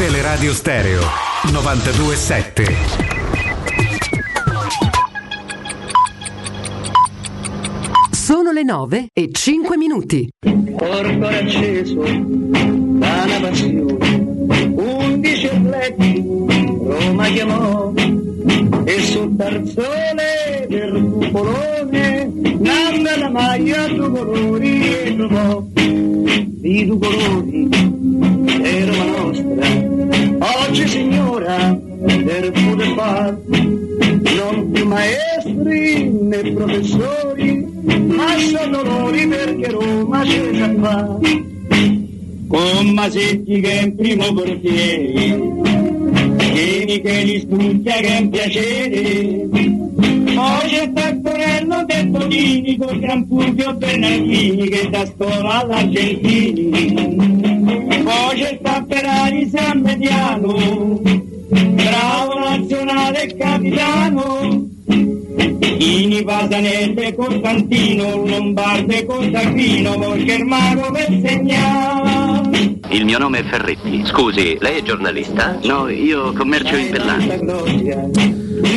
Teleradio Stereo 92.7. Sono le 9:05. Portore acceso da una passione, 11 atleti Roma chiamò e sul tarzone del cupolone nanda la maglia due colori e trovò di due colori e Roma nostra. Oggi signora per poter far non più maestri né professori, ma sono loro perché Roma c'è già qua. con Masetti che è in primo portiere, e Micheli Spuglia che è un piacere, poi c'è Tantorello De Bonini con Gianfulvio Bernardini che da scuola all'Argentini, poi c'è Tapperari San Mediano, bravo nazionale capitano, Ini, Pasanese, Costantino, Lombarde, Costantino, Volchermano per segnare. Il mio nome è Ferretti. Scusi, lei è giornalista? No, io commercio in Pellano.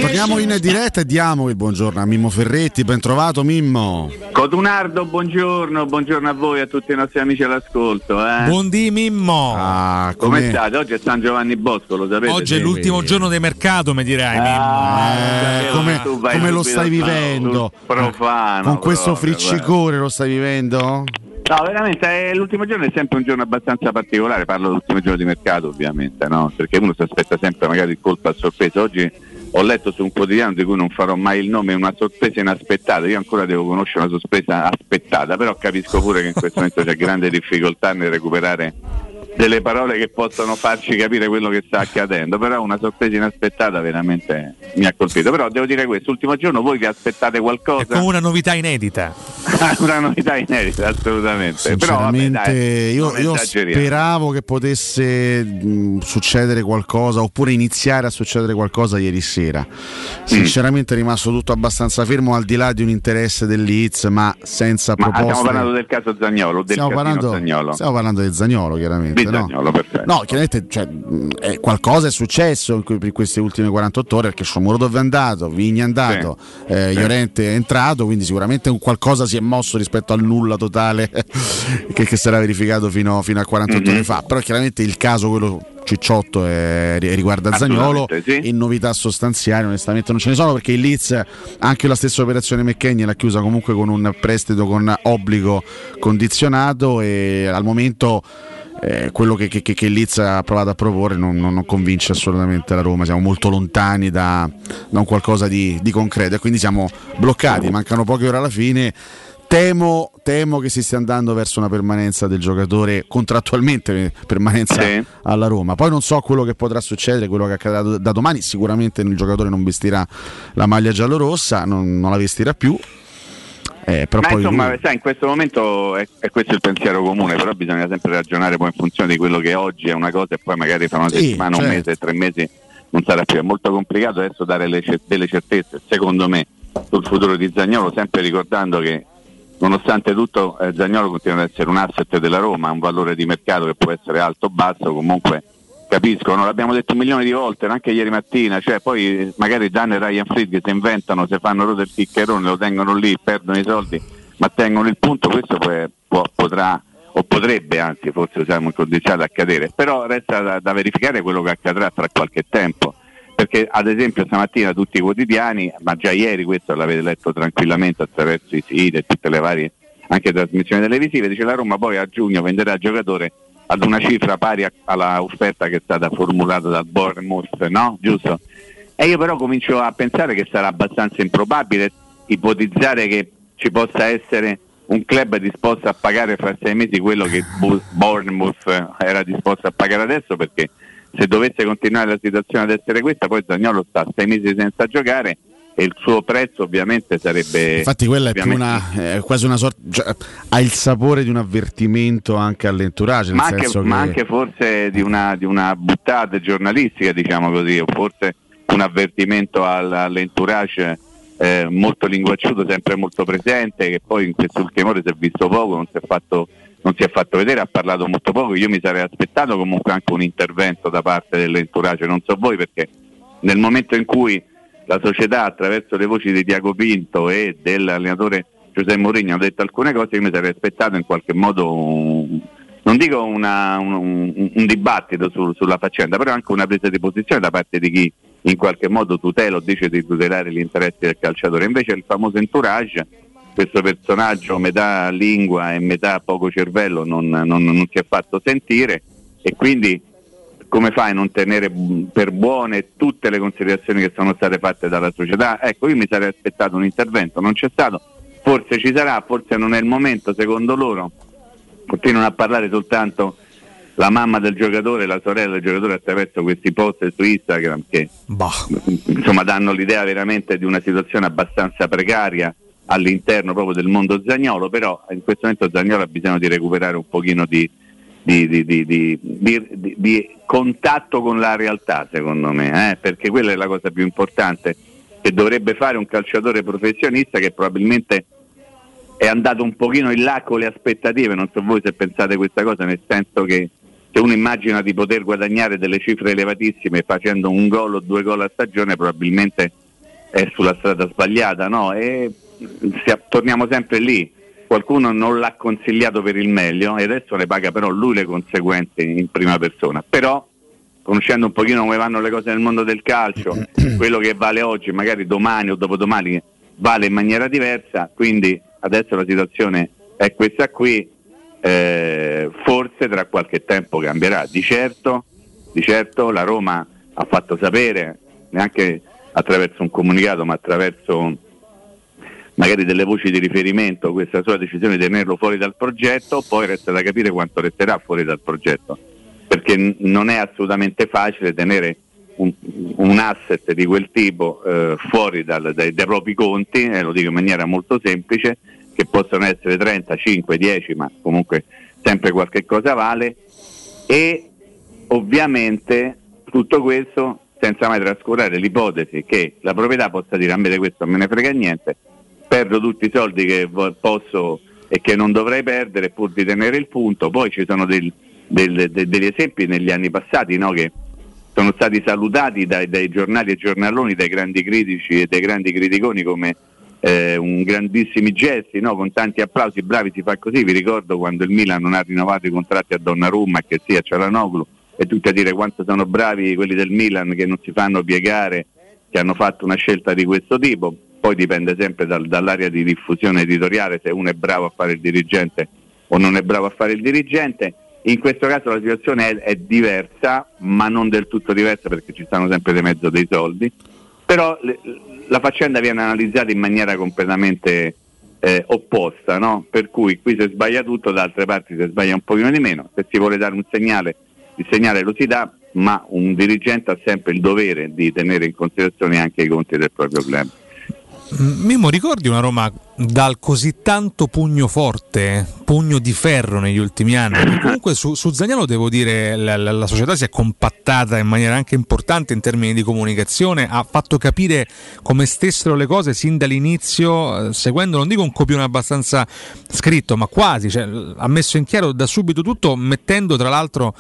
Torniamo in diretta e diamo il buongiorno a Mimmo Ferretti. Ben trovato, Mimmo. Codunardo, buongiorno. Buongiorno a voi, a tutti i nostri amici all'ascolto. Buondì, Mimmo. Ah, come state? Oggi è San Giovanni Bosco, lo sapete? Oggi è l'ultimo giorno del mercato, mi dirai, Mimmo. Come lo stai vivendo? Profano. Con questo friccicore lo stai vivendo? No, veramente l'ultimo giorno è sempre un giorno abbastanza particolare. Parlo dell'ultimo giorno di mercato, ovviamente, no? Perché uno si aspetta sempre magari il colpo a sorpresa. Oggi ho letto su un quotidiano di cui non farò mai il nome una sorpresa inaspettata. Io ancora devo conoscere una sorpresa aspettata, però capisco pure che in questo momento c'è grande difficoltà nel recuperare delle parole che possono farci capire quello che sta accadendo, però una sorpresa inaspettata veramente mi ha colpito. Però devo dire questo, ultimo giorno voi vi aspettate qualcosa? È come una novità inedita. Una novità inedita, assolutamente. Sinceramente, però, vabbè, dai, io speravo che potesse succedere qualcosa, oppure iniziare a succedere qualcosa ieri sera. Sinceramente è rimasto tutto abbastanza fermo, al di là di un interesse del Leeds, ma senza proposte. Stiamo parlando del caso Zaniolo, stiamo parlando di Zaniolo, chiaramente. No, chiaramente, cioè, qualcosa è successo per queste ultime 48 ore, perché Shomurodov è andato, Vigna è andato, Llorente è entrato, quindi sicuramente un qualcosa si è mosso rispetto al nulla totale che sarà verificato fino a 48 ore fa. Però chiaramente il caso, quello cicciotto, riguarda Zaniolo, in novità sostanziali onestamente non ce ne sono, perché il Leeds anche la stessa operazione McKennie l'ha chiusa comunque con un prestito con obbligo condizionato, e al momento quello che Leeds ha provato a proporre non convince assolutamente la Roma. Siamo molto lontani da un qualcosa di concreto, e quindi siamo bloccati, mancano poche ore alla fine. Temo che si stia andando verso una permanenza del giocatore, contrattualmente permanenza alla Roma. Poi non so quello che potrà succedere, quello che accadrà da domani. Sicuramente il giocatore non vestirà la maglia giallorossa, non la vestirà più. Però ma poi insomma, sai, in questo momento è questo il pensiero comune, però bisogna sempre ragionare poi in funzione di quello che oggi è una cosa e poi magari fra una settimana, un mese, 3 mesi non sarà più. È molto complicato adesso dare delle certezze, secondo me, sul futuro di Zaniolo, sempre ricordando che nonostante tutto Zaniolo continua ad essere un asset della Roma, un valore di mercato che può essere alto o basso. Comunque capisco, non l'abbiamo detto milioni di volte, anche ieri mattina, cioè poi magari Dan e Ryan Fried che si inventano, se fanno rotto il piccherone, lo tengono lì, perdono i soldi, ma tengono il punto. Questo potrà, o potrebbe anzi, forse usiamo il condizionato, accadere, però resta da verificare quello che accadrà tra qualche tempo, perché ad esempio stamattina tutti i quotidiani, ma già ieri questo l'avete letto tranquillamente attraverso i siti e tutte le varie anche trasmissioni televisive, dice la Roma poi a giugno venderà il giocatore ad una cifra pari alla offerta che è stata formulata dal Bournemouth, no? Giusto? E io però comincio a pensare che sarà abbastanza improbabile ipotizzare che ci possa essere un club disposto a pagare fra 6 mesi quello che Bournemouth era disposto a pagare adesso, perché se dovesse continuare la situazione ad essere questa, poi Zaniolo sta 6 mesi senza giocare e il suo prezzo ovviamente sarebbe, infatti quella è più quasi una sorta, cioè, ha il sapore di un avvertimento anche all'entourage, ma, ma anche forse di una buttata giornalistica, diciamo così, o forse un avvertimento all'entourage molto linguacciuto, sempre molto presente, che poi in quest'ultimo ore si è visto poco, non si è fatto vedere, ha parlato molto poco. Io mi sarei aspettato comunque anche un intervento da parte dell'entourage, non so voi, perché nel momento in cui la società attraverso le voci di Tiago Pinto e dell'allenatore José Mourinho ha detto alcune cose, io mi sarei aspettato in qualche modo un dibattito sulla faccenda, però anche una presa di posizione da parte di chi in qualche modo tutela o dice di tutelare gli interessi del calciatore. Invece il famoso entourage, questo personaggio metà lingua e metà poco cervello, non si è fatto sentire, e quindi come fai a non tenere per buone tutte le considerazioni che sono state fatte dalla società? Ecco, io mi sarei aspettato un intervento, non c'è stato, forse ci sarà, forse non è il momento, secondo loro continuano a parlare soltanto la mamma del giocatore e la sorella del giocatore attraverso questi post su Instagram che insomma danno l'idea veramente di una situazione abbastanza precaria all'interno proprio del mondo Zaniolo. Però in questo momento Zaniolo ha bisogno di recuperare un pochino di contatto con la realtà, secondo me, perché quella è la cosa più importante che dovrebbe fare un calciatore professionista, che probabilmente è andato un pochino in là con le aspettative. Non so voi se pensate questa cosa, nel senso che se uno immagina di poter guadagnare delle cifre elevatissime facendo un gol o due gol a stagione, probabilmente è sulla strada sbagliata, no? E torniamo sempre lì, qualcuno non l'ha consigliato per il meglio e adesso ne paga però lui le conseguenze in prima persona. Però conoscendo un pochino come vanno le cose nel mondo del calcio, quello che vale oggi magari domani o dopodomani vale in maniera diversa, quindi adesso la situazione è questa qui. Forse tra qualche tempo cambierà, di certo la Roma ha fatto sapere, neanche attraverso un comunicato ma attraverso magari delle voci di riferimento, questa sua decisione di tenerlo fuori dal progetto. Poi resta da capire quanto resterà fuori dal progetto, perché non è assolutamente facile tenere un asset di quel tipo fuori dai propri conti, lo dico in maniera molto semplice, che possono essere 30, 5, 10, ma comunque sempre qualche cosa vale. E ovviamente tutto questo senza mai trascurare l'ipotesi che la proprietà possa dire: a me di questo me ne frega niente, perdo tutti i soldi che posso e che non dovrei perdere pur di tenere il punto. Poi ci sono degli esempi negli anni passati, no? Che sono stati salutati dai giornali e giornaloni, dai grandi critici e dai grandi criticoni come un grandissimi gesti, no? Con tanti applausi, bravi, si fa così. Vi ricordo quando il Milan non ha rinnovato i contratti a Donnarumma, che sia Çalhanoğlu, e tutti a dire quanto sono bravi quelli del Milan che non si fanno piegare, che hanno fatto una scelta di questo tipo. Poi dipende sempre dall'area di diffusione editoriale, se uno è bravo a fare il dirigente o non è bravo a fare il dirigente. In questo caso la situazione è diversa, ma non del tutto diversa, perché ci stanno sempre di mezzo dei soldi. Però la faccenda viene analizzata in maniera completamente opposta, no? Per cui qui si sbaglia tutto, da altre parti si sbaglia un pochino di meno. Se si vuole dare un segnale, il segnale lo si dà, ma un dirigente ha sempre il dovere di tenere in considerazione anche i conti del proprio club. Mimmo, ricordi una Roma dal così tanto pugno forte, pugno di ferro negli ultimi anni? Comunque su Zaniolo devo dire la società si è compattata in maniera anche importante in termini di comunicazione, ha fatto capire come stessero le cose sin dall'inizio, seguendo non dico un copione abbastanza scritto ma quasi, cioè, ha messo in chiaro da subito tutto, mettendo tra l'altro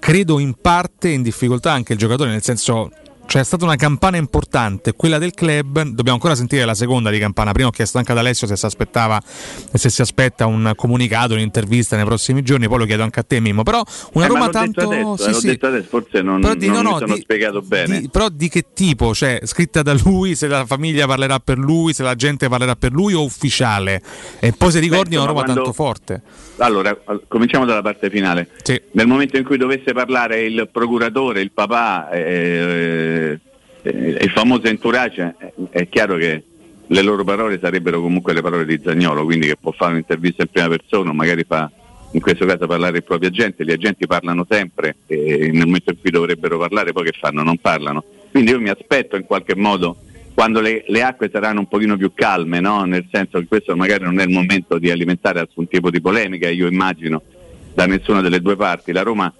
credo in parte in difficoltà anche il giocatore, nel senso c'è stata una campana importante, quella del club. Dobbiamo ancora sentire la seconda di campana. Prima ho chiesto anche ad Alessio se si aspettava e se si aspetta un comunicato, un'intervista nei prossimi giorni, poi lo chiedo anche a te Mimmo. Però una Roma tanto detto, sì, l'ho sì. Detto adesso, forse non mi sono spiegato bene. Però di che tipo? Cioè, scritta da lui, se la famiglia parlerà per lui, se la gente parlerà per lui, o ufficiale? E poi se ricordi una Roma tanto forte. Allora, cominciamo dalla parte finale. Sì. Nel momento in cui dovesse parlare il procuratore, il papà, il famoso entourage, è chiaro che le loro parole sarebbero comunque le parole di Zaniolo, quindi che può fare un'intervista in prima persona, magari fa in questo caso parlare il proprio agente. Gli agenti parlano sempre e nel momento in cui dovrebbero parlare poi che fanno? Non parlano. Quindi io mi aspetto in qualche modo, quando le acque saranno un pochino più calme, no? Nel senso che questo magari non è il momento di alimentare alcun tipo di polemica, io immagino, da nessuna delle due parti. La Roma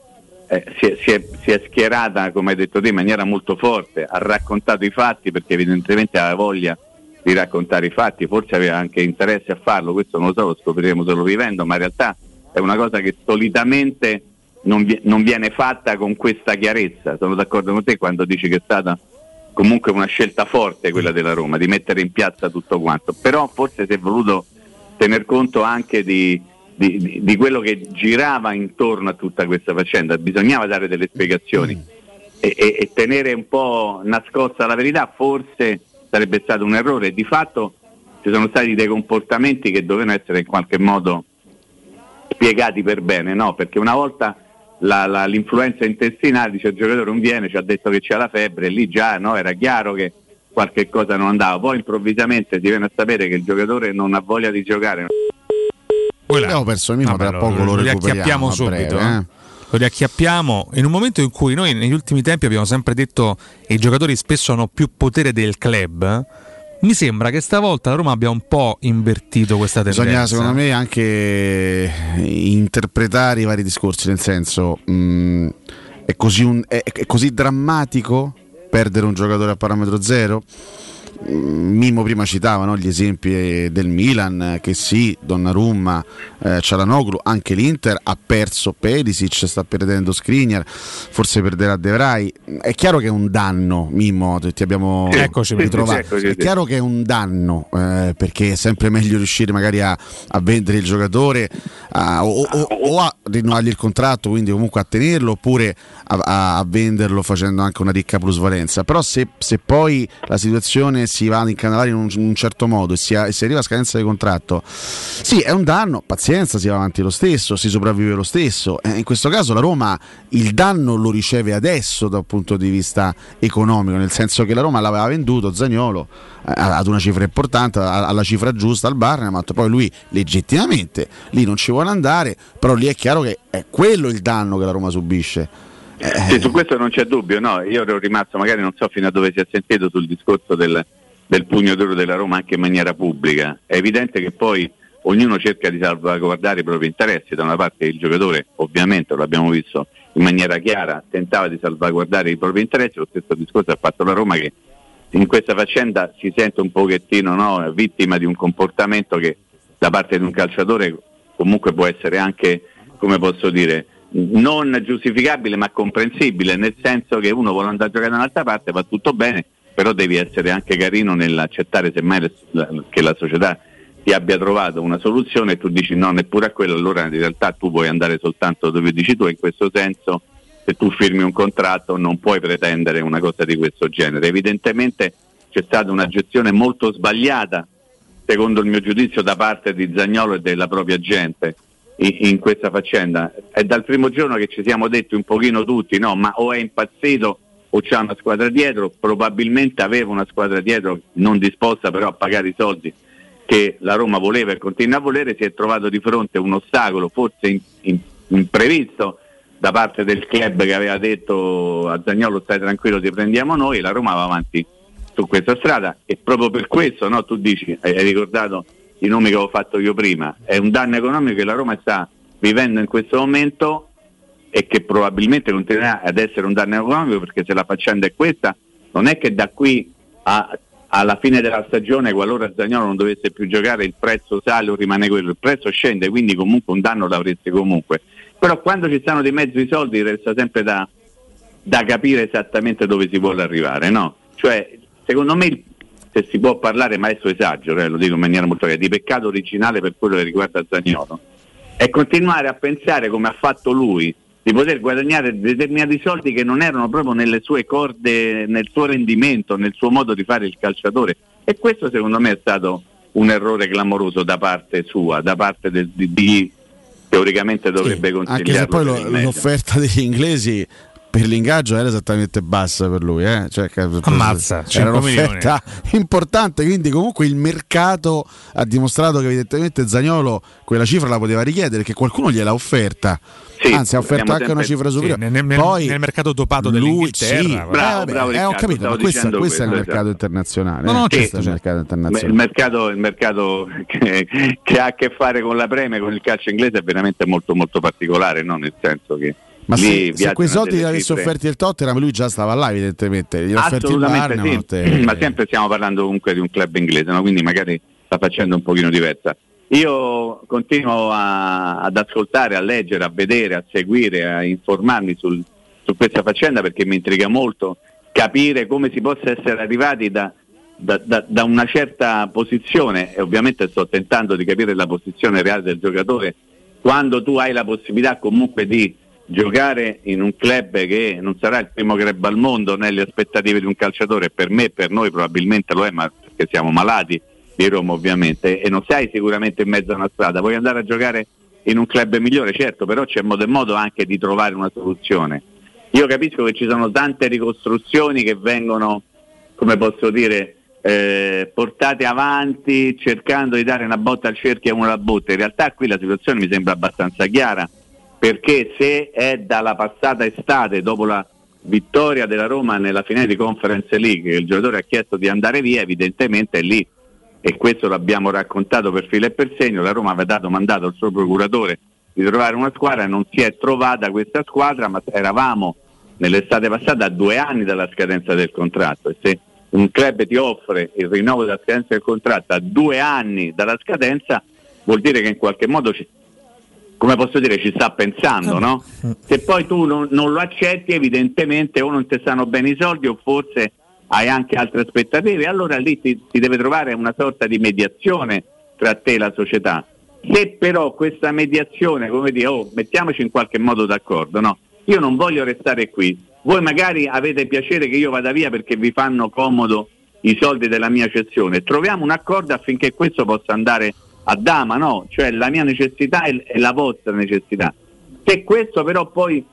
si è schierata, come hai detto te, in maniera molto forte, ha raccontato i fatti perché evidentemente aveva voglia di raccontare i fatti, forse aveva anche interesse a farlo, questo non lo so, lo scopriremo solo vivendo, ma in realtà è una cosa che solitamente non viene fatta con questa chiarezza. Sono d'accordo con te quando dici che è stata comunque una scelta forte quella della Roma di mettere in piazza tutto quanto, però forse si è voluto tener conto anche di quello che girava intorno a tutta questa faccenda. Bisognava dare delle spiegazioni e tenere un po' nascosta la verità, forse sarebbe stato un errore. Di fatto ci sono stati dei comportamenti che dovevano essere in qualche modo spiegati per bene, no? Perché una volta l'influenza intestinale, dice il giocatore non viene, ci ha detto che c'è la febbre, e lì già no, era chiaro che qualche cosa non andava. Poi improvvisamente si viene a sapere che il giocatore non ha voglia di giocare. Abbiamo perso il Mimmo, tra poco lo recuperiamo, li acchiappiamo subito breve, lo riacchiappiamo in un momento in cui noi negli ultimi tempi abbiamo sempre detto che i giocatori spesso hanno più potere del club. Mi sembra che stavolta la Roma abbia un po' invertito questa tendenza. Bisogna secondo me anche interpretare i vari discorsi, nel senso è così drammatico perdere un giocatore a parametro zero? Mimmo prima citava, no, gli esempi del Milan, che sì, Donnarumma, Çalhanoğlu, anche l'Inter ha perso Perisic, sta perdendo Skriniar, forse perderà De Vrij. È chiaro che è un danno, Mimmo, ti abbiamo ritrovato. È chiaro che è un danno, perché è sempre meglio riuscire magari a vendere il giocatore o a rinnovargli il contratto, quindi comunque a tenerlo, oppure a venderlo facendo anche una ricca plusvalenza. Però se poi la situazione si va ad incanalare in un certo modo e si arriva a scadenza di contratto, sì, è un danno, pazienza, si va avanti lo stesso, si sopravvive lo stesso. In questo caso la Roma il danno lo riceve adesso dal punto di vista economico, nel senso che la Roma l'aveva venduto Zaniolo ad una cifra importante, alla cifra giusta al Bayern, ma poi lui legittimamente lì non ci vuole andare, però lì è chiaro che è quello il danno che la Roma subisce. Sì, su questo non c'è dubbio, no? Io ero rimasto, magari non so fino a dove si è sentito, sul discorso del pugno d'oro della Roma anche in maniera pubblica. È evidente che poi ognuno cerca di salvaguardare i propri interessi. Da una parte il giocatore, ovviamente, l'abbiamo visto in maniera chiara, tentava di salvaguardare i propri interessi. Lo stesso discorso ha fatto la Roma, che in questa faccenda si sente un pochettino, no, vittima di un comportamento che da parte di un calciatore comunque può essere anche, come posso dire, non giustificabile ma comprensibile, nel senso che uno vuole andare a giocare da un'altra parte, va tutto bene, però devi essere anche carino nell'accettare semmai che la società ti abbia trovato una soluzione e tu dici no, neppure a quello, allora in realtà tu puoi andare soltanto dove dici tu. In questo senso, se tu firmi un contratto non puoi pretendere una cosa di questo genere. Evidentemente c'è stata una gestione molto sbagliata, secondo il mio giudizio, da parte di Zaniolo e della propria gente in questa faccenda. È dal primo giorno che ci siamo detti un pochino tutti, no, ma o è impazzito o c'ha una squadra dietro. Probabilmente aveva una squadra dietro non disposta però a pagare i soldi che la Roma voleva e continua a volere. Si è trovato di fronte un ostacolo forse imprevisto da parte del club, che aveva detto a Zaniolo stai tranquillo, ti prendiamo noi. La Roma va avanti su questa strada e proprio per questo, no, tu dici, hai ricordato i nomi che avevo fatto io prima, è un danno economico che la Roma sta vivendo in questo momento e che probabilmente continuerà ad essere un danno economico, perché se la faccenda è questa, non è che da qui alla fine della stagione, qualora Zaniolo non dovesse più giocare, il prezzo sale o rimane quello, il prezzo scende, quindi comunque un danno l'avresti comunque. Però quando ci stanno di mezzo i soldi resta sempre da capire esattamente dove si vuole arrivare, no? Cioè, secondo me, se si può parlare, ma adesso esagero, lo dico in maniera molto chiara, di peccato originale per quello che riguarda Zaniolo, è continuare a pensare, come ha fatto lui, di poter guadagnare determinati soldi che non erano proprio nelle sue corde, nel suo rendimento, nel suo modo di fare il calciatore. E questo secondo me è stato un errore clamoroso da parte sua, da parte del DD, teoricamente dovrebbe consigliarlo. Anche se poi l'offerta degli inglesi per l'ingaggio era esattamente bassa per lui, cioè, ammazza, era un'offerta importante, quindi comunque il mercato ha dimostrato che evidentemente Zaniolo quella cifra la poteva richiedere, perché qualcuno gliel'ha offerta. Sì, anzi, ha offerto anche una cifra superiore. Sì, poi nel mercato dopato dell'Inghilterra. Sì, bravo, Riccardo, ho capito, ma questo è il mercato internazionale. No, questo è il mercato internazionale. Il mercato che ha a che fare con la Premier, con il calcio inglese, è veramente molto molto particolare, no? Nel senso che ma se quei soldi gli avessi offerti il Tottenham, lui già stava là, evidentemente. Gli offerti il Bayern, sì. Ma sempre stiamo parlando comunque di un club inglese, no? Quindi magari sta facendo un pochino diversa. Io continuo ad ascoltare, a leggere, a vedere, a seguire, a informarmi su questa faccenda, perché mi intriga molto capire come si possa essere arrivati da una certa posizione, e ovviamente sto tentando di capire la posizione reale del giocatore, quando tu hai la possibilità comunque di giocare in un club che non sarà il primo club al mondo nelle aspettative di un calciatore. Per me, per noi probabilmente lo è, ma perché siamo malati di Roma ovviamente, e non sei sicuramente in mezzo a una strada, vuoi andare a giocare in un club migliore, certo, però c'è modo e modo anche di trovare una soluzione. Io capisco che ci sono tante ricostruzioni che vengono, come posso dire, portate avanti cercando di dare una botta al cerchio e una alla botte. In realtà qui la situazione mi sembra abbastanza chiara, perché se è dalla passata estate, dopo la vittoria della Roma nella finale di Conference League, che il giocatore ha chiesto di andare via, evidentemente è lì, e questo l'abbiamo raccontato per filo e per segno. La Roma aveva dato mandato al suo procuratore di trovare una squadra, non si è trovata questa squadra, ma eravamo nell'estate passata a 2 anni dalla scadenza del contratto, e se un club ti offre il rinnovo della scadenza del contratto a 2 anni dalla scadenza, vuol dire che in qualche modo ci sta pensando, no? Se poi tu non lo accetti, evidentemente o non ti stanno bene i soldi o forse hai anche altre aspettative, allora lì si deve trovare una sorta di mediazione tra te e la società. Se però questa mediazione, come dire, mettiamoci in qualche modo d'accordo, no? Io non voglio restare qui, voi magari avete piacere che io vada via perché vi fanno comodo i soldi della mia cessione, troviamo un accordo affinché questo possa andare a dama, no? Cioè la mia necessità è la vostra necessità. Se questo però poi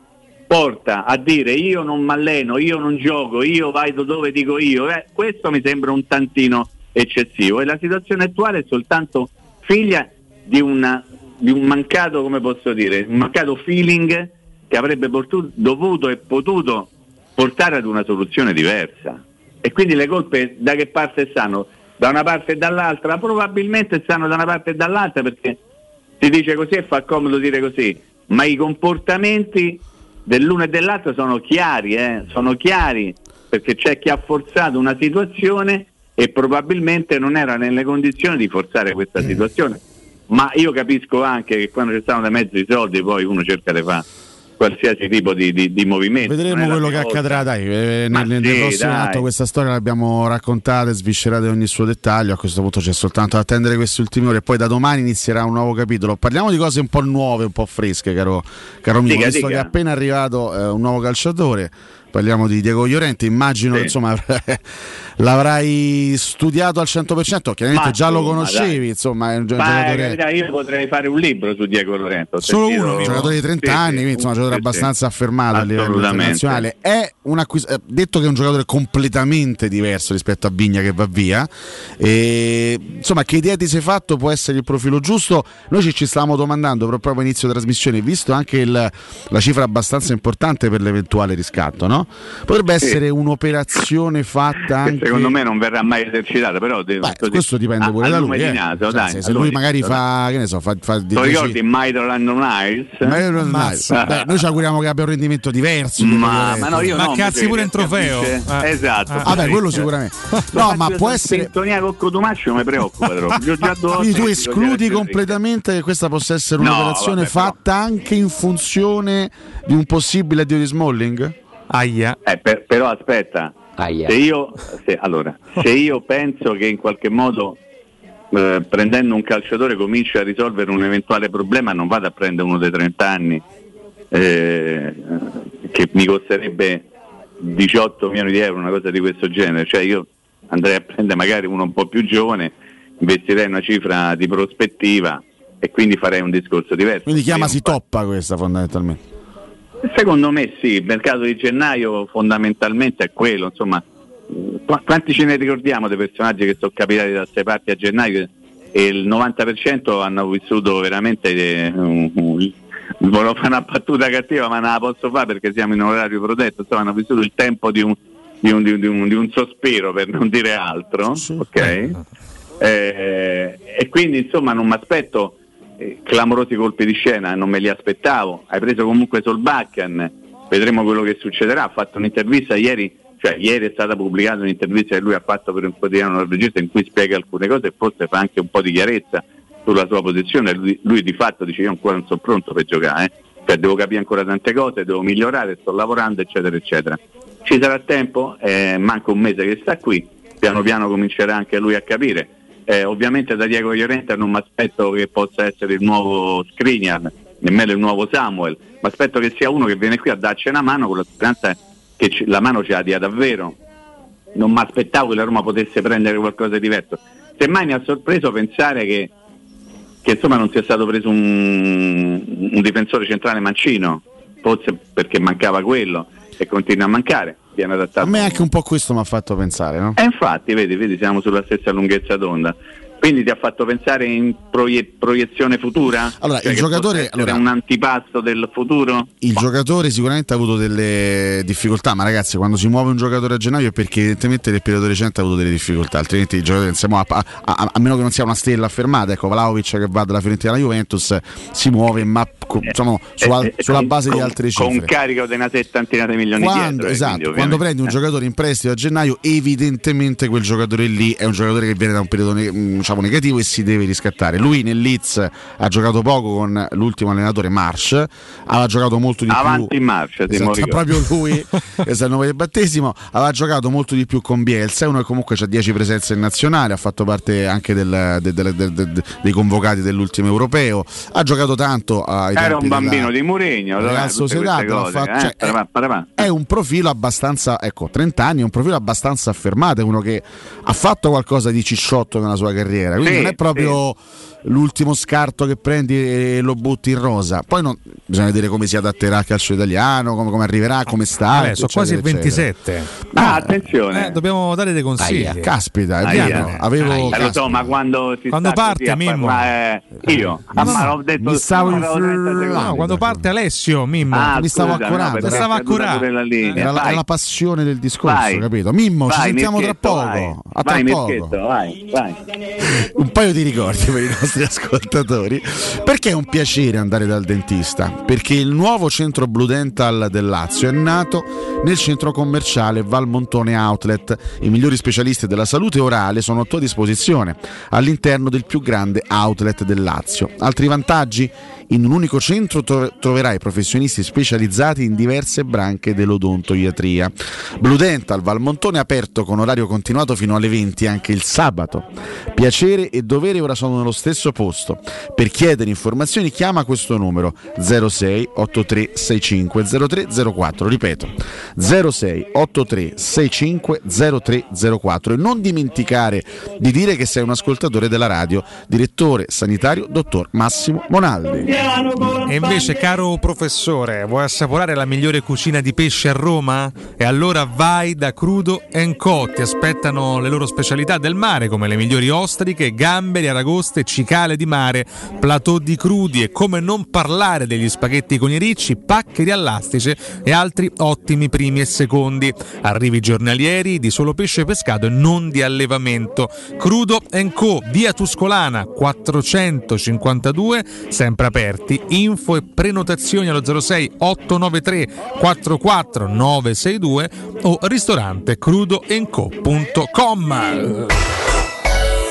porta a dire io non m'alleno, io non gioco, io vado dove dico io, questo mi sembra un tantino eccessivo, e la situazione attuale è soltanto figlia di un mancato, come posso dire, un mancato feeling che avrebbe dovuto e potuto portare ad una soluzione diversa. E quindi le colpe da che parte stanno? Da una parte e dall'altra? Probabilmente stanno da una parte e dall'altra, perché si dice così e fa comodo dire così, ma i comportamenti dell'uno e dell'altro sono chiari, perché c'è chi ha forzato una situazione e probabilmente non era nelle condizioni di forzare questa situazione. Ma io capisco anche che quando ci stanno da mezzo i soldi poi uno cerca di fare qualsiasi tipo di movimento. Vedremo quello che accadrà, dai, nel prossimo atto. Questa storia l'abbiamo raccontata e sviscerata in ogni suo dettaglio. A questo punto c'è soltanto da attendere queste ultime ore e poi da domani inizierà un nuovo capitolo. Parliamo di cose un po' nuove, un po' fresche, caro mio, visto che è appena arrivato un nuovo calciatore. Parliamo di Diego Llorente, immagino che insomma l'avrai studiato al 100%, chiaramente già lo conoscevi, dai. Insomma è un giocatore... io potrei fare un libro su Diego Llorente, solo uno, un giocatore di 30 anni, quindi insomma un giocatore abbastanza affermato a livello internazionale. È detto che è un giocatore completamente diverso rispetto a Vigna che va via, e insomma che idea ti sei fatto? Può essere il profilo giusto? Noi ci stavamo domandando proprio all'inizio della trasmissione, visto anche la cifra abbastanza importante per l'eventuale riscatto, no? Potrebbe essere un'operazione fatta anche... secondo me non verrà mai esercitata, però questo dipende pure da lui, se lui magari fa, che ne so, ricordi Maitland Niles, noi ci auguriamo che abbia un rendimento diverso, cazzi pure in trofeo, esatto, vabbè, quello sicuramente no, ma può essere con Cotumaccio, mi preoccupa troppo. Quindi tu escludi completamente che questa possa essere un'operazione fatta anche in funzione di un possibile addio di Smalling? Aia. Però aspetta, aia. Se io penso che in qualche modo prendendo un calciatore cominci a risolvere un eventuale problema, non vado a prendere uno dei 30 anni che mi costerebbe 18 milioni di euro, una cosa di questo genere. Cioè io andrei a prendere magari uno un po' più giovane, investirei una cifra di prospettiva e quindi farei un discorso diverso. Quindi chiamasi toppa questa, fondamentalmente. Secondo me sì, il mercato di gennaio fondamentalmente è quello, insomma, quanti ce ne ricordiamo dei personaggi che sono capitati da queste parti a gennaio e il 90% hanno vissuto veramente, volevo fare una battuta cattiva ma non la posso fare perché siamo in orario protetto, insomma hanno vissuto il tempo di un sospiro, per non dire altro, ok? E quindi insomma non mi aspetto clamorosi colpi di scena, non me li aspettavo. Hai preso comunque Solbakken, vedremo quello che succederà. Ha fatto un'intervista ieri è stata pubblicata un'intervista che lui ha fatto per un quotidiano norvegese in cui spiega alcune cose e forse fa anche un po' di chiarezza sulla sua posizione. Lui di fatto dice: io ancora non sono pronto per giocare, cioè devo capire ancora tante cose, devo migliorare, sto lavorando, eccetera eccetera. Ci sarà tempo, manca un mese che sta qui, piano piano comincerà anche lui a capire. Ovviamente da Diego Llorente non mi aspetto che possa essere il nuovo Skriniar, nemmeno il nuovo Samuel, ma aspetto che sia uno che viene qui a darci una mano con la speranza che la mano ce la dia davvero. Non mi aspettavo che la Roma potesse prendere qualcosa di diverso. Semmai mi ha sorpreso pensare che insomma non sia stato preso un difensore centrale mancino, forse perché mancava quello e continua a mancare. A me anche un po' questo mi ha fatto pensare, no? E infatti, vedi, siamo sulla stessa lunghezza d'onda. Quindi ti ha fatto pensare in proiezione futura? Allora, cioè il giocatore era un antipasto del futuro? Il giocatore sicuramente ha avuto delle difficoltà, ma ragazzi, quando si muove un giocatore a gennaio è perché evidentemente nel periodo recente ha avuto delle difficoltà, altrimenti il giocatore a meno che non sia una stella affermata, ecco, Vlahovic che va dalla Fiorentina alla Juventus si muove, ma insomma, sulla base di altre cifre. Con carico di una settantina di milioni dietro. Esatto, quando prendi un giocatore in prestito a gennaio, evidentemente quel giocatore lì è un giocatore che viene da un periodo negativo e si deve riscattare. Lui nel Leeds ha giocato poco con l'ultimo allenatore Marsh, aveva giocato molto di più in Marsh, esatto, proprio lui è il nome del battesimo, aveva giocato molto di più con Bielsa, uno che comunque ha 10 presenze in nazionale, ha fatto parte anche dei convocati dell'ultimo europeo, ha giocato tanto ai era tempi un bambino di Mourinho, è un profilo abbastanza, ecco, 30 anni, è un profilo abbastanza affermato, è uno che ha fatto qualcosa di cicciotto nella sua carriera, quindi non è proprio l'ultimo scarto che prendi e lo butti in rosa. Poi bisogna vedere come si adatterà al calcio italiano, come arriverà, come sta. Sono quasi il 27. Attenzione, dobbiamo dare dei consigli. Caspita, ma quando parte Mimmo, quando parte Alessio Mimmo, mi stavo accurando, era la passione del discorso, capito? Mimmo, ci sentiamo tra poco. Vai. Un paio di ricordi per i nostri ascoltatori, perché è un piacere andare dal dentista, perché il nuovo centro Blue Dental del Lazio è nato nel centro commerciale Valmontone Outlet. I migliori specialisti della salute orale sono a tua disposizione all'interno del più grande outlet del Lazio. Altri vantaggi? In un unico centro troverai professionisti specializzati in diverse branche dell'odontoiatria. Blue Dental Valmontone è aperto con orario continuato fino alle 20 anche il sabato. Piacere e dovere ora sono nello stesso posto. Per chiedere informazioni chiama questo numero 06 83 65 03 04, ripeto 06 83 65 03 04, e non dimenticare di dire che sei un ascoltatore della radio. Direttore sanitario dottor Massimo Monaldi. E invece, caro professore, vuoi assaporare la migliore cucina di pesce a Roma? E allora vai da Crudo & Co. Ti aspettano le loro specialità del mare, come le migliori ostriche, gamberi, aragoste, cicale di mare, platò di crudi, e come non parlare degli spaghetti con i ricci, paccheri all'astice e altri ottimi primi e secondi. Arrivi giornalieri di solo pesce pescato e non di allevamento. Crudo & Co, via Tuscolana 452, sempre aperto. Info e prenotazioni allo 06 893 44 962 o ristorante crudoenco.com.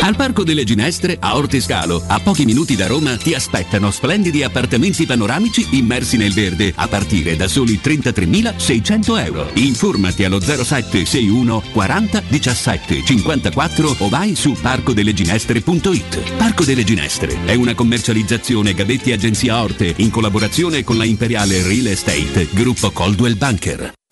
Al Parco delle Ginestre a Ortiscalo, a pochi minuti da Roma, ti aspettano splendidi appartamenti panoramici immersi nel verde a partire da soli 33.600 euro. Informati allo 0761 40 17 54 o vai su parcodelleginestre.it. Parco delle Ginestre è una commercializzazione Gavetti Agenzia Orte in collaborazione con la Imperiale Real Estate Gruppo Coldwell Banker.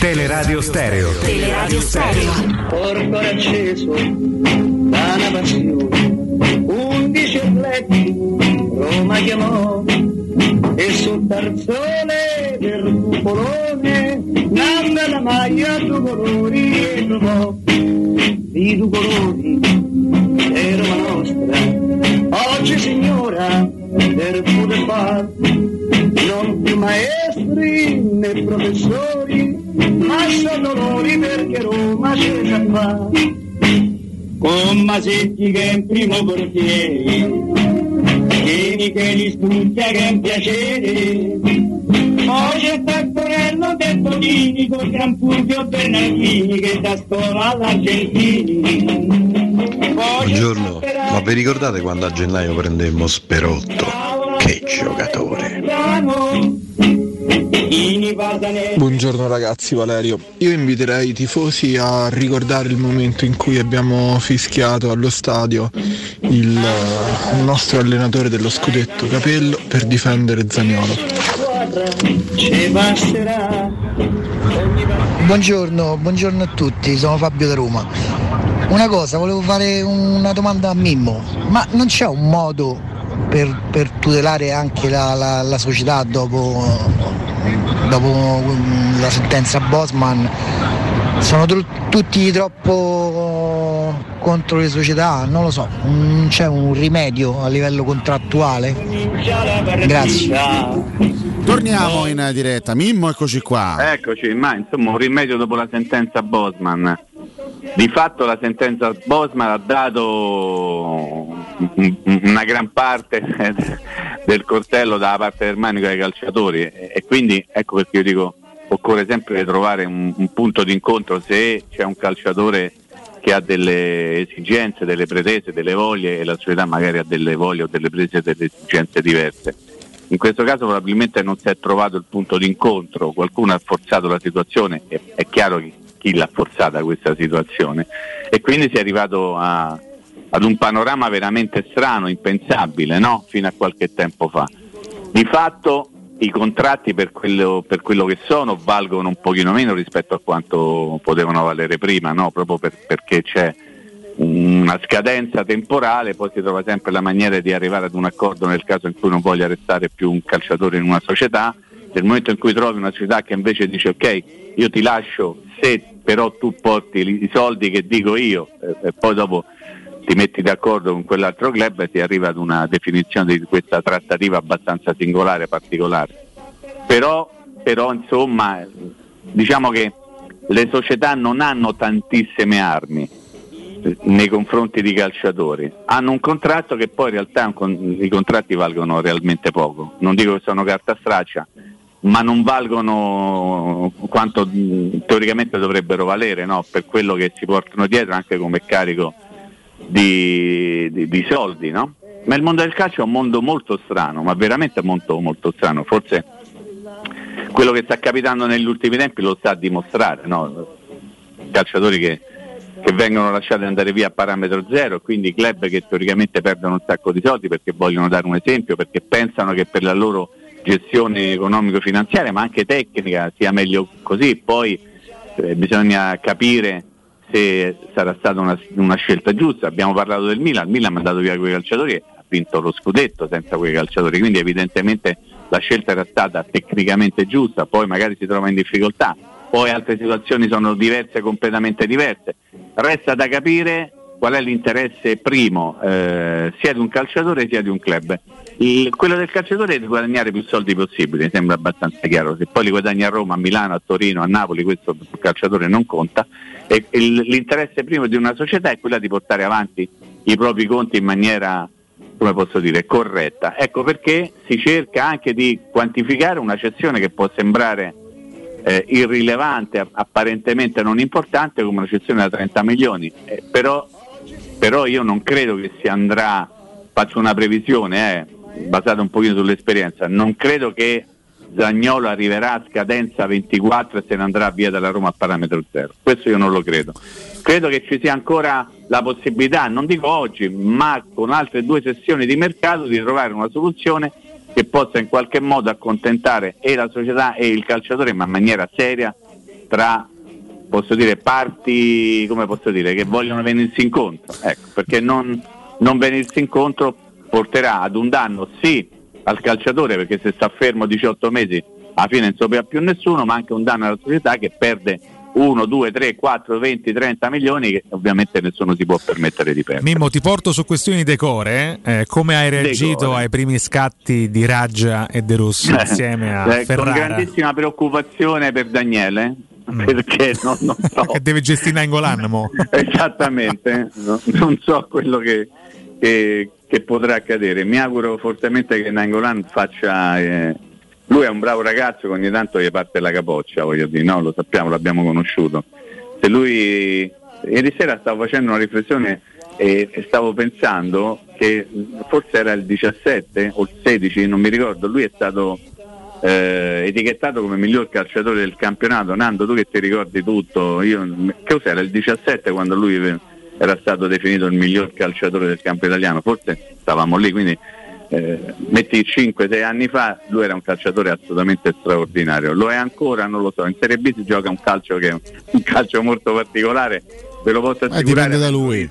Teleradio Stereo. Teleradio Stereo. Portore acceso, vana passione, 11 atleti, Roma chiamò, e sul tarzone del cupolone, nanda la maglia due colori e trovò, di due colori, è Roma nostra, oggi signora, del pure bar, non più maestri né professori, ma sono loro perché Roma c'è già qua. Con Masetti che è in primo portiere, Chini che gli studia che è un piacere, poi c'è Taccorello del Tonini con Gran Fulvio Bernardini che da scuola all'Argentini. Buongiorno, ma vi ricordate quando a gennaio prendemmo Sperotto? Che giocatore! Buongiorno ragazzi, Valerio. Io inviterei i tifosi a ricordare il momento in cui abbiamo fischiato allo stadio il nostro allenatore dello scudetto, Capello, per difendere Zaniolo. Buongiorno a tutti, sono Fabio da Roma. Una cosa, volevo fare una domanda a Mimmo, ma non c'è un modo per tutelare anche la società dopo la sentenza Bosman? Sono tutti troppo contro le società, non lo so, non c'è un rimedio a livello contrattuale? Grazie. Torniamo in diretta, Mimmo, eccoci qua. Eccoci, ma insomma un rimedio dopo la sentenza Bosman. Di fatto la sentenza Bosman ha dato una gran parte del coltello dalla parte del manico ai calciatori e quindi ecco perché io dico occorre sempre trovare un punto d'incontro. Se c'è un calciatore che ha delle esigenze, delle pretese, delle voglie e la società magari ha delle voglie o delle pretese, delle esigenze diverse. In questo caso probabilmente non si è trovato il punto d'incontro, qualcuno ha forzato la situazione, è chiaro che chi l'ha forzata questa situazione, e quindi si è arrivato ad un panorama veramente strano, impensabile, no? Fino a qualche tempo fa. Di fatto i contratti per quello che sono valgono un pochino meno rispetto a quanto potevano valere prima, no? Proprio perché c'è una scadenza temporale, poi si trova sempre la maniera di arrivare ad un accordo nel caso in cui non voglia restare più un calciatore in una società. Nel momento in cui trovi una società che invece dice ok, io ti lascio se però tu porti i soldi che dico io, e poi dopo ti metti d'accordo con quell'altro club, e si arriva ad una definizione di questa trattativa abbastanza singolare, particolare. Però insomma, diciamo che le società non hanno tantissime armi nei confronti di calciatori, hanno un contratto che poi in realtà i contratti valgono realmente poco, non dico che sono carta straccia, ma non valgono quanto teoricamente dovrebbero valere, no? Per quello che si portano dietro anche come carico di soldi, no? Ma il mondo del calcio è un mondo molto strano, ma veramente molto, molto strano. Forse quello che sta capitando negli ultimi tempi lo sta a dimostrare, no? Calciatori che vengono lasciati andare via a parametro zero, quindi club che teoricamente perdono un sacco di soldi perché vogliono dare un esempio, perché pensano che per la loro gestione economico-finanziaria, ma anche tecnica, sia meglio così. Poi bisogna capire se sarà stata una scelta giusta. Abbiamo parlato del Milan, il Milan ha mandato via quei calciatori e ha vinto lo scudetto senza quei calciatori, quindi evidentemente la scelta era stata tecnicamente giusta, poi magari si trova in difficoltà, poi altre situazioni sono diverse, completamente diverse. Resta da capire qual è l'interesse primo sia di un calciatore sia di un club. Quello del calciatore è di guadagnare più soldi possibili, mi sembra abbastanza chiaro. Se poi li guadagni a Roma, a Milano, a Torino, a Napoli, questo il calciatore non conta, e l'interesse primo di una società è quella di portare avanti i propri conti in maniera, come posso dire, corretta. Ecco perché si cerca anche di quantificare una cessione che può sembrare irrilevante, apparentemente non importante, come una cessione da 30 milioni, però io non credo che si andrà, faccio una previsione basata un pochino sull'esperienza, non credo che Zaniolo arriverà a scadenza 24 e se ne andrà via dalla Roma a parametro zero. Questo io non lo credo. Credo che ci sia ancora la possibilità, non dico oggi, ma con altre due sessioni di mercato, di trovare una soluzione che possa in qualche modo accontentare e la società e il calciatore, ma in maniera seria, tra, posso dire, parti, come posso dire, che vogliono venirsi incontro. Ecco, perché non venirsi incontro porterà ad un danno sì al calciatore, perché se sta fermo 18 mesi alla fine non sopra più nessuno, ma anche un danno alla società che perde 1, 2, 3, 4, 20, 30 milioni che ovviamente nessuno si può permettere di perdere. Mimmo, ti porto su questioni decore, come hai reagito ai primi scatti di Radja e De Rossi insieme a Ferrara? Con grandissima preoccupazione per Daniele, perché non so che deve gestire Nainggolan mo. Esattamente, non so quello che potrà accadere. Mi auguro fortemente che Nainggolan faccia lui è un bravo ragazzo che ogni tanto gli parte la capoccia, voglio dire, no? Lo sappiamo, l'abbiamo conosciuto. Se lui, ieri sera stavo facendo una riflessione e stavo pensando che forse era il 17 o il 16, non mi ricordo, lui è stato etichettato come miglior calciatore del campionato. Nando, tu che ti ricordi tutto, che cos'era, il 17 quando lui era stato definito il miglior calciatore del campo italiano, forse stavamo lì, quindi metti 5-6 anni fa lui era un calciatore assolutamente straordinario, lo è ancora, non lo so. In Serie B si gioca un calcio che è un calcio molto particolare, ve lo posso assicurare. Dipende da lui,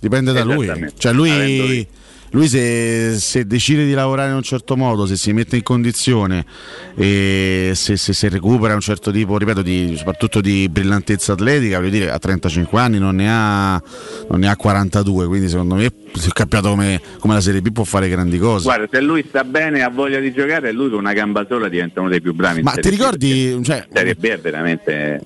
dipende da lui, cioè lui se decide di lavorare in un certo modo, se si mette in condizione e se recupera un certo tipo, ripeto, soprattutto di brillantezza atletica, voglio dire, a 35 anni non ne ha 42, quindi secondo me si è cambiato come la Serie B può fare grandi cose. Guarda, se lui sta bene, ha voglia di giocare, lui con una gamba sola diventa uno dei più bravi. Ma ti ricordi, cioè, Serie B è veramente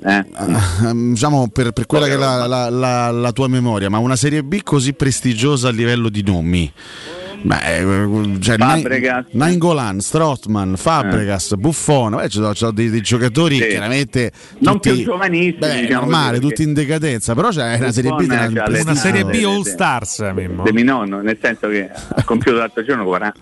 diciamo per quella che è la tua memoria, ma una Serie B così prestigiosa a livello di nomi Cioè, Nainggolan, Strootman, Fabregas, Buffon, c'ho dei giocatori chiaramente non tutti, più giovanissimi, diciamo normale, perché tutti in decadenza, però c'è una Serie B, una Serie B All Stars di mio nonno, nel senso che ha compiuto l'altro giorno 40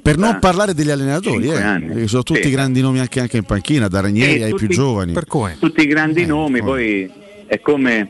per non parlare degli allenatori, perché sono tutti grandi nomi anche in panchina, da Ranieri ai più giovani, tutti grandi nomi, poi è come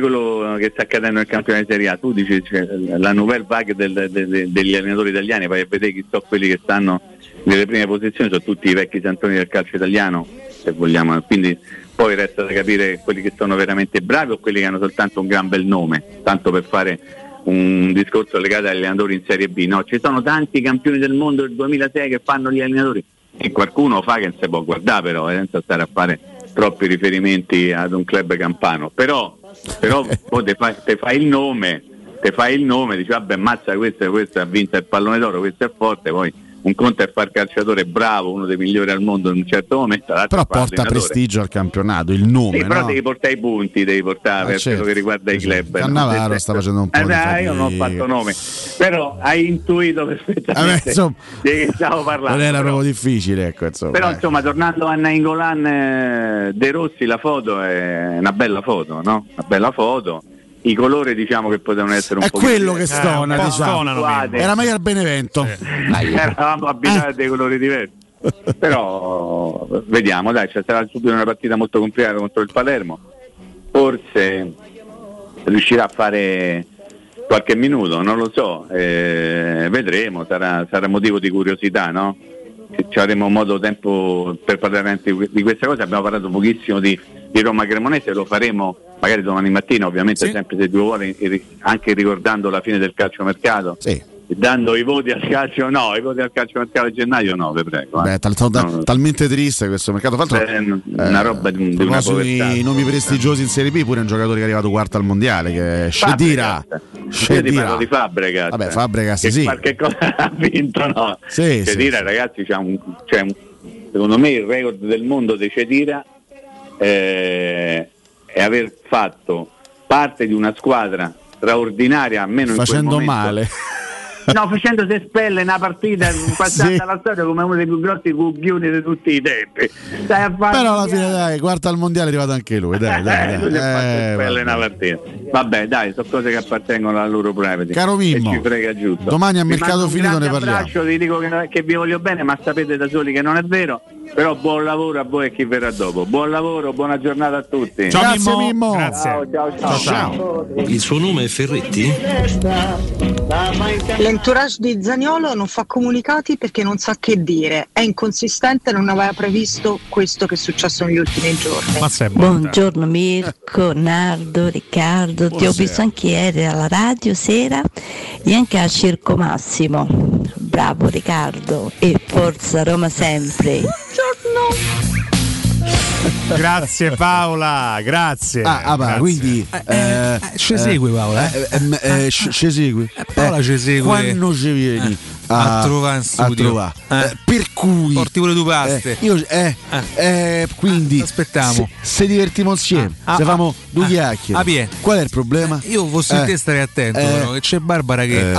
quello che sta accadendo nel campionato di Serie A. Tu dici, cioè, la nouvelle vague degli allenatori italiani, vai a vedere chi sono quelli che stanno nelle prime posizioni, sono tutti i vecchi santoni del calcio italiano, se vogliamo, quindi poi resta da capire quelli che sono veramente bravi o quelli che hanno soltanto un gran bel nome, tanto per fare un discorso legato agli allenatori in Serie B, no? Ci sono tanti campioni del mondo del 2006 che fanno gli allenatori, e qualcuno fa che non si può guardare, però, senza stare a fare troppi riferimenti ad un club campano, però te fai il nome, dici vabbè, mazza, questo ha vinto il pallone d'oro, questo è forte. Poi un conto è far calciatore bravo, uno dei migliori al mondo in un certo momento, però porta prestigio al campionato, il nome, però devi portare i punti, per quello che riguarda i club. Cannavaro sta facendo un po' di io non ho fatto nome, però hai intuito perfettamente di che stavo parlando, non era proprio difficile, però insomma, tornando a Nainggolan, De Rossi, la foto è una bella foto, no? Una bella foto. I colori, diciamo che potevano essere un po'. È quello che stona, diciamo. Era meglio al Benevento. Eravamo abituati a dei colori diversi. Però vediamo, dai, c'è stata subito una partita molto complicata contro il Palermo. Forse riuscirà a fare qualche minuto, non lo so. Vedremo, sarà motivo di curiosità, no? Ci avremo modo, tempo per parlare di questa cosa. Abbiamo parlato pochissimo di Roma Cremonese, lo faremo magari domani mattina, ovviamente, sempre se Dio vuole, anche ricordando la fine del calciomercato, dando i voti al calcio, no, i voti al calciomercato a gennaio, no, vi prego. Talmente triste questo mercato, tra l'altro, una roba di una povertà. I nomi prestigiosi in Serie B, pure un giocatore che è arrivato quarto al mondiale, che è Shedira. Io ti parlo di Fabregas. Vabbè, Fabregas che qualche cosa ha vinto, no? Shedira, ragazzi, c'è un, secondo me il record del mondo di Shedira è aver fatto parte di una squadra straordinaria, almeno facendo in quel momento, male. No, facendosi espelle una partita passata alla storia come uno dei più grossi cughioni di tutti i tempi. Però alla fine, dai, quarta al mondiale è arrivato anche lui, dai. Lui si è fatto espelle una partita. Vabbè, dai, sono cose che appartengono alla loro privacy. Caro Mimmo, ci frega giusto. Domani a mercato finito ne parliamo. Abbraccio, vi dico che vi voglio bene, ma sapete da soli che non è vero. Però buon lavoro a voi e chi verrà dopo. Buon lavoro, buona giornata a tutti. Ciao, grazie Mimmo. Grazie. Ciao. Il suo nome è Ferretti? L'entourage di Zaniolo non fa comunicati perché non sa che dire, è inconsistente, non aveva previsto questo che è successo negli ultimi giorni. Buongiorno Mirko, Nardo, Riccardo. Buonasera. Ti ho visto anche ieri alla radio sera e anche al Circo Massimo, bravo Riccardo, e forza Roma sempre. Buongiorno. Grazie Paola, grazie. Grazie. Quindi ci segui Paola? Ci segui. Paola ci segue. Quando ci vieni a trovare in studio? A trovare. Per cui porti pure due paste. Quindi aspettiamo. Se divertiamo insieme, se famo due chiacchiere. Qual è il problema? Io fossi te stare attento, però, che c'è Barbara che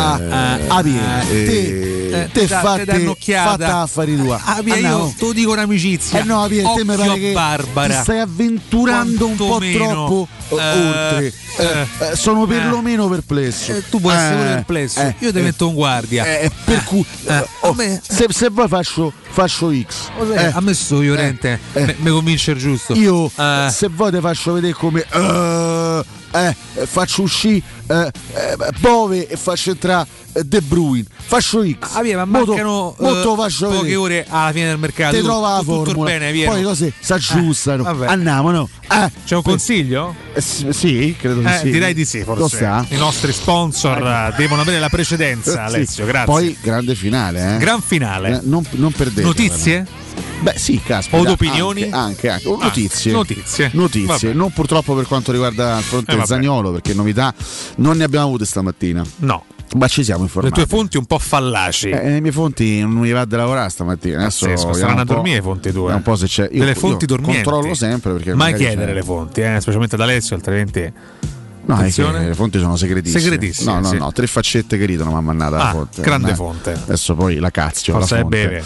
te fatta affari tua. Io te lo dico in amicizia. No, te mi pare che Barbara, ti stai avventurando quanto un po' meno, troppo oltre. Sono perlomeno perplesso. Tu puoi essere perplesso. Io ti metto un guardia. Per cui se poi faccio X. A me sto Llorente. Mi convince il giusto. Io se vuoi ti faccio vedere come faccio uscire Bove e faccio entrare De Bruyne, faccio X. Ma mancano poche ore alla fine del mercato. Ti trova la formula, bene, poi le cose si aggiustano. Andiamo, no? C'è un consiglio? Sì, credo di sì. Direi di sì, forse. I nostri sponsor devono avere la precedenza, Alessio, grazie. Poi grande finale, Gran finale. Non perdete. Notizie? Sì, caspita. O d'opinioni? Anche. Notizie. Non purtroppo per quanto riguarda il fronte Zaniolo, perché novità non ne abbiamo avute stamattina. No. Ma ci siamo informati. Le tue fonti un po' fallaci. Le mie fonti non mi va da lavorare stamattina. Adesso saranno a dormire le fonti tue. Un po' se c'è. Io controllo sempre perché mai chiedere le fonti, specialmente ad Alessio, altrimenti. No, è che le fonti sono segretissime. No, no, sì. No, tre faccette che ridono, ma mannata la fonte. Grande fonte. Adesso poi la cazio. Forse è bene.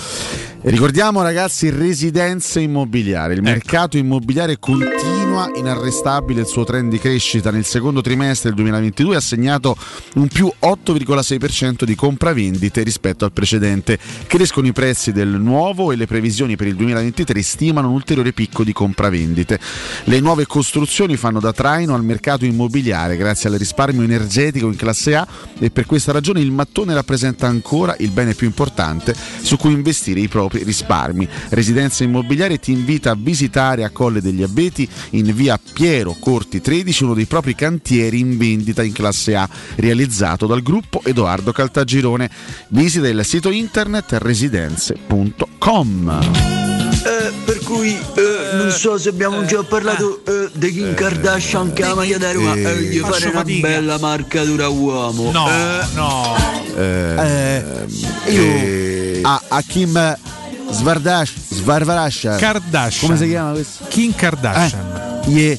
Ricordiamo, ragazzi, residenze immobiliari. Il mercato immobiliare continua inarrestabile il suo trend di crescita. Nel secondo trimestre del 2022 ha segnato un più 8,6% di compravendite rispetto al precedente. Crescono i prezzi del nuovo e le previsioni per il 2023 stimano un ulteriore picco di compravendite. Le nuove costruzioni fanno da traino al mercato immobiliare grazie al risparmio energetico in classe A e per questa ragione il mattone rappresenta ancora il bene più importante su cui investire i propri risparmi. Residenza Immobiliare ti invita a visitare a Colle degli Abeti in via Piero Corti 13 uno dei propri cantieri in vendita in classe A realizzato dal gruppo Edoardo Caltagirone. Visita il sito internet residenze.com. Non so se abbiamo già parlato di Kim Kardashian che ha la maglia da Roma voglio fare una bella marcatura uomo. A Kim Svarvarascia Kardashian. Come si chiama questo? Kim Kardashian. Io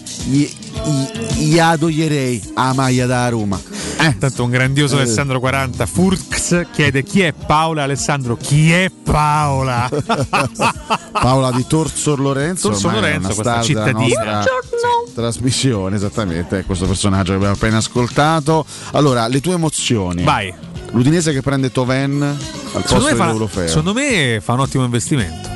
adoglierei a maglia da Roma. Tanto un grandioso Alessandro 40 Furx chiede chi è Paola. Alessandro, chi è Paola? Paola di Torso Lorenzo. Torso Lorenzo, questa cittadina. Trasmissione, esattamente, è questo personaggio che abbiamo appena ascoltato. Allora, le tue emozioni. Vai. L'Udinese che prende Toven al posto dell'Olofeo. Secondo me fa un ottimo investimento.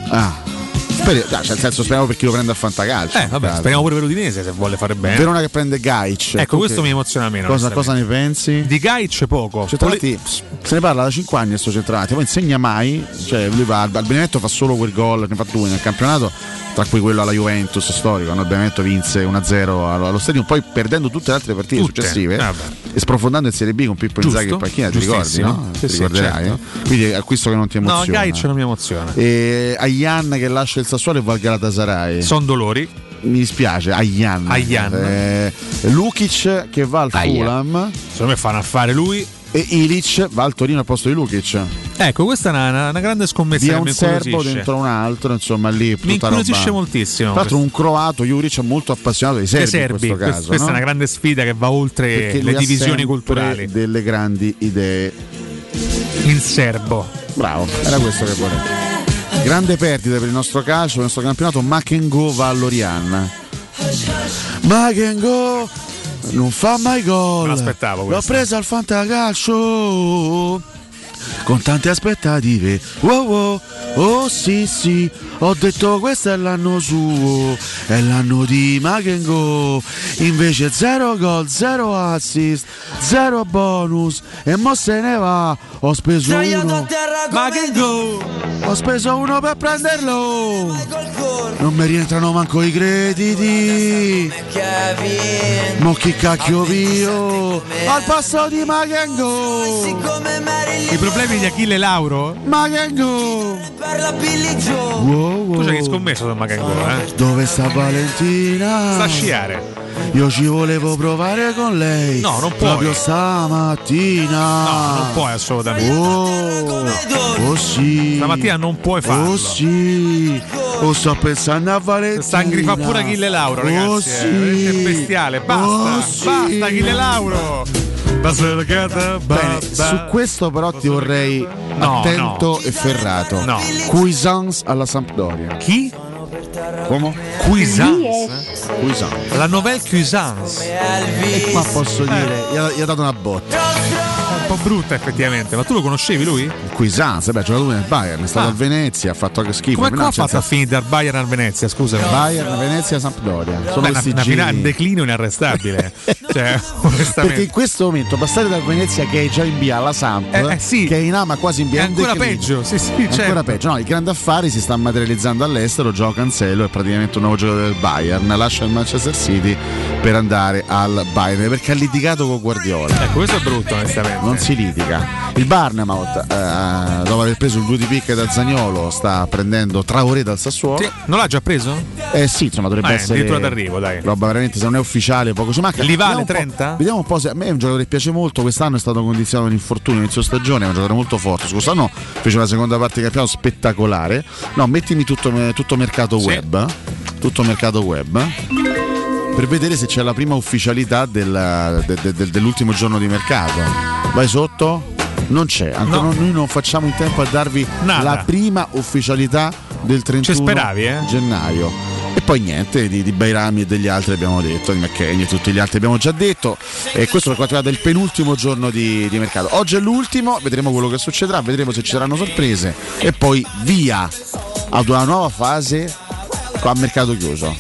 Nel senso, speriamo per chi lo prende a Fantacalcio. Speriamo pure per l'Udinese se vuole fare bene. Verona che prende Gaic. Ecco, questo mi emoziona meno. Cosa ne pensi? Di Gaic poco. Se ne parla da 5 anni sto centravanti, poi insegna mai. Lui va al Benevento, fa solo quel gol, ne fa 2 nel campionato, tra cui quello alla Juventus storico. Il Benevento vinse 1-0 allo Stadio, poi perdendo tutte le altre partite successive e sprofondando in Serie B con Pippo Inzaghi in panchina. Ti ricordi, no? Ti ricorderai, certo. Quindi è questo che non ti emoziona. No, Gaic non mi emoziona. E Ayan che lascia il Sassuolo e va al Galatasaray. Sono dolori. Mi dispiace, Ayan. Lukic che va al Fulham. Secondo me fa un affare lui. E Ilic va al Torino al posto di Lukic. Ecco, questa è una grande scommessa. Via un serbo dentro un altro, insomma, lì mi incuriosisce moltissimo. Tra l'altro un croato, Juric, molto appassionato dei serbi in questo caso. Questa è una grande sfida che va oltre le divisioni culturali. Delle grandi idee in serbo. Bravo, era questo che volevo. Grande perdita per il nostro calcio, per il nostro campionato. Magengo va all'Orianna. Magengo non fa mai gol. L'ho presa al Fantacalcio con tante aspettative. Oh sì, ho detto questo è l'anno suo, è l'anno di Magengo. Invece 0 gol, 0 assist, 0 bonus e mo se ne va. Ho speso uno. Magengo, ho speso uno per prenderlo. Non mi rientrano manco i crediti. Mo chi cacchio vio al passo di Magengo. I problemi di Achille Lauro. Magengo. Tu c'hai scommesso su Magengo, eh? Dove sta Valentina? Sta a sciare. Io ci volevo provare con lei. No, non puoi. Proprio stamattina. No, non puoi assolutamente. Oh sì. Stamattina non puoi farlo. Oh sì. O sto pensando a Valentina. Sta ingrifa pure Achille Lauro, ragazzi. Oh sì. È bestiale. Basta. Oh, sì. Basta Achille Lauro. Bene, su questo però ti vorrei attento e ferrato. No. Cuisance alla Sampdoria. Chi? Come? Cuisance. La nouvelle Cuisance. E qua posso dire, gli ha dato una botta. Un po' brutta effettivamente, ma tu lo conoscevi lui? Cuisance, beh, giocato lui nel Bayern, è stato al Venezia, ha fatto anche schifo. Come ha fatto a finire dal Bayern al Venezia, scusa? Bayern, Venezia, Sampdoria. Sono un declino inarrestabile. Perché in questo momento passare dal Venezia che è già in B alla Samp, che è in A ma quasi in B, è ancora peggio. Peggio. No, il grande affare si sta materializzando all'estero. Joao Cancelo è praticamente un nuovo giocatore del Bayern, lascia il Manchester City per andare al Bayern perché ha litigato con Guardiola. Ecco, questo è brutto onestamente. Non si litiga. Il Bournemouth, dopo aver preso il 2 di picche da Zaniolo, sta prendendo Traoré dal Sassuolo. Sì. Non l'ha già preso? Sì, insomma dovrebbe essere addirittura d'arrivo, dai. Roba veramente, se non è ufficiale poco ci manca. Li vale 30? Vediamo un po' se a me è un giocatore che piace molto. Quest'anno è stato condizionato dall'infortunio inizio stagione, è un giocatore molto forte. Quest'anno fece una seconda parte di campionato spettacolare. No, mettimi tutto mercato web. per vedere se c'è la prima ufficialità dell'ultimo giorno di mercato. Vai sotto? Non c'è, anche no. Noi non facciamo in tempo a darvi nada. La prima ufficialità del 31 gennaio. E poi niente di Bairami e degli altri abbiamo detto, di McKennie e tutti gli altri abbiamo già detto. E questo per quanto riguarda il penultimo giorno di mercato. Oggi è l'ultimo, vedremo quello che succederà, vedremo se ci saranno sorprese e poi via ad una nuova fase a mercato chiuso.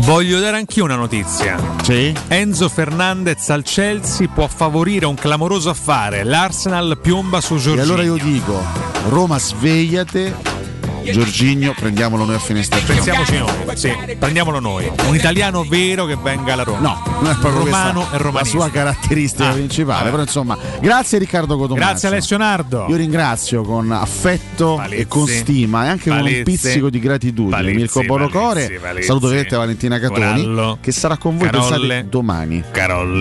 Voglio dare anch'io una notizia. Sì? Enzo Fernandez al Chelsea può favorire un clamoroso affare. L'Arsenal piomba su Jorginho. E allora io dico, Roma svegliate, Jorginho prendiamolo noi a finestra. Pensiamoci noi, sì, prendiamolo noi. Un italiano vero che venga alla Roma. No, non è proprio romano e romanista. La sua caratteristica principale. Vabbè. Però insomma, grazie Riccardo Cotomazzo. Grazie Alessio Nardo. Io ringrazio con affetto e con stima e anche con un pizzico di gratitudine Mirko Borocore. Saluto ovviamente Valentina Catoni che sarà con voi pensate domani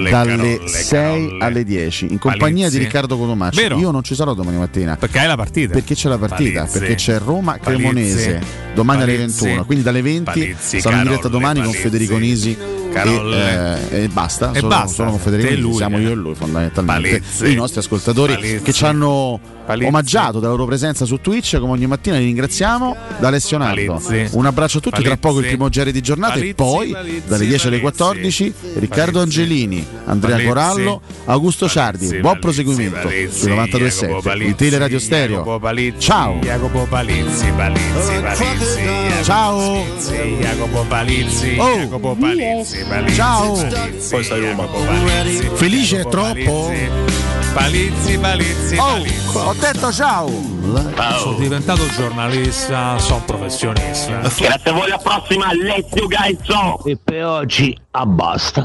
dalle 6 alle 10 in compagnia di Riccardo Cotomazzo. Io non ci sarò domani mattina perché hai la partita. Perché c'è la partita, perché c'è Roma Cremonese domani alle 21, quindi dalle 20 sarò in diretta domani con Federico Nisi e basta, sono con Federico Nisi, siamo io e lui fondamentalmente e i nostri ascoltatori che ci hanno omaggiato della loro presenza su Twitch come ogni mattina. Li ringraziamo da Alessio Nardo, un abbraccio a tutti, tra poco il primo genere di giornata e poi dalle 10 alle 14 Riccardo Angelini, Andrea Corallo, Augusto Ciardi. Buon proseguimento su 92.7 di Teleradio Stereo. Ciao ciao ciao, poi sai Roma felice è troppo Palizzi. Ho detto ciao. Sono diventato giornalista, sono professionista. Grazie a voi, alla prossima, let's go guys. E per oggi abbasta.